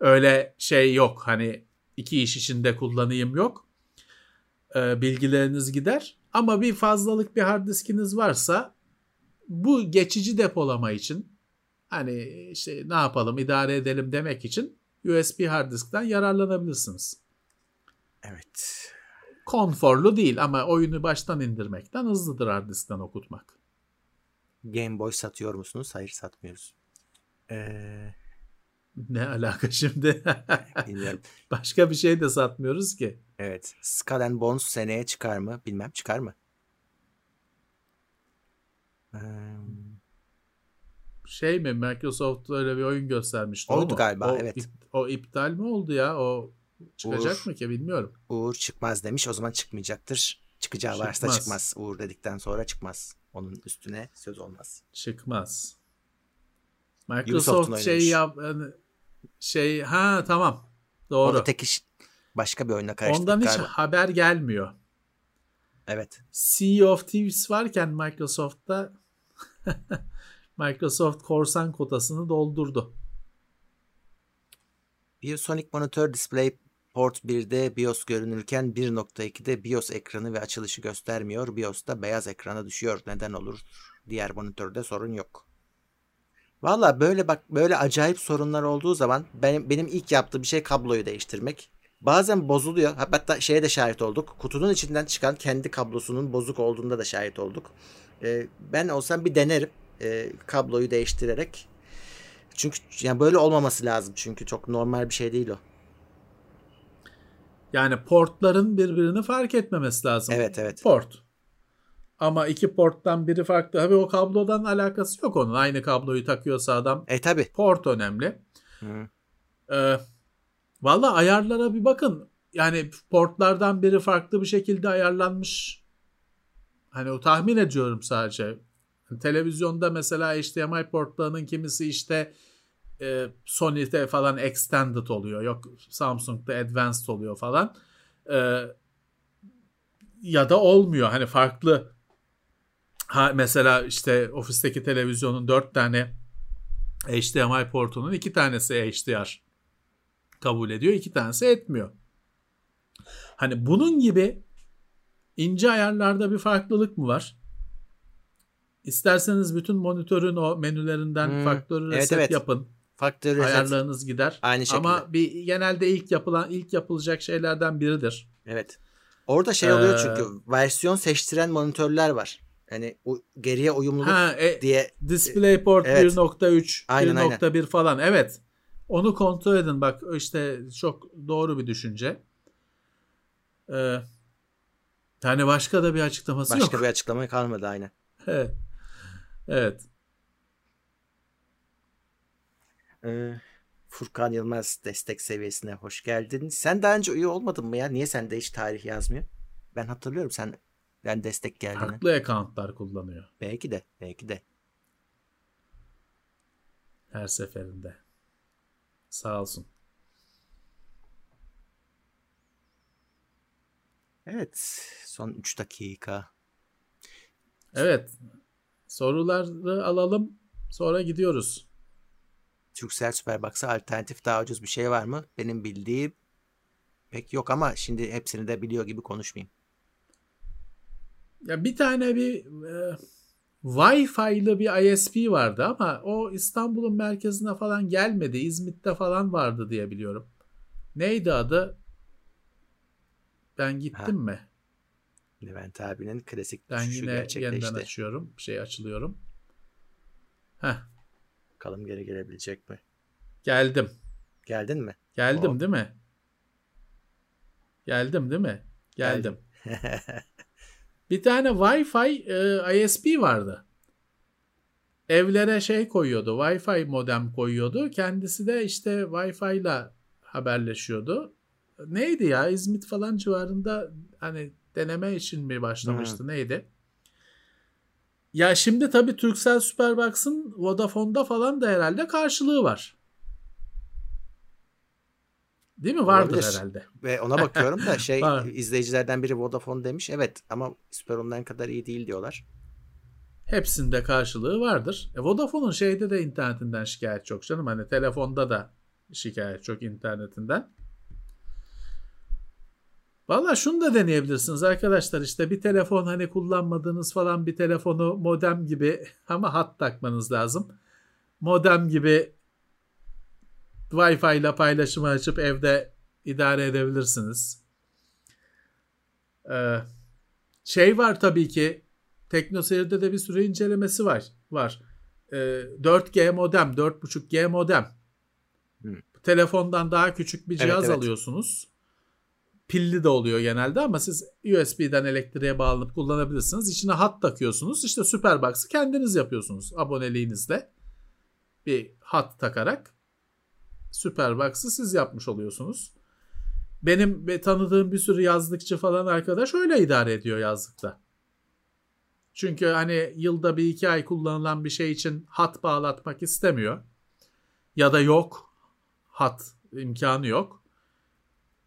Öyle şey yok. Hani iki iş içinde kullanayım yok. Ee, bilgileriniz gider. Ama bir fazlalık bir hard diskiniz varsa bu geçici depolama için hani işte ne yapalım idare edelim demek için U S B hard diskten yararlanabilirsiniz. Evet. Konforlu değil ama oyunu baştan indirmekten hızlıdır hard diskten okutmak. Game Boy satıyor musunuz? Hayır satmıyoruz. Eee... Ne alaka şimdi? Bilmiyorum. Başka bir şey de satmıyoruz ki. Evet. Skull and Bones seneye çıkar mı? Bilmem çıkar mı? Şey mi? Microsoft öyle bir oyun göstermişti. Oldu mu? Galiba o, evet. O iptal mi oldu ya? O çıkacak Uğur, mı ki bilmiyorum. Uğur çıkmaz demiş. O zaman çıkmayacaktır. Çıkacağı çıkmaz. Varsa çıkmaz. Uğur dedikten sonra çıkmaz. Onun üstüne söz olmaz. Çıkmaz. Microsoft şey yap şey ha tamam doğru. Orada tek iş başka bir oyuna karıştı. Ondan hiç galiba haber gelmiyor. Evet. Sea of Thieves varken Microsoft'ta Microsoft korsan kotasını doldurdu. Biosonic monitör DisplayPort birde BIOS görünürken bir nokta ikide BIOS ekranı ve açılışı göstermiyor. BIOS'ta beyaz ekrana düşüyor. Neden olur? Diğer monitörde sorun yok. Valla böyle bak böyle acayip sorunlar olduğu zaman benim benim ilk yaptığım bir şey kabloyu değiştirmek. Bazen bozuluyor. Hatta şeye de şahit olduk. Kutunun içinden çıkan kendi kablosunun bozuk olduğunda da şahit olduk. Ee, ben olsam bir denerim ee, kabloyu değiştirerek. Çünkü yani böyle olmaması lazım. Çünkü çok normal bir şey değil o. Yani portların birbirini fark etmemesi lazım. Evet evet. Port. Ama iki porttan biri farklı. Tabii o kablodan alakası yok onun. Aynı kabloyu takıyorsa adam. E tabii. Port önemli. Ee, Valla ayarlara bir bakın. Yani portlardan biri farklı bir şekilde ayarlanmış. Hani o tahmin ediyorum sadece. Televizyonda mesela H D M I portlarının kimisi işte e, Sony'de falan extended oluyor. Yok Samsung'da advanced oluyor falan. E, ya da olmuyor. Hani farklı. Ha, mesela işte ofisteki televizyonun dört tane H D M I portunun iki tanesi H D R kabul ediyor, iki tanesi etmiyor. Hani bunun gibi ince ayarlarda bir farklılık mı var? İsterseniz bütün monitörün o menülerinden hmm, faktörü reset evet, evet. yapın. Faktörü ayarlarınız reset. Gider. Aynı şekilde. Ama bir genelde ilk yapılan ilk yapılacak şeylerden biridir. Evet. Orada şey oluyor çünkü ee, versiyon seçtiren monitörler var. Yani geriye uyumluluk ha, e, diye. DisplayPort evet. bir nokta üç, bir nokta bir falan. Evet. Onu kontrol edin. Bak işte çok doğru bir düşünce. Ee, yani başka da bir açıklaması başka yok. Başka bir açıklama kalmadı aynen. Evet. Evet. Ee, Furkan Yılmaz destek seviyesine hoş geldin. Sen daha önce üye olmadın mı ya? Niye sende hiç tarih yazmıyor? Ben hatırlıyorum sen yani destek geldiğini. Farklı accountlar kullanıyor. Belki de. Belki de. Her seferinde. Sağ olsun. Evet. Son üç dakika. Evet. Soruları alalım. Sonra gidiyoruz. Turkcell Superbox'a alternatif daha ucuz bir şey var mı? Benim bildiğim pek yok ama şimdi hepsini de biliyor gibi konuşmayayım. Ya bir tane bir e, Wi-Fi'lı bir I S P vardı ama o İstanbul'un merkezine falan gelmedi. İzmit'te falan vardı diye biliyorum. Neydi adı? Ben gittim ha. mi? Levent abinin klasik düşüşü gerçekleşti. Ben yine yeniden açıyorum. Şey açılıyorum. Heh. Bakalım geri gelebilecek mi? Geldim. Geldin mi? Geldim oh. değil mi? Geldim değil mi? Geldim. Bir tane Wi-Fi e, I S P vardı. Evlere şey koyuyordu. Wi-Fi modem koyuyordu. Kendisi de işte Wi-Fi'la haberleşiyordu. Neydi ya? İzmit falan civarında hani deneme için mi başlamıştı? Hmm. Neydi? Ya şimdi tabii Turkcell Superbox'ın Vodafone'da falan da herhalde karşılığı var. Değil mi? Vardır olabilir herhalde. Ve ona bakıyorum da şey izleyicilerden biri Vodafone demiş. Evet ama Süperom'dan kadar iyi değil diyorlar. Hepsinde karşılığı vardır. E, Vodafone'un şeyde de internetinden şikayet çok canım. Hani telefonda da şikayet çok internetinden. Valla şunu da deneyebilirsiniz arkadaşlar. İşte bir telefon hani kullanmadığınız falan bir telefonu modem gibi ama hat takmanız lazım. Modem gibi Wi-Fi ile paylaşımı açıp evde idare edebilirsiniz. Ee, şey var tabii ki Teknoseyir'de de bir sürü incelemesi var. var. Ee, dört G modem, dört buçuk G modem. Hmm. Telefondan daha küçük bir cihaz evet, evet. alıyorsunuz. Pilli de oluyor genelde ama siz U S B'den elektriğe bağlanıp kullanabilirsiniz. İçine hat takıyorsunuz. İşte Superbox'ı kendiniz yapıyorsunuz aboneliğinizle. Bir hat takarak Superbox'ı siz yapmış oluyorsunuz. Benim tanıdığım bir sürü yazlıkçı falan arkadaş öyle idare ediyor yazlıkta. Çünkü hani yılda bir iki ay kullanılan bir şey için hat bağlatmak istemiyor. Ya da yok. Hat imkanı yok.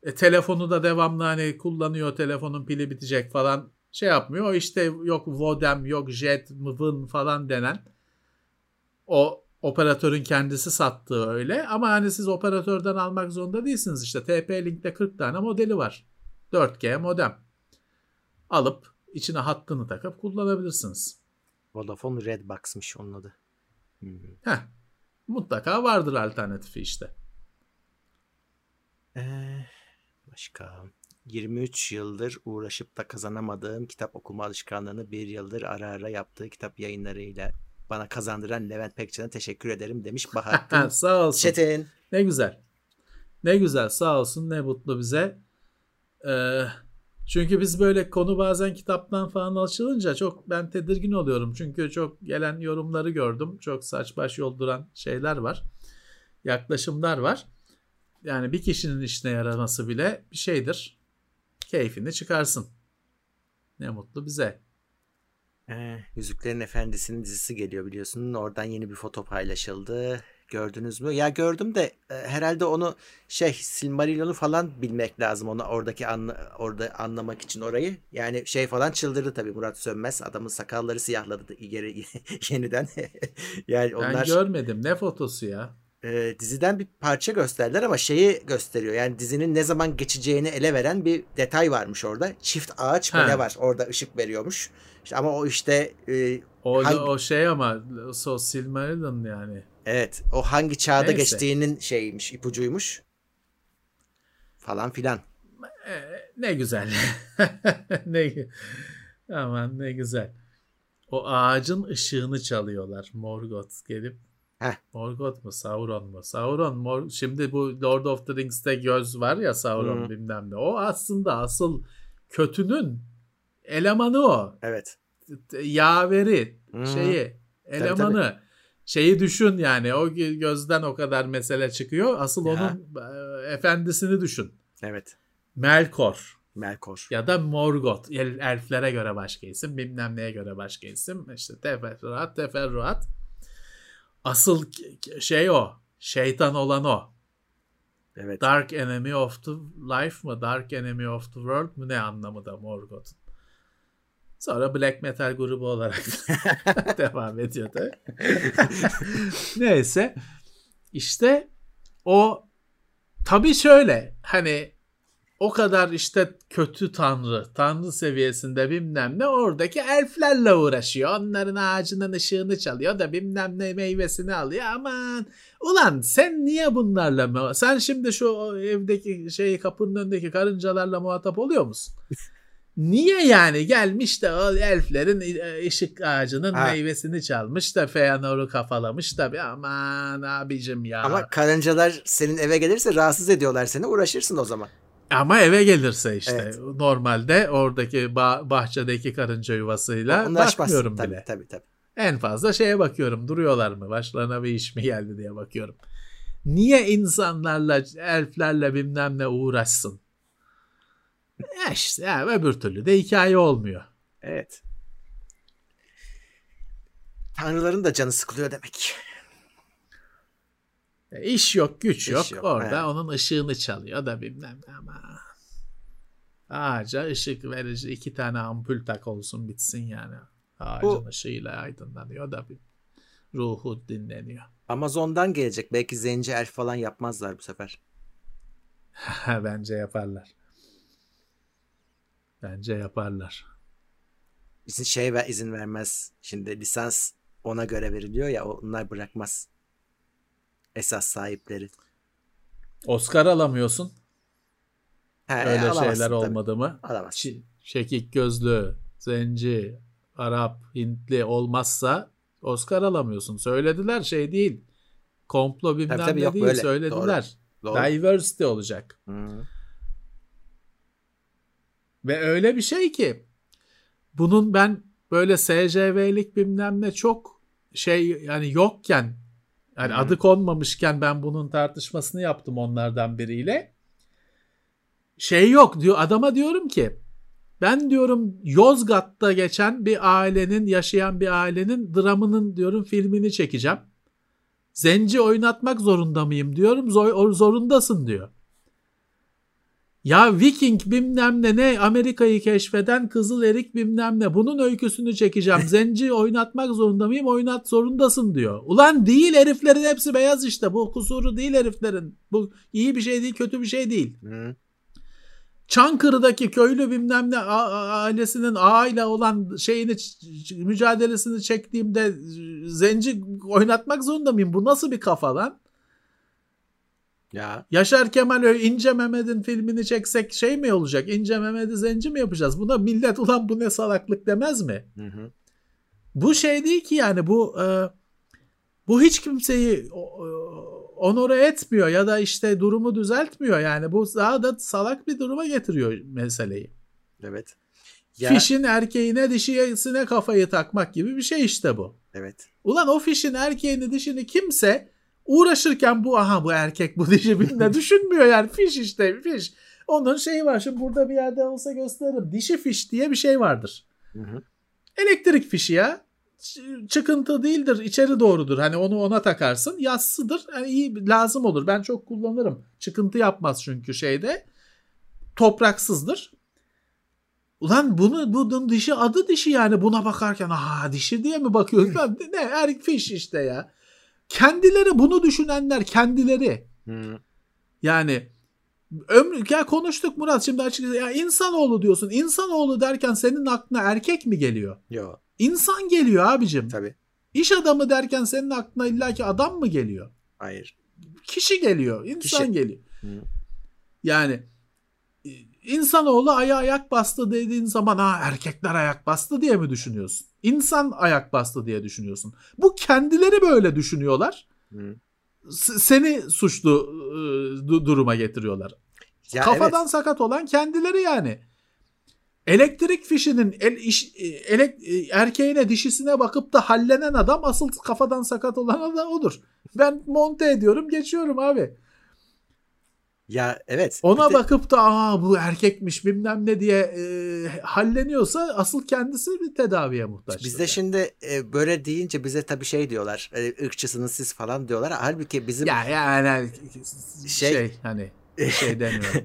E, telefonu da devamlı hani kullanıyor. Telefonun pili bitecek falan şey yapmıyor. O işte yok Vodem, yok Jet, Mvın falan denen o operatörün kendisi sattığı öyle. Ama hani siz operatörden almak zorunda değilsiniz. İşte T P-Link'te kırk tane modeli var. dört G modem. Alıp içine hattını takıp kullanabilirsiniz. Vodafone Redbox'mış onun adı. Heh, mutlaka vardır alternatifi işte. Eee... Başka. yirmi üç yıldır uğraşıp da kazanamadığım kitap okuma alışkanlığını bir yıldır ara ara yaptığı kitap yayınlarıyla bana kazandıran Levent Pekcan'a teşekkür ederim demiş Bahattin. Sağ olsun. Çetin. Ne güzel. Ne güzel. Sağ olsun. Ne mutlu bize. Ee, çünkü biz böyle konu bazen kitaptan falan açılınca çok ben tedirgin oluyorum. Çünkü çok gelen yorumları gördüm. Çok saç baş yolduran şeyler var. Yaklaşımlar var. Yani bir kişinin işine yaraması bile bir şeydir. Keyfini çıkarsın. Ne mutlu bize. Ee, Yüzüklerin Efendisi'nin dizisi geliyor biliyorsunuz. Oradan yeni bir foto paylaşıldı. Gördünüz mü? Ya gördüm de e, herhalde onu şey Silmarillion'u falan bilmek lazım. Onu oradaki anla, orada anlamak için orayı. Yani şey falan çıldırdı tabii Murat Sönmez. Adamın sakalları siyahladı geri yeniden. Yani onlar... Ben görmedim. Ne fotosu ya? E, diziden bir parça gösterdiler ama şeyi gösteriyor. Yani dizinin ne zaman geçeceğini ele veren bir detay varmış orada. Çift ağaç böyle var. Orada ışık veriyormuş. İşte ama o işte e, o, hangi... o şey ama o Silmarillion yani. Evet. O hangi çağda neyse geçtiğinin şeymiş, ipucuymuş. Falan filan. E, ne güzel. ne Aman ne güzel. O ağacın ışığını çalıyorlar. Morgoth gelip Heh. Morgoth mu? Sauron mu? Sauron Mor- şimdi bu Lord of the Rings'te göz var ya Sauron hmm. bilmem ne. O aslında asıl kötünün elemanı o. Evet. Yaveri hmm. şeyi elemanı. Tabii, tabii. Şeyi düşün yani o gözden o kadar mesele çıkıyor. Asıl ya. Onun e, efendisini düşün. Evet. Melkor. Melkor. Ya da Morgoth. Elflere göre başka isim. Bilmem neye göre başka isim. İşte teferruat teferruat. Asıl şey o. Şeytan olan o. Evet. Dark Enemy of the Life mı? Dark Enemy of the World mı? Ne anlamı da Morgoth'un. Sonra Black Metal grubu olarak devam ediyor tabii. Neyse. İşte o tabii şöyle. Hani o kadar işte kötü tanrı, tanrı seviyesinde bilmem ne, oradaki elflerle uğraşıyor. Onların ağacının ışığını çalıyor da bilmem ne meyvesini alıyor. Aman ulan sen niye bunlarla mı? Sen şimdi şu evdeki şeyi, kapının önündeki karıncalarla muhatap oluyor musun? Niye yani? Gelmiş de elflerin ışık ağacının ha. meyvesini çalmış da Feanor'u kafalamış da, aman abicim ya. Ama karıncalar senin eve gelirse rahatsız ediyorlar seni, uğraşırsın o zaman. Ama eve gelirse işte evet. Normalde oradaki bah- bahçedeki karınca yuvasıyla bakmıyorum tabii, bile. Tabii, tabii. En fazla şeye bakıyorum, duruyorlar mı, başlarına bir iş mi geldi diye bakıyorum. Niye insanlarla, elflerle bilmem ne uğraşsın? Ya işte ya, öbür türlü de hikaye olmuyor. Evet. Tanrıların da canı sıkılıyor demek. İş yok, güç İş yok. yok. Orada he. onun ışığını çalıyor da bilmem ne, ama ağaca ışık verici iki tane ampul tak olsun bitsin yani. Ağacın Bu... ışığıyla aydınlanıyor da bir ruhu dinleniyor. Amazon'dan gelecek. Belki zenci elf falan yapmazlar bu sefer. Bence yaparlar. Bence yaparlar. İzin, şey ve izin vermez. Şimdi lisans ona göre veriliyor ya, onlar bırakmaz. Esas sahipleri. Oscar alamıyorsun. He, öyle şeyler olmadı tabii. mı? Alamazsın. Ç- şekik gözlü, zenci, Arap, Hintli olmazsa Oscar alamıyorsun. Söylediler, şey değil. Komplo bilmem tabii, tabii, ne yok, değil. Böyle. Söylediler. Doğru. Doğru. Diversity olacak. Hı. Ve öyle bir şey ki bunun ben böyle S C V'lik bilmem ne çok şey yani yokken, yani hmm. adı konmamışken ben bunun tartışmasını yaptım onlardan biriyle. Şey yok diyor adama, diyorum ki ben diyorum Yozgat'ta geçen bir ailenin, yaşayan bir ailenin dramının diyorum filmini çekeceğim. Zenci oynatmak zorunda mıyım diyorum. Zor, zorundasın diyor. Ya Viking bilmem ne, ne Amerika'yı keşfeden kızıl erik bilmem ne, bunun öyküsünü çekeceğim. Zenci oynatmak zorunda mıyım? Oynat, zorundasın diyor. Ulan değil, heriflerin hepsi beyaz işte. Bu kusuru değil heriflerin. Bu iyi bir şey değil, kötü bir şey değil. Hı. Çankırı'daki köylü bilmem ne ailesinin ağayla olan şeyini, mücadelesini çektiğimde zenci oynatmak zorunda mıyım? Bu nasıl bir kafa lan? Ya. Yaşar Kemal İnce Mehmet'in filmini çeksek şey mi olacak? İnce Mehmet'i zenci mi yapacağız? Buna millet ulan bu ne salaklık demez mi? Hı hı. Bu şey değil ki yani, bu bu hiç kimseyi onore etmiyor ya da işte durumu düzeltmiyor yani, bu daha da salak bir duruma getiriyor meseleyi. Evet. Ya. Fişin erkeğine dişisine kafayı takmak gibi bir şey işte bu. Evet. Ulan o fişin erkeğini dişini kimse uğraşırken bu aha bu erkek bu dişi bilmem düşünmüyor yani, fiş işte fiş. Onun şeyi var, şimdi burada bir yerde olsa gösteririm. Dişi fiş diye bir şey vardır. Hı hı. Elektrik fişi ya. Ç- çıkıntı değildir, içeri doğrudur. Hani onu ona takarsın. Yassıdır. Yani iyi, lazım olur. Ben çok kullanırım. Çıkıntı yapmaz çünkü şeyde. Topraksızdır. Ulan bunu, bunun dişi adı dişi yani, buna bakarken aha dişi diye mi bakıyoruz? Ne erkek fiş işte ya. Kendileri bunu düşünenler, kendileri hmm. yani ömrü ya, konuştuk Murat şimdi açıkçası ya, insanoğlu diyorsun, insanoğlu derken senin aklına erkek mi geliyor? Yok. İnsan geliyor abicim. Tabii. İş adamı derken senin aklına illaki adam mı geliyor? Hayır. Kişi geliyor, insan Kişi. geliyor. Hmm. Yani insanoğlu ayağa ayak bastı dediğin zaman ha erkekler ayak bastı diye mi düşünüyorsun? İnsan ayak bastı diye düşünüyorsun. Bu kendileri böyle düşünüyorlar. Hı. S- seni suçlu ıı, duruma getiriyorlar. Ya kafadan evet. sakat olan kendileri yani. Elektrik fişinin el, iş, elek, erkeğine dişisine bakıp da hallenen adam, asıl kafadan sakat olan adam odur. Ben monte ediyorum, geçiyorum abi. Ya evet. Ona de... bakıp da aa bu erkekmiş bilmem ne diye e, halleniyorsa asıl kendisi bir tedaviye muhtaç. Bizde yani. Şimdi e, böyle deyince bize tabii şey diyorlar. E, ırkçısınız siz falan diyorlar. Halbuki bizim Ya yani şey, şey hani şey demiyorum.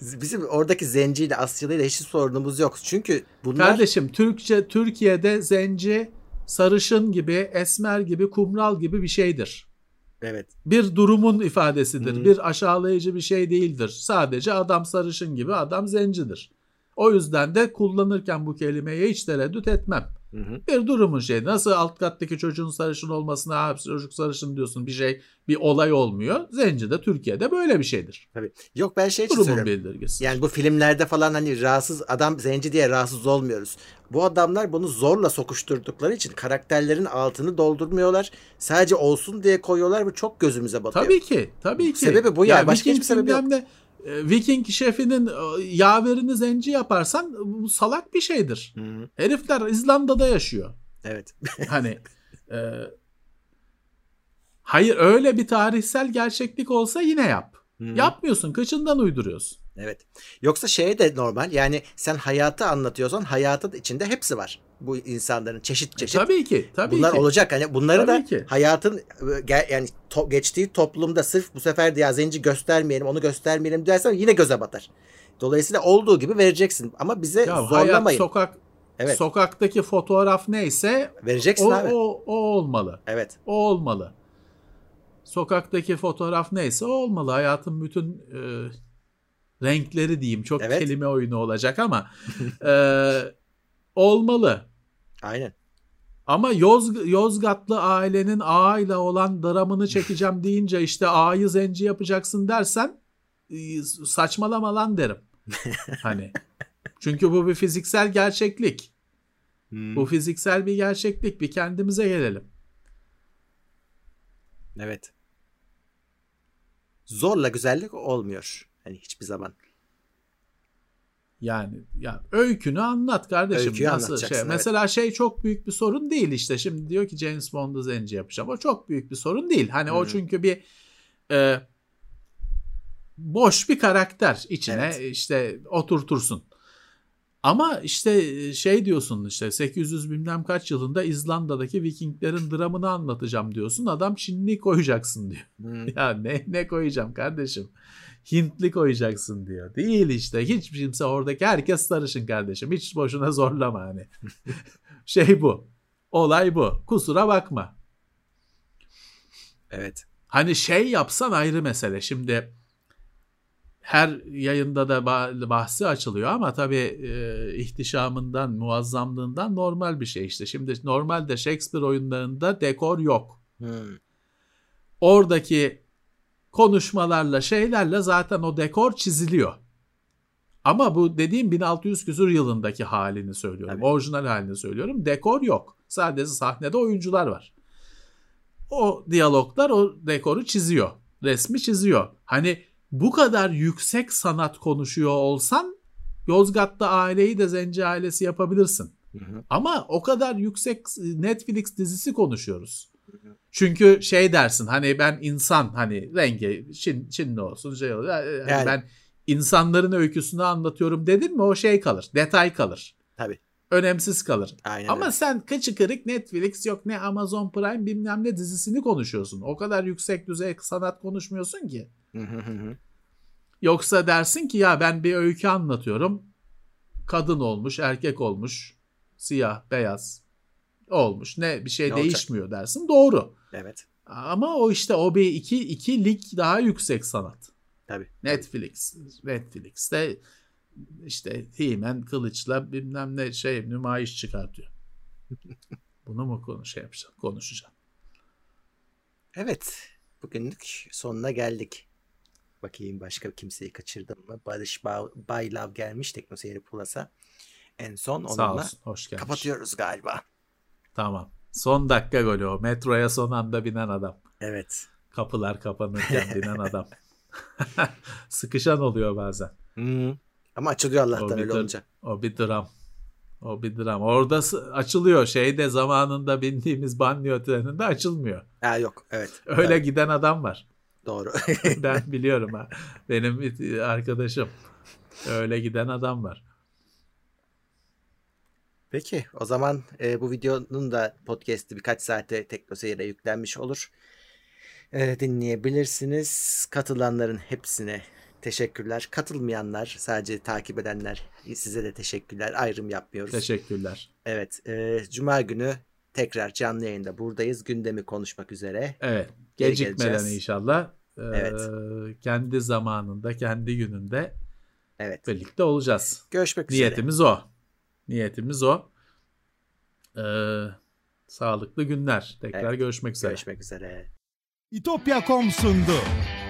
Bizim oradaki zenciyle Asyalıyla hiç sorunumuz yok. Çünkü bunlar Kardeşim Türkçe Türkiye'de zenci sarışın gibi, esmer gibi, kumral gibi bir şeydir. Evet. Bir durumun ifadesidir. Hı-hı. Bir aşağılayıcı bir şey değildir. Sadece adam sarışın gibi, adam zencidir. O yüzden de kullanırken bu kelimeyi hiç tereddüt etmem. Hı-hı. Bir durumun şeyi. Nasıl alt kattaki çocuğun sarışın olmasına çocuk sarışın diyorsun, bir şey, bir olay olmuyor. Zenci de Türkiye'de böyle bir şeydir. Tabii. Yok, ben şey durumun istiyorum. Belirgesi. Yani bu filmlerde falan hani rahatsız adam zenci diye rahatsız olmuyoruz. Bu adamlar bunu zorla sokuşturdukları için karakterlerin altını doldurmuyorlar. Sadece olsun diye koyuyorlar. Bu çok gözümüze batıyor. Tabii ki. Tabii ki. Sebebi bu ya. Yani. Başka hiçbir sebebi yok. De... Viking şefinin yaverini zenci yaparsan bu salak bir şeydir. Hı-hı. Herifler İzlanda'da yaşıyor. Evet. Hani e, hayır, öyle bir tarihsel gerçeklik olsa yine yap. Hı-hı. Yapmıyorsun, kıçından uyduruyorsun. Evet. Yoksa şey de normal. Yani sen hayatı anlatıyorsan hayatın içinde hepsi var. Bu insanların çeşit çeşit. Tabii ki. Tabii bunlar ki. Olacak. Yani bunları tabii da ki. Hayatın yani to- geçtiği toplumda sırf bu sefer de ya zenci göstermeyelim, onu göstermeyelim dersen yine göze batar. Dolayısıyla olduğu gibi vereceksin. Ama bize ya zorlamayın. Hayat, sokak, evet. Sokaktaki fotoğraf neyse vereceksin o, abi. O, o olmalı. Evet. O olmalı. Sokaktaki fotoğraf neyse o olmalı. Hayatın bütün e, renkleri diyeyim. Çok evet. Kelime oyunu olacak ama e, olmalı. Aynen. Ama Yoz, Yozgatlı ailenin ağayla olan dramını çekeceğim deyince işte ağayı zenci yapacaksın dersen saçmalama lan derim. Hani. Çünkü bu bir fiziksel gerçeklik. Hmm. Bu fiziksel bir gerçeklik. Bir kendimize gelelim. Evet. Zorla güzellik olmuyor. Hani hiçbir zaman. Yani ya öykünü anlat kardeşim. Öyküyü nasıl şey? Evet. Mesela şey çok büyük bir sorun değil işte. Şimdi diyor ki James Bond'u zenci yapacağım. O çok büyük bir sorun değil. Hani hmm. o çünkü bir e, boş bir karakter içine evet. işte oturtursun. Ama işte şey diyorsun işte sekiz yüz bilmem kaç yılında İzlanda'daki Vikinglerin dramını anlatacağım diyorsun. Adam Çinli koyacaksın diyor. Hmm. Ya ne ne koyacağım kardeşim? Hintli koyacaksın diyor. Değil işte. Hiç kimse oradaki herkes sarışın kardeşim. Hiç boşuna zorlama hani. Şey bu. Olay bu. Kusura bakma. Evet. Hani şey yapsan ayrı mesele. Şimdi her yayında da bahsi açılıyor ama tabii e, ihtişamından, muazzamlığından normal bir şey işte. Şimdi normalde Shakespeare oyunlarında dekor yok. Hmm. Oradaki konuşmalarla şeylerle zaten o dekor çiziliyor. Ama bu dediğim bin altı yüz küsur yılındaki halini söylüyorum. Tabii. Orijinal halini söylüyorum. Dekor yok. Sadece sahnede oyuncular var. O diyaloglar o dekoru çiziyor. Resmi çiziyor. Hani bu kadar yüksek sanat konuşuyor olsan Yozgat'ta aileyi de zenci ailesi yapabilirsin. Hı hı. Ama o kadar yüksek Netflix dizisi konuşuyoruz. Çünkü şey dersin hani ben insan hani rengi Çin, Çinli olsun şey olur. Yani yani. Ben insanların öyküsünü anlatıyorum dedin mi o şey kalır. Detay kalır. Tabii. Önemsiz kalır. Aynen ama öyle. Sen kıçı kırık Netflix yok ne Amazon Prime bilmem ne dizisini konuşuyorsun. O kadar yüksek düzey sanat konuşmuyorsun ki. Yoksa dersin ki ya ben bir öykü anlatıyorum. Kadın olmuş, erkek olmuş, siyah, beyaz olmuş. Ne bir şey ne değişmiyor olacak? Dersin. Doğru. Evet. Ama o işte o bir iki iki lig daha yüksek sanat. Tabii. Netflix. Netflix'te işte He-Man kılıçla bilmem ne şey nümayiş çıkartıyor. Bunu mu konuş şey yapacağım, konuşacağım. Evet. Bugünlük sonuna geldik. Bakayım başka kimseyi kaçırdım mı? Barış Baylav gelmiş Teknoseyir Plus'a. En son onunla kapatıyoruz galiba. Tamam. Son dakika golü o. Metroya son anda binen adam. Evet. Kapılar kapanırken binen adam. Sıkışan oluyor bazen. Hmm. Ama açılıyor Allah'tan öyle olunca. O bir dram. O bir dram. Orada açılıyor. Şeyde zamanında bindiğimiz banliyö treninde açılmıyor. Ha yok. Evet. Öyle evet. Giden adam var. Doğru. Ben biliyorum ha. Benim arkadaşım. Öyle giden adam var. Peki o zaman e, bu videonun da podcast'i birkaç saate Teknoseyir'e yüklenmiş olur. E, dinleyebilirsiniz. Katılanların hepsine teşekkürler. Katılmayanlar, sadece takip edenler size de teşekkürler. Ayrım yapmıyoruz. Teşekkürler. Evet. E, Cuma günü tekrar canlı yayında buradayız. Gündemi konuşmak üzere. Evet. Gecikmeden inşallah. Ee, evet. Kendi zamanında, kendi gününde evet. birlikte olacağız. Görüşmek üzere. Niyetimiz o. Niyetimiz o. Ee, sağlıklı günler. Tekrar evet. görüşmek üzere. Görüşmek üzere. Utopya nokta com sundu.